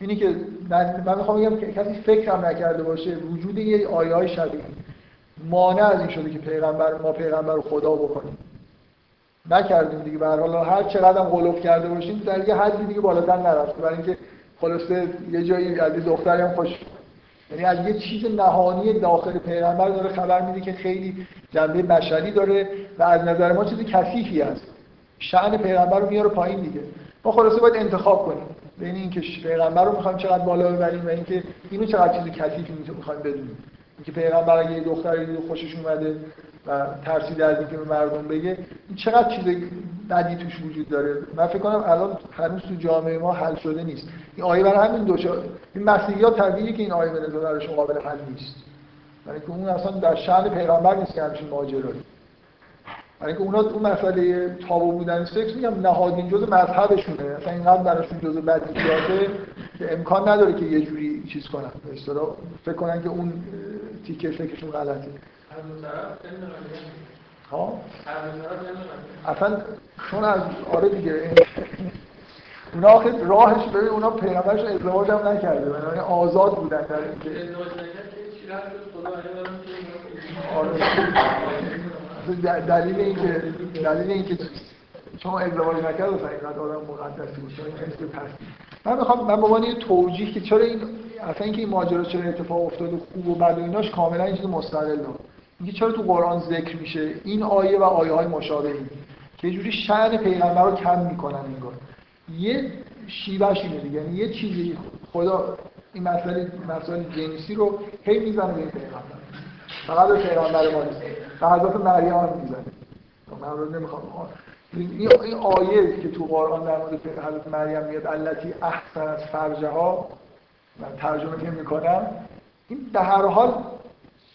اینی که من, من میخوام بگم که کسی فکرم نکرده باشه وجود یه آیه‌های شبیه مانع از این شده که پیغمبر ما پیغمبر خدا بکنیم، نکردیم دیگه. به هر حال هر چقدرم غلو کرده باشیم در یه حدی دیگه بالاتر نرفته، برای اینکه خلاصه یه جایی از دختری هم خوش، یعنی از یه چیز نهانی داخل پیغمبر داره خبر میده که خیلی جنبه بشری داره و از نظر ما چیز کثیفی است. شأن پیغمبر رو میاره پایین دیگه. ما خلاصه باید انتخاب کنیم بین اینکه پیغمبر رو میخوایم چقدر بالا ببریم و اینکه اینو چقدر چیز کثیفی میخوایم بدونیم. اینکه پیغمبر اگه یه دختری رو خوشش اومده و ترسیده از اینکه به مردم بگه، این چقدر چیز بدی توش وجود داره. من فکر کنم الان هنوز تو جامعه ما حل شده نیست. این آیه برای همین دوچار این مسیحی‌ها طبیعیه که این آیه به نظر براشون قابل حل نیست. برای که اون اصلا در شأن پیغمبر نیست که همچین ماجرایی. برای که اونا اون مسئله تابو بودن سکس میگم نهادین جزء مذهبشونه. اصلا اینقدر براشون جزء بدیهیاته که امکان نداره که یه جوری چیز کنن. به اصطلاح فکر کنن که اون تیکه فکرشون غلطه. ها اصلا چون از آره دیگه اونا آخر راهش ببین اونا پیغمبرش ازدواج هم نکرده، بنابراین آزاد بودن در اینکه ازدواج نکرد که چی رفت خدا آره دلیل اینکه دلیل اینکه چون ازدواج نکرد اصلا اینقدر آدم مقدسی بود. من میخوام من به عنوان یه توجیه که چرا این اصلا اینکه این ماجرا چرا اتفاق افتاد و خوب و بد و ایناش کاملا یه چیز مستقل بود، اینکه چرا تو قرآن ذکر میشه این آیه و آیه های مشابهی که یه جوری شأن پیغمبر رو کم میکنن، انگار یه شیوهش اینه دیگه، یعنی یه چیزی خدا این مسئله مسئله جنسی رو هی میزنه به پیغمبر، فقط به پیغمبر ما نیست، به حضرت مریم هم میزنه. من رو نمیخوام این این آیه که تو قرآن در مورد حضرت مریم میاد التی احصنت فرجها من ترجمه که میکنم، این به هر حال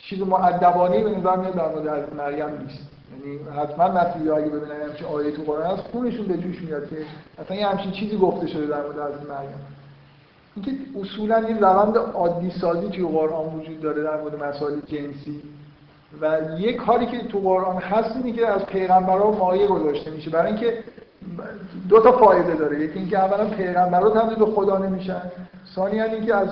چیز مؤدبانه‌ای به نظر میاد در مورد حضرت مریم نیست. یعنی حتما مسیحی‌ها اگه ببینن همچین آیه تو قرآن هست خونشون به جوش میاد که اصلا یه همچین چیزی گفته شده در مورد حضرت مریم. اینکه اصولاً این روند عادی سازی توی قرآن وجود داره در مورد مسائل جنسی و یه کاری که تو قرآن هست اینه که از پیغمبرها مایه گذاشته میشه، برای اینکه دو تا فایده داره، یکی اینکه اولاً پیغمبرها تبدیل به خدا نمیشن، ثانیاً اینکه از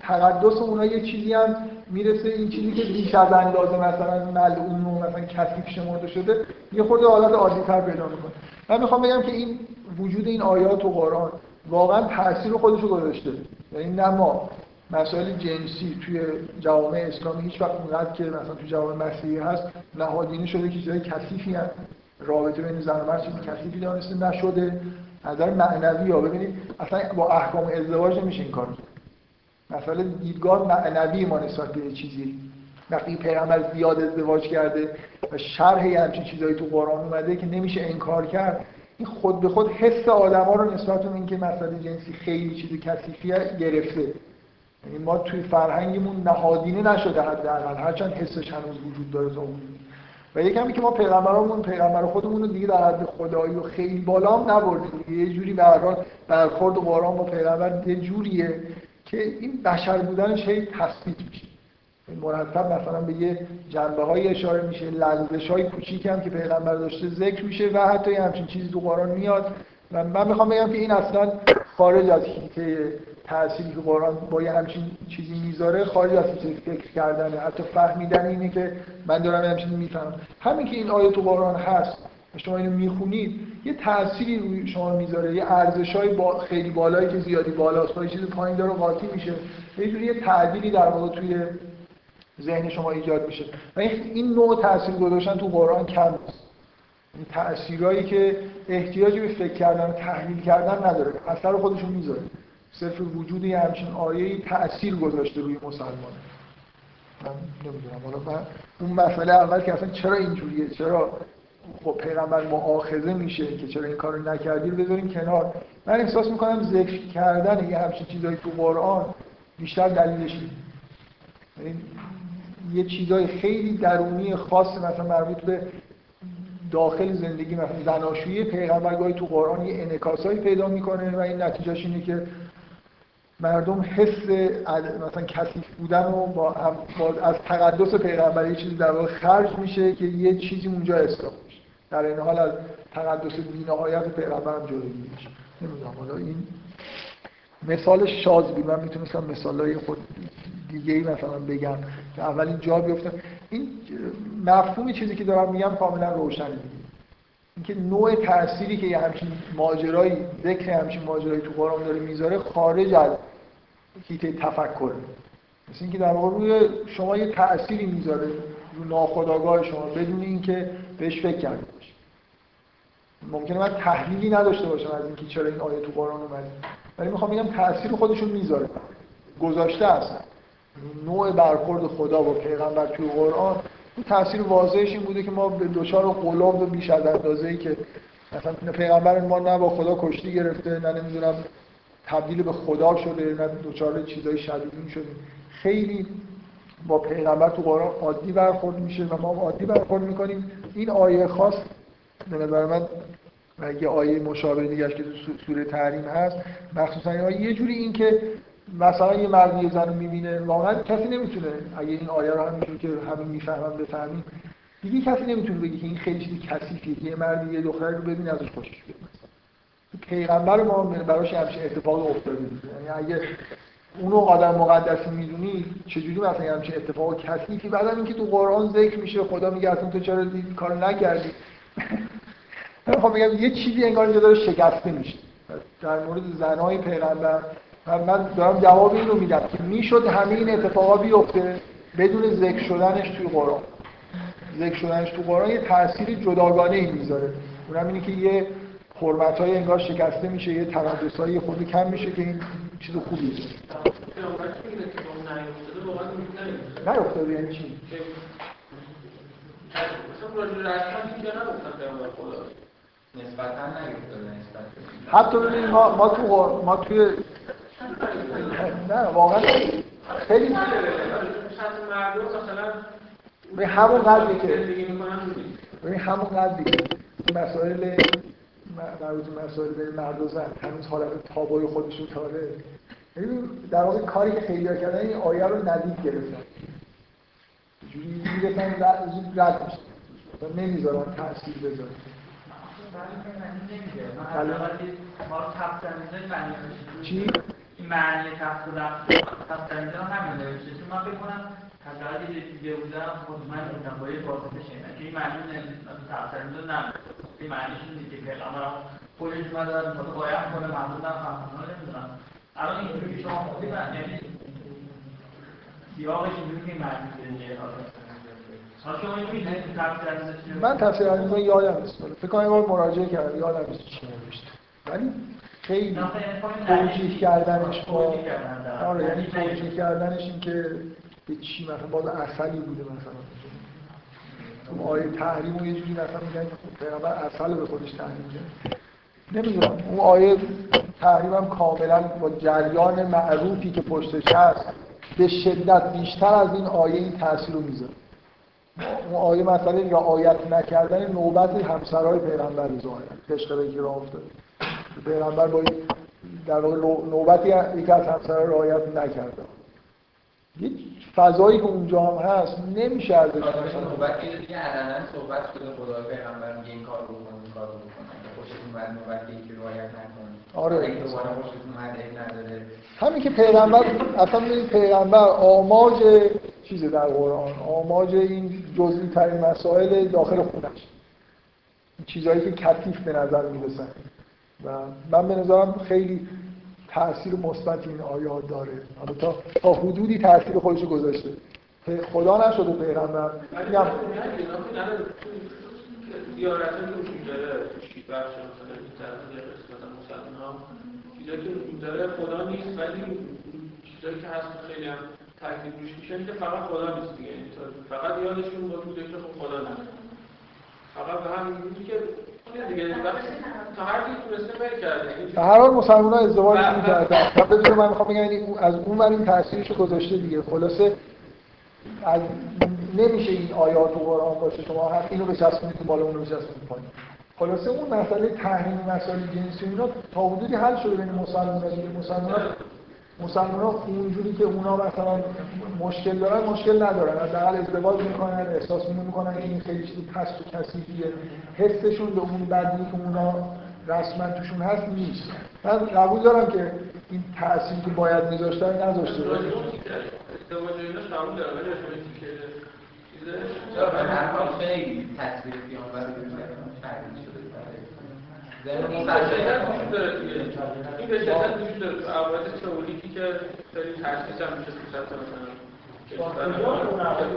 تقدس اونها یه چیزی هم میرسه، این چیزی که بیش از اندازه مثلا ملعون و مثلا کثیف شمرده شده یه خورده حالت عادی‌تر پیدا میکنه. من میخوام بگم که این وجود این آیات و قرآن واقعا تأثیر خودشو گذاشته، یعنی نه ما مسائل جنسی توی جوامع اسلامی هیچ وقت اونقدر که مثلا توی جوامع مسیحی هست نهادینه شده که چیزای کثیفی هست، رابطه بین زن و مرد چیز کثیفی دانسته نشده. از نظر معنوی ها ببینید اصلا با احکام ازدواج نمیشه این کار. مثلا دیدگاه معنوی ما نسبت به چیزی وقتی پیغمبر زیاد ازدواج کرده و شرح یه همچین چیزایی تو قرآن اومده که نمیشه انکار کرد، این خود به خود حس آدما رو نسبت به اینکه مسئله جنسی خیلی چیز کثیفیه گرفته. یعنی ما توی فرهنگمون نهادینه نشده حداقل، هرچند حسش هنوز وجود داره زمین. و یکمی که ما پیغمبرامون پیغمبر خودمون رو دیگه در حد خدایی و خیلی بالا هم نبردیم، یه جوری به هر حال برخورد قرآن با پیغمبر یه جوریه که این بشر بودنش هی تثبیت میشه. این مرتب مثلا به یه جنبه‌های اشاره میشه، لغزش‌های کوچیکی هم که پیغمبر داشته ذکر میشه و حتی همچین چیزی تو قرآن میاد. و من میخوام بگم که این اصلا خارج از حیطه تأثیری که قرآن با یه همچین چیزی میذاره، خارج از فکر کردنه، حتی فهمیدن اینه که من دارم همچین میفهمم. همین که این آیه تو قرآن هست شما اینو میخونید یه تأثیری روی شما میذاره، یه ارزش‌های با خیلی بالایی که زیادی بالاست یه چیز پایین داره قاطی میشه، یه جوری یه تعدیلی در واقع توی ذهن شما ایجاد میشه و این نوع تأثیر گذاشتن تو قرآن کم نیست. این تأثیرایی که احتیاجی به فکر کردن و تحلیل کردن نداره، اثر خودشون میذاره. صرف وجود همچین آیه‌ای تأثیر گذاشته روی مسلمان. من نمیدونم. حالا اون مسئله اول که اصلا چرا اینجوریه، چرا خب پیغمبر مؤاخذه میشه که چرا این کارو نکردی رو بذاریم کنار. من احساس میکنم ذکر کردن یه همچین چیزایی تو قرآن بیشتر دلیلش این یه چیزای خیلی درونی خاص مثلا مربوط به داخل زندگی مثلا زناشویی پیغمبر گاهی تو قرآن یه انعکاسایی پیدا میکنه و این نتیجهش اینه که مردم حس مثلا کثیف بودن و با از تقدس پیغمبر یه چیزی در واقع خرج میشه که یه چیزی اونجا اصلاح میشه، در این حال از تقدس بی‌نهایت پیغمبر هم جلوگیری میشه. نمیدونم حالا این مثال شاذ بود، من میتونستم مثالای خود دیگه ای مثلا بگم که اولین جا بیفتم. این مفهوم چیزی که دارم میگم کاملا روشنه دیگه، اینکه نوع تأثیری که یه همچین ماجرایی ذکر همچین ماجرایی تو قرآن داره میذاره خارج از حیطه تفکر، مثل اینکه در واقع روی شما یه تأثیری میذاره رو ناخودآگاه شما بدون اینکه بهش فکر کرده باشه. ممکنه من تحلیلی نداشته باشم از اینکه چرا این آیه تو قرآن اومده، ولی میخوام بگم تأثیر خودشون میذاره، گذاشته اصلا نوع برخورد خدا با پیغمبر توی قرآن. تأثیر واضحش این بوده که ما به دوچار قلاب و بیش از اندازه‌ای که مثلا پیغمبر ما نه با خدا کشتی گرفته نه نمیدونم تبدیل به خدا شده نه دوچار چیزای شدیدین شده، خیلی با پیغمبر تو قرآن عادی برخورد میشه و ما عادی برخورد میکنیم. این آیه خاص به نظر من یه آیه مشابه دیگه‌اش که تو سوره تحریم هست، مخصوصا این آیه یه جوری این که مثلا یه مردی یه زن رو میبینه، واقعا کسی نمیتونه اگه این آیه رو همینجور که همین میفهمم بفهمیم دیگه کسی نمیتونه بگه که این خیلی چیزی کثیفیه که یه مردی یه دختری رو ببینه ازش خوشش بیاد. پیغمبر ما براش همچین اتفاق افتاده، یعنی اگه اونو آدم مقدسی میدونی چجوری مثلا همچین اتفاق کثیفی، بعد اینکه تو قرآن ذکر میشه خدا میگه اصلا تو چرا این کارو نکردی. خب میگم یه چیزی انگار اینجا داره شکسته میشه در مورد زنای پیغمبر. من دارم جواب این رو میدم که میشد همه این اتفاقا بیفته بدون ذکر شدنش توی قرآن. ذکر شدنش توی قرآن یه تأثیر جداگانه ای میذاره، اونم اینه که یه حرمت‌های انگار شکسته میشه، یه تقدس‌های خودی کم میشه که این چیز خوبیه. نه افتاده یعنی چی؟ نسبتاً نه افتاده. حتی ببینید ما, ما, تو ما توی نه واقعا خیلی شاید مردم مثلا به همون قدری که به همون قدری که مسائل مربوط به مسائل مرد و زن هنوز حالت تابوی خودشون داره، یعنی در واقع کاری که خیلی‌ها کردن این آیه رو ندید گرفتن، جوری می‌گفتن زود رد میشه و نمی‌ذارن تأثیر بذاره. من ما رو تفتنیزه معنی چی؟ این معنی تفتنیزه رو همین نوشته چون من بکنم تفتنیزه یه چیزی بودم مطمئن بودم با یه بازده شیمه که این معنی تفتنیزه رو نمیده، این معنیش رو دیگه پیغمبر هم خودش من دارم باید کنه مردم هم فهمتون رو نمیدونم. الان اینجوری که شما خودی من یعنی دیواغش اینجوری که معنی دیگه من تفسیر آنیزا یادم نیست، فکر کنم یه بار مراجعه کردم یادم نیست چی نوشته، ولی خیلی توجیه کردنش با آره، یعنی توجیه کردنش این که به چی مثلا باز عسلی بوده، مثلا آیه تحریم رو یه جوری مثلا میگن پیغمبر عسل رو به خودش تحریم کرد، نمیدونم. اون آیه تحریم هم کاملا با جریان معروفی که پشتش هست به شدت بیشتر از این آیه این تاثیر رو میذاره. اون آیه مثلا رعایت نکردن نوبت همسرای پیغمبر ظاهر عشق به گیر افتاد، پیغمبر با در واقع نوبتی یکی از همسرا رعایت نکرده، یه فضایی که اونجا هم هست نمیشه از نوبت دیگه علنا صحبت شده خدای پیغمبر میگه این کارو بکن این کارو بکن، خوشتون بعد نوبت دیگه رعایت نکنید. آره این دوباره خوشتون معنی نداره، همین که پیغمبر اصلا این پیغمبر آماج چیزه در قرآن، آماج این جزئی ترین مسائل داخل خودش، چیزایی که کثیف به نظر میرسن و من به نظرم خیلی تأثیر مثبت این آیات داره. حالا تا, تا حدودی تأثیر خودش گذاشته، خدا نشده پیغمبر میگم زیارتون رو می‌داره شیعه بخش مثلا در مثلا مسلمان‌ها چیزایی که می‌داره خدا نیست، ولی چیزایی که هست خیلی هم تاکید روش میشه که فقط خدا نیست دیگه، فقط یادشون با توده که خدا نیست، فقط به همین روزی که تا هر چیز تونسته بری کرده. به هر حال مسلمان ها ازدواج میکردن. بدون من میخوام بگم از اون ور این تاثیرشو گذاشته دیگه. خلاصه از نمیشه این آیات و قرآن باشه شما هر اینو بچسبونید بالا اون رو بچسبونید پایین. خلاصه اون مسئله تحریم مسائل جنسی اینا تا حدودی حل شده بین مسلمان ها دیگه. مسلمان ها مسلمان ها اونجوری که اونا مثلا مشکل دارن مشکل ندارن، از حال ازدواج میکنن، احساس میکنن که این خیلی چیزی پس و کثیفیه، حسشون به اون بدی که اونا رسما توشون هست نیست. من قبول دارم که این تأثیری که باید میذاشتن نذاشته باشه. ازدواج اینا شامل داره ولی اشتباهی که چیزه چرا خیلی تصویر پیامبر این بشتر دوشت داره دیگه، این بشتر دوشت داره عوض سعولیتی که داری تحسیس هم میشه سوشت مثلا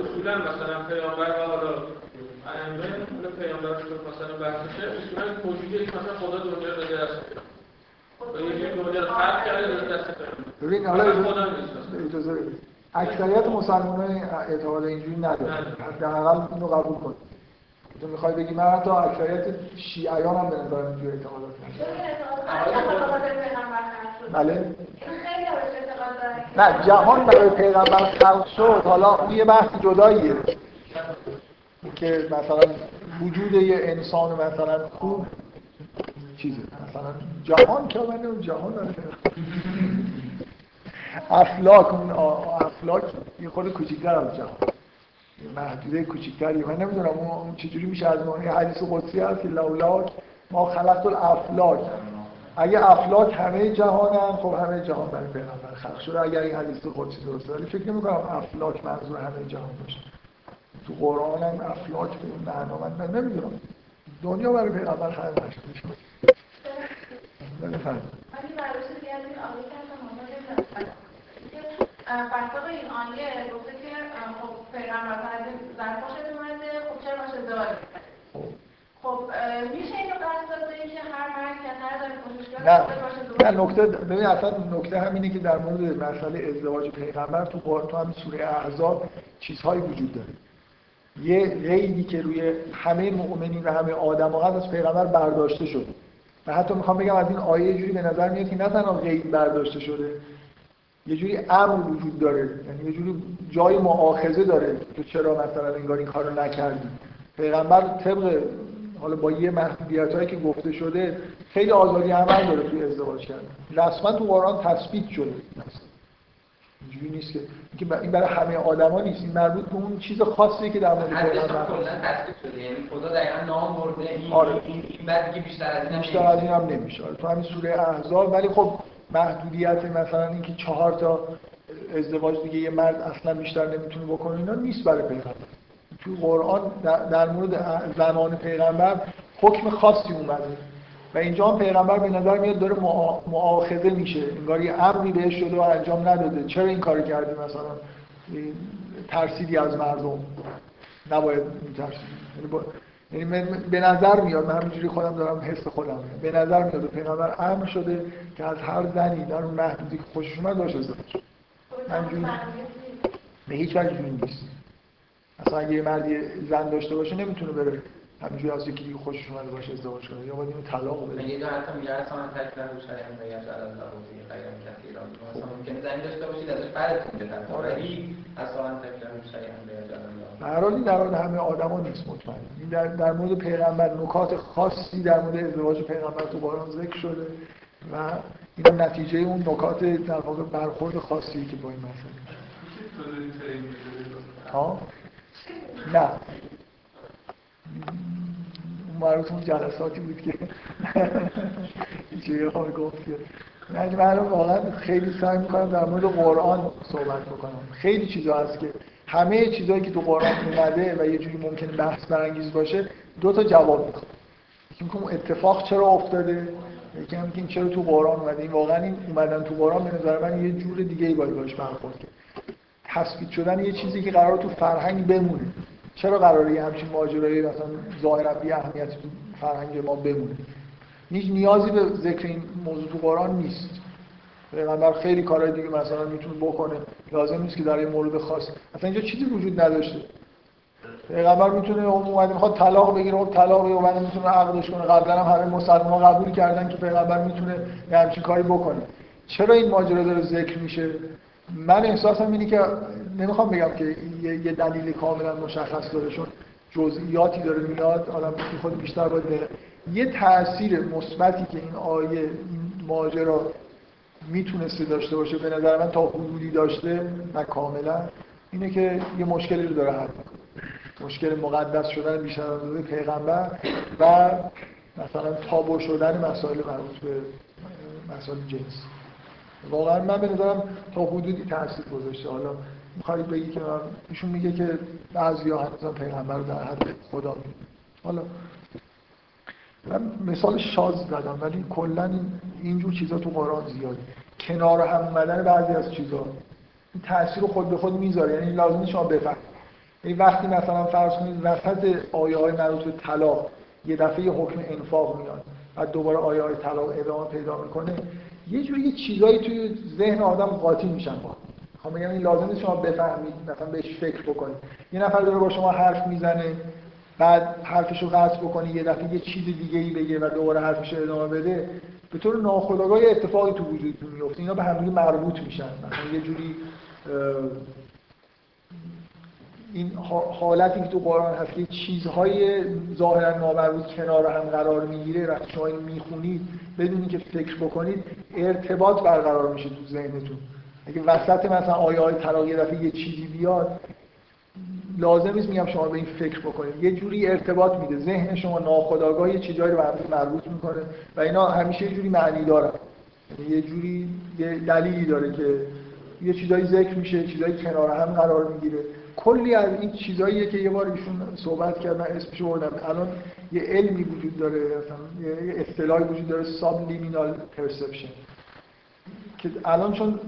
اصولا مثلا پیامبر و حالا امره اون پیامبر شد مثلا بحثشه اصولا پوشیده که مثلا خدا دنیا را درست کرد و یکی دنیا را خرد کرده درست کرد. خدا نیست اکثریت مسلمان های اعتقاد اینجوری نداره، در اقل اینو قبول کن. تو میخوای بگی من حتی اکثریت شیعیان هم به نظر اینجور اعتقادات میشه. بله؟ این خیلی روش اعتقاد نه جهان برای پیغمبر خلق شد. حالا اون یه بحث جداییه که مثلا وجود یه انسان مثلا خوب چیزه مثلا جهان که من اون جهان داره افلاک اون افلاک یه خود کوچیک‌تر از جهان محدوده کوچکتری. من نمیدونم اون چجوری میشه از معنی حدیث قدسی هست که لولاک ما خلقت الافلاک، اگه افلاک همه جهان هم خب همه جهان برای پیغمبر خلق شده اگر این حدیث قدسی درست داره. فکر نمی کنم افلاک منظور همه جهان باشه. تو قرآن هم افلاک به این معنا من نمیدونم دنیا برای پیغمبر خلق نشده شده من نفهم. ولی براشون دیگه از این آقایی که بسطاق این آنیه گفته که خب پیغمبر فرزی زرفا شده مرده خب چرا باشه داره. خب میشه این رو قصد داده این که هر مرد که هر داره خوششگاه داره باشه داره؟ نکته ببین اصلا نکته همینه که در مورد مسئله ازدواج پیغمبر تو قرآن هم سوره احزاب چیزهایی وجود داره. یه قیدی که روی همه مؤمنین و همه آدم ها از پیغمبر برداشته شده و حتی میخوام بگم از این آیه جوری به نظر میاد که نه تنها قید برداشته شده یه جوری امر وجود داره، یعنی یه جوری جای مؤاخذه داره که چرا مثلا انگار این کار رو نکردی. پیغمبر طبق حالا با یه محدودیتایی که گفته شده خیلی آزادی عمل داره توی ازدواج کردن. رسما تو قرآن تثبیت شده اینجوری نیست که این برای همه آدما نیست، این مربوط به اون چیز خاصیه که در مورد پیغمبر تثبیت شده. یعنی خدا دقیقاً نام برده این آره. این بعد دیگه بیشتر از اینم بیشتر از اینم نمیشه تو همین سوره احزاب. ولی خب محدودیت مثلا اینکه چهار تا ازدواج دیگه یه مرد اصلا بیشتر نمیتونه بکنه اینا نیست برای پیغمبر. تو قرآن در مورد زمان پیغمبر حکم خاصی اومده و اینجا هم پیغمبر به نظر میاد داره مؤاخذه میشه، انگار یه امری بهش شده و انجام نداده. چرا این کارو کردی؟ مثلا ترسیدی از مردم، نباید میترسید. یعنی من به نظر میاد، من همینجوری خودم دارم حس خودم میاد به نظر میاد و پیغمبر امر شده که از هر زنی در اون محدودی که خوشش اومد داشت ازدواج کنه. همینجوری به هیچ وجه اینجوری نیست. اصلا اگه یه مردی زن داشته باشه نمیتونه بره همینجوری از یکی دیگه خوشش اومده باشه ازدواج کنه یا باید اینو طلاق بده. یه جایی تا میگه اصلا تکلیف روشن نمیشه از الله روزی غیرم کثیرا مثلا ممکنن زنی داشته باشید ازش فراتون بدن ولی اصلا تکلیف روشن نمیشه. معرالی در مورد همه آدما نیست مطمئن. این در, در مورد پیغمبر نکات خاصی در مورد ازدواج پیغمبر تو قرآن ذکر شده و این نتیجه اون نکات در واقع برخورد خاصی که با این مسئله ها نه معروفون جلساتی بود که چه خواهی گفت که من واقعا خیلی سعی میکنم در مورد قرآن صحبت بکنم. خیلی چیزا هست که همه چیزایی که تو قرآن اومده و یه جوری ممکنه بحث برانگیز باشه دو تا جواب میخواد. یکی میگه اون اتفاق چرا افتاده، یکی هم میگه چرا تو قرآن اومده. این واقعا این اومدن تو قرآن به نظر من یه جور دیگه ای باید باش برخورد کنه. تثبیت شدن یه چیزی که قرار تو فرهنگ بمونه. چرا قراره یه همچین ماجرایی مثلا ظاهرا بی اهمیت تو فرهنگ ما بمونه؟ هیچ نیازی به ذکر این موضوع تو قرآن نیست. پیغمبر خیلی کارهای دیگه مثلا میتونه بکنه لازم نیست که در این مورد خاص اصلا اینجا چیزی وجود نداشته. پیغمبر میتونه اون اومده میخواد طلاق بگیره، اون طلاق رو بعد میتونه عقدش کنه. قبلا هم همه مسلمان قبول کردن که پیغمبر میتونه همچین کاری بکنه. چرا این ماجرا داره ذکر میشه؟ من احساسم اینه که نمیخوام بگم که یه دلیل کاملا مشخص داره، چون جزئیاتی داره میاد، آدم خود بیشتر باید بره. یه تأثیر مثبتی که این آیه این ماجرا میتونسته داشته باشه به نظر من تا حدودی داشته، نه کاملا، اینه که یه مشکلی رو داره حل میکنه. مشکل مقدس شدن بیشتر از اندازه پیغمبر و مثلا تابو شدن مسائل مربوط به مسائل جنس. واقعا من به نظرم تا حدودی تأثیر گذاشته. حالا میخوایی بگی که من ایشون میگه که بعضی ها هنوزم پیغمبر رو در حد خدا میگه. حالا من مثال شاز زدم، ولی کلا اینجور چیزا تو قرآن زیاده. کنار هم اومدن بعضی از چیزا این تأثیر خود به خود میذاره، یعنی لازمه شما بفهمید. یعنی وقتی مثلا فرض کنید وسط آیه های مربوط به طلاق یه دفعه حکم انفاق میاد، بعد دوباره آیه های طلاق ادامه پیدا میکنه، یه جوری چیزایی توی ذهن آدم قاطی میشن. خب میگم این لازمه شما بفهمید، مثلا بهش فکر بکنید. یه نفر داره با شما حرف میزنه، بعد حرفشو قطع بکنی، یه دفعه یه چیز دیگه‌ای بگه و دوباره حرفش ادامه بده، به طور ناخودآگاه اتفاقی تو وجود میفته. اینا به هم مربوط میشن. مثلا یه جوری این حالتی که تو قرآن هست که چیزهای ظاهراً نامربوط کنار هم قرار میگیره، وقتی شما اینو میخونید بدون اینکه فکر بکنید ارتباط برقرار میشه تو ذهنتون. اگه وسط مثلا آیه های طلاق یه دفعه یه چیزی بیاد، لازم نیست میگم شما به این فکر بکنید، یه جوری ارتباط میده. ذهن شما ناخودآگاه یه چیزایی رو به هم مربوط میکنه و اینا همیشه یه جوری معنی داره، یه جوری یه دلیلی داره که یه چیزایی ذکر میشه، چیزایی کنار هم قرار میگیره. کلی از این چیزاییه که یه بار ایشون صحبت کردن، اسمش بردم. الان یه علمی وجود داره، مثلا یه اصطلاحی وجود داره سابلیمینال پرسپشن، که الان چون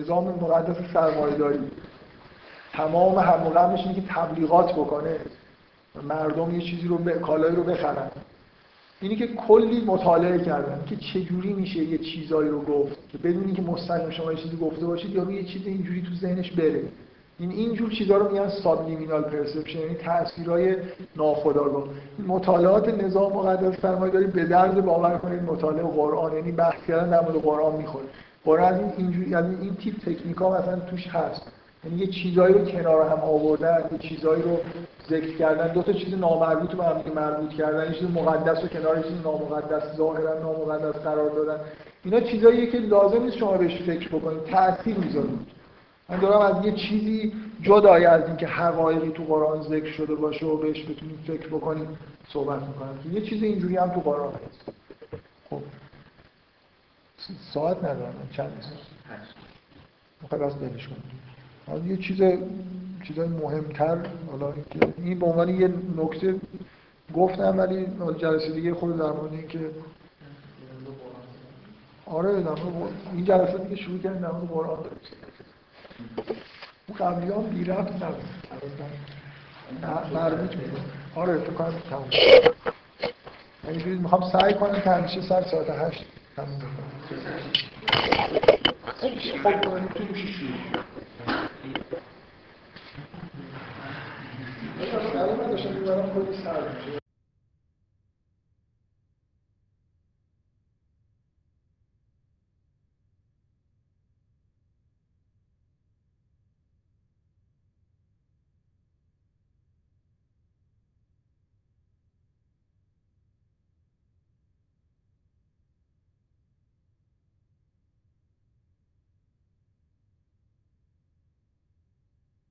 نظام مقدس سرمایه‌داری تمام هم و غمش اینه که تبلیغات بکنه، مردم یه چیزی رو ب... کالایی رو بخرن. اینی که کلی مطالعه کردن که چجوری میشه یه چیزایی رو گفت که بدون اینکه مستقیم شما یه چیزی گفته باشید یا یه چیز اینجوری تو ذهنش بره. این اینجور چیزا رو میگن سابلیمینال پرسپشن، یعنی تأثیرهای ناخودآگاه. مطالعات نظام مقدس سرمایه‌داری به درد باور کنید مطالعه قرآن، یعنی بحث کردن در مورد قرآن میخوره. قرآن اینجوری، یعنی این تیپ تکنیکا مثلا توش هست. یعنی یه چیزایی رو کنار هم آوردن، یه چیزایی رو ذکر کردن، دو تا چیز نامربوط رو به هم مربوط کردن، یه چیز مقدس رو کنار یه چیز نامقدس ظاهرا نامقدس قرار دادن. اینا چیزاییه که لازم نیست شما بهش فکر بکنید، تأثیر میذاره. من دارم از یه چیزی جدای از اینکه حقایقی تو قرآن ذکر شده باشه و بهش بتونید فکر بکنید صحبت می‌کنم که یه چیز اینجوری هم تو قرآن هست. خب ساعت ندارم، چند هست می‌خوام باز بهش کنم. حالا یه چیز چیزای مهمتر، حالا این به عنوان یه نکته گفتم، ولی جلسه دیگه خود در مورد اینکه آره در مورد این جلسه دیگه شروع کردن در مورد قرآن داریم. قبلی هم بی رفت نبود، مربوط می‌کنه. آره فکر کنم تموم شد. یعنی می‌خوام سعی کنم که همیشه سر ساعت هشت تموم بکنم. خب کنم تو میشه شروع بسید الان من داشتم میبرم خود سر میشه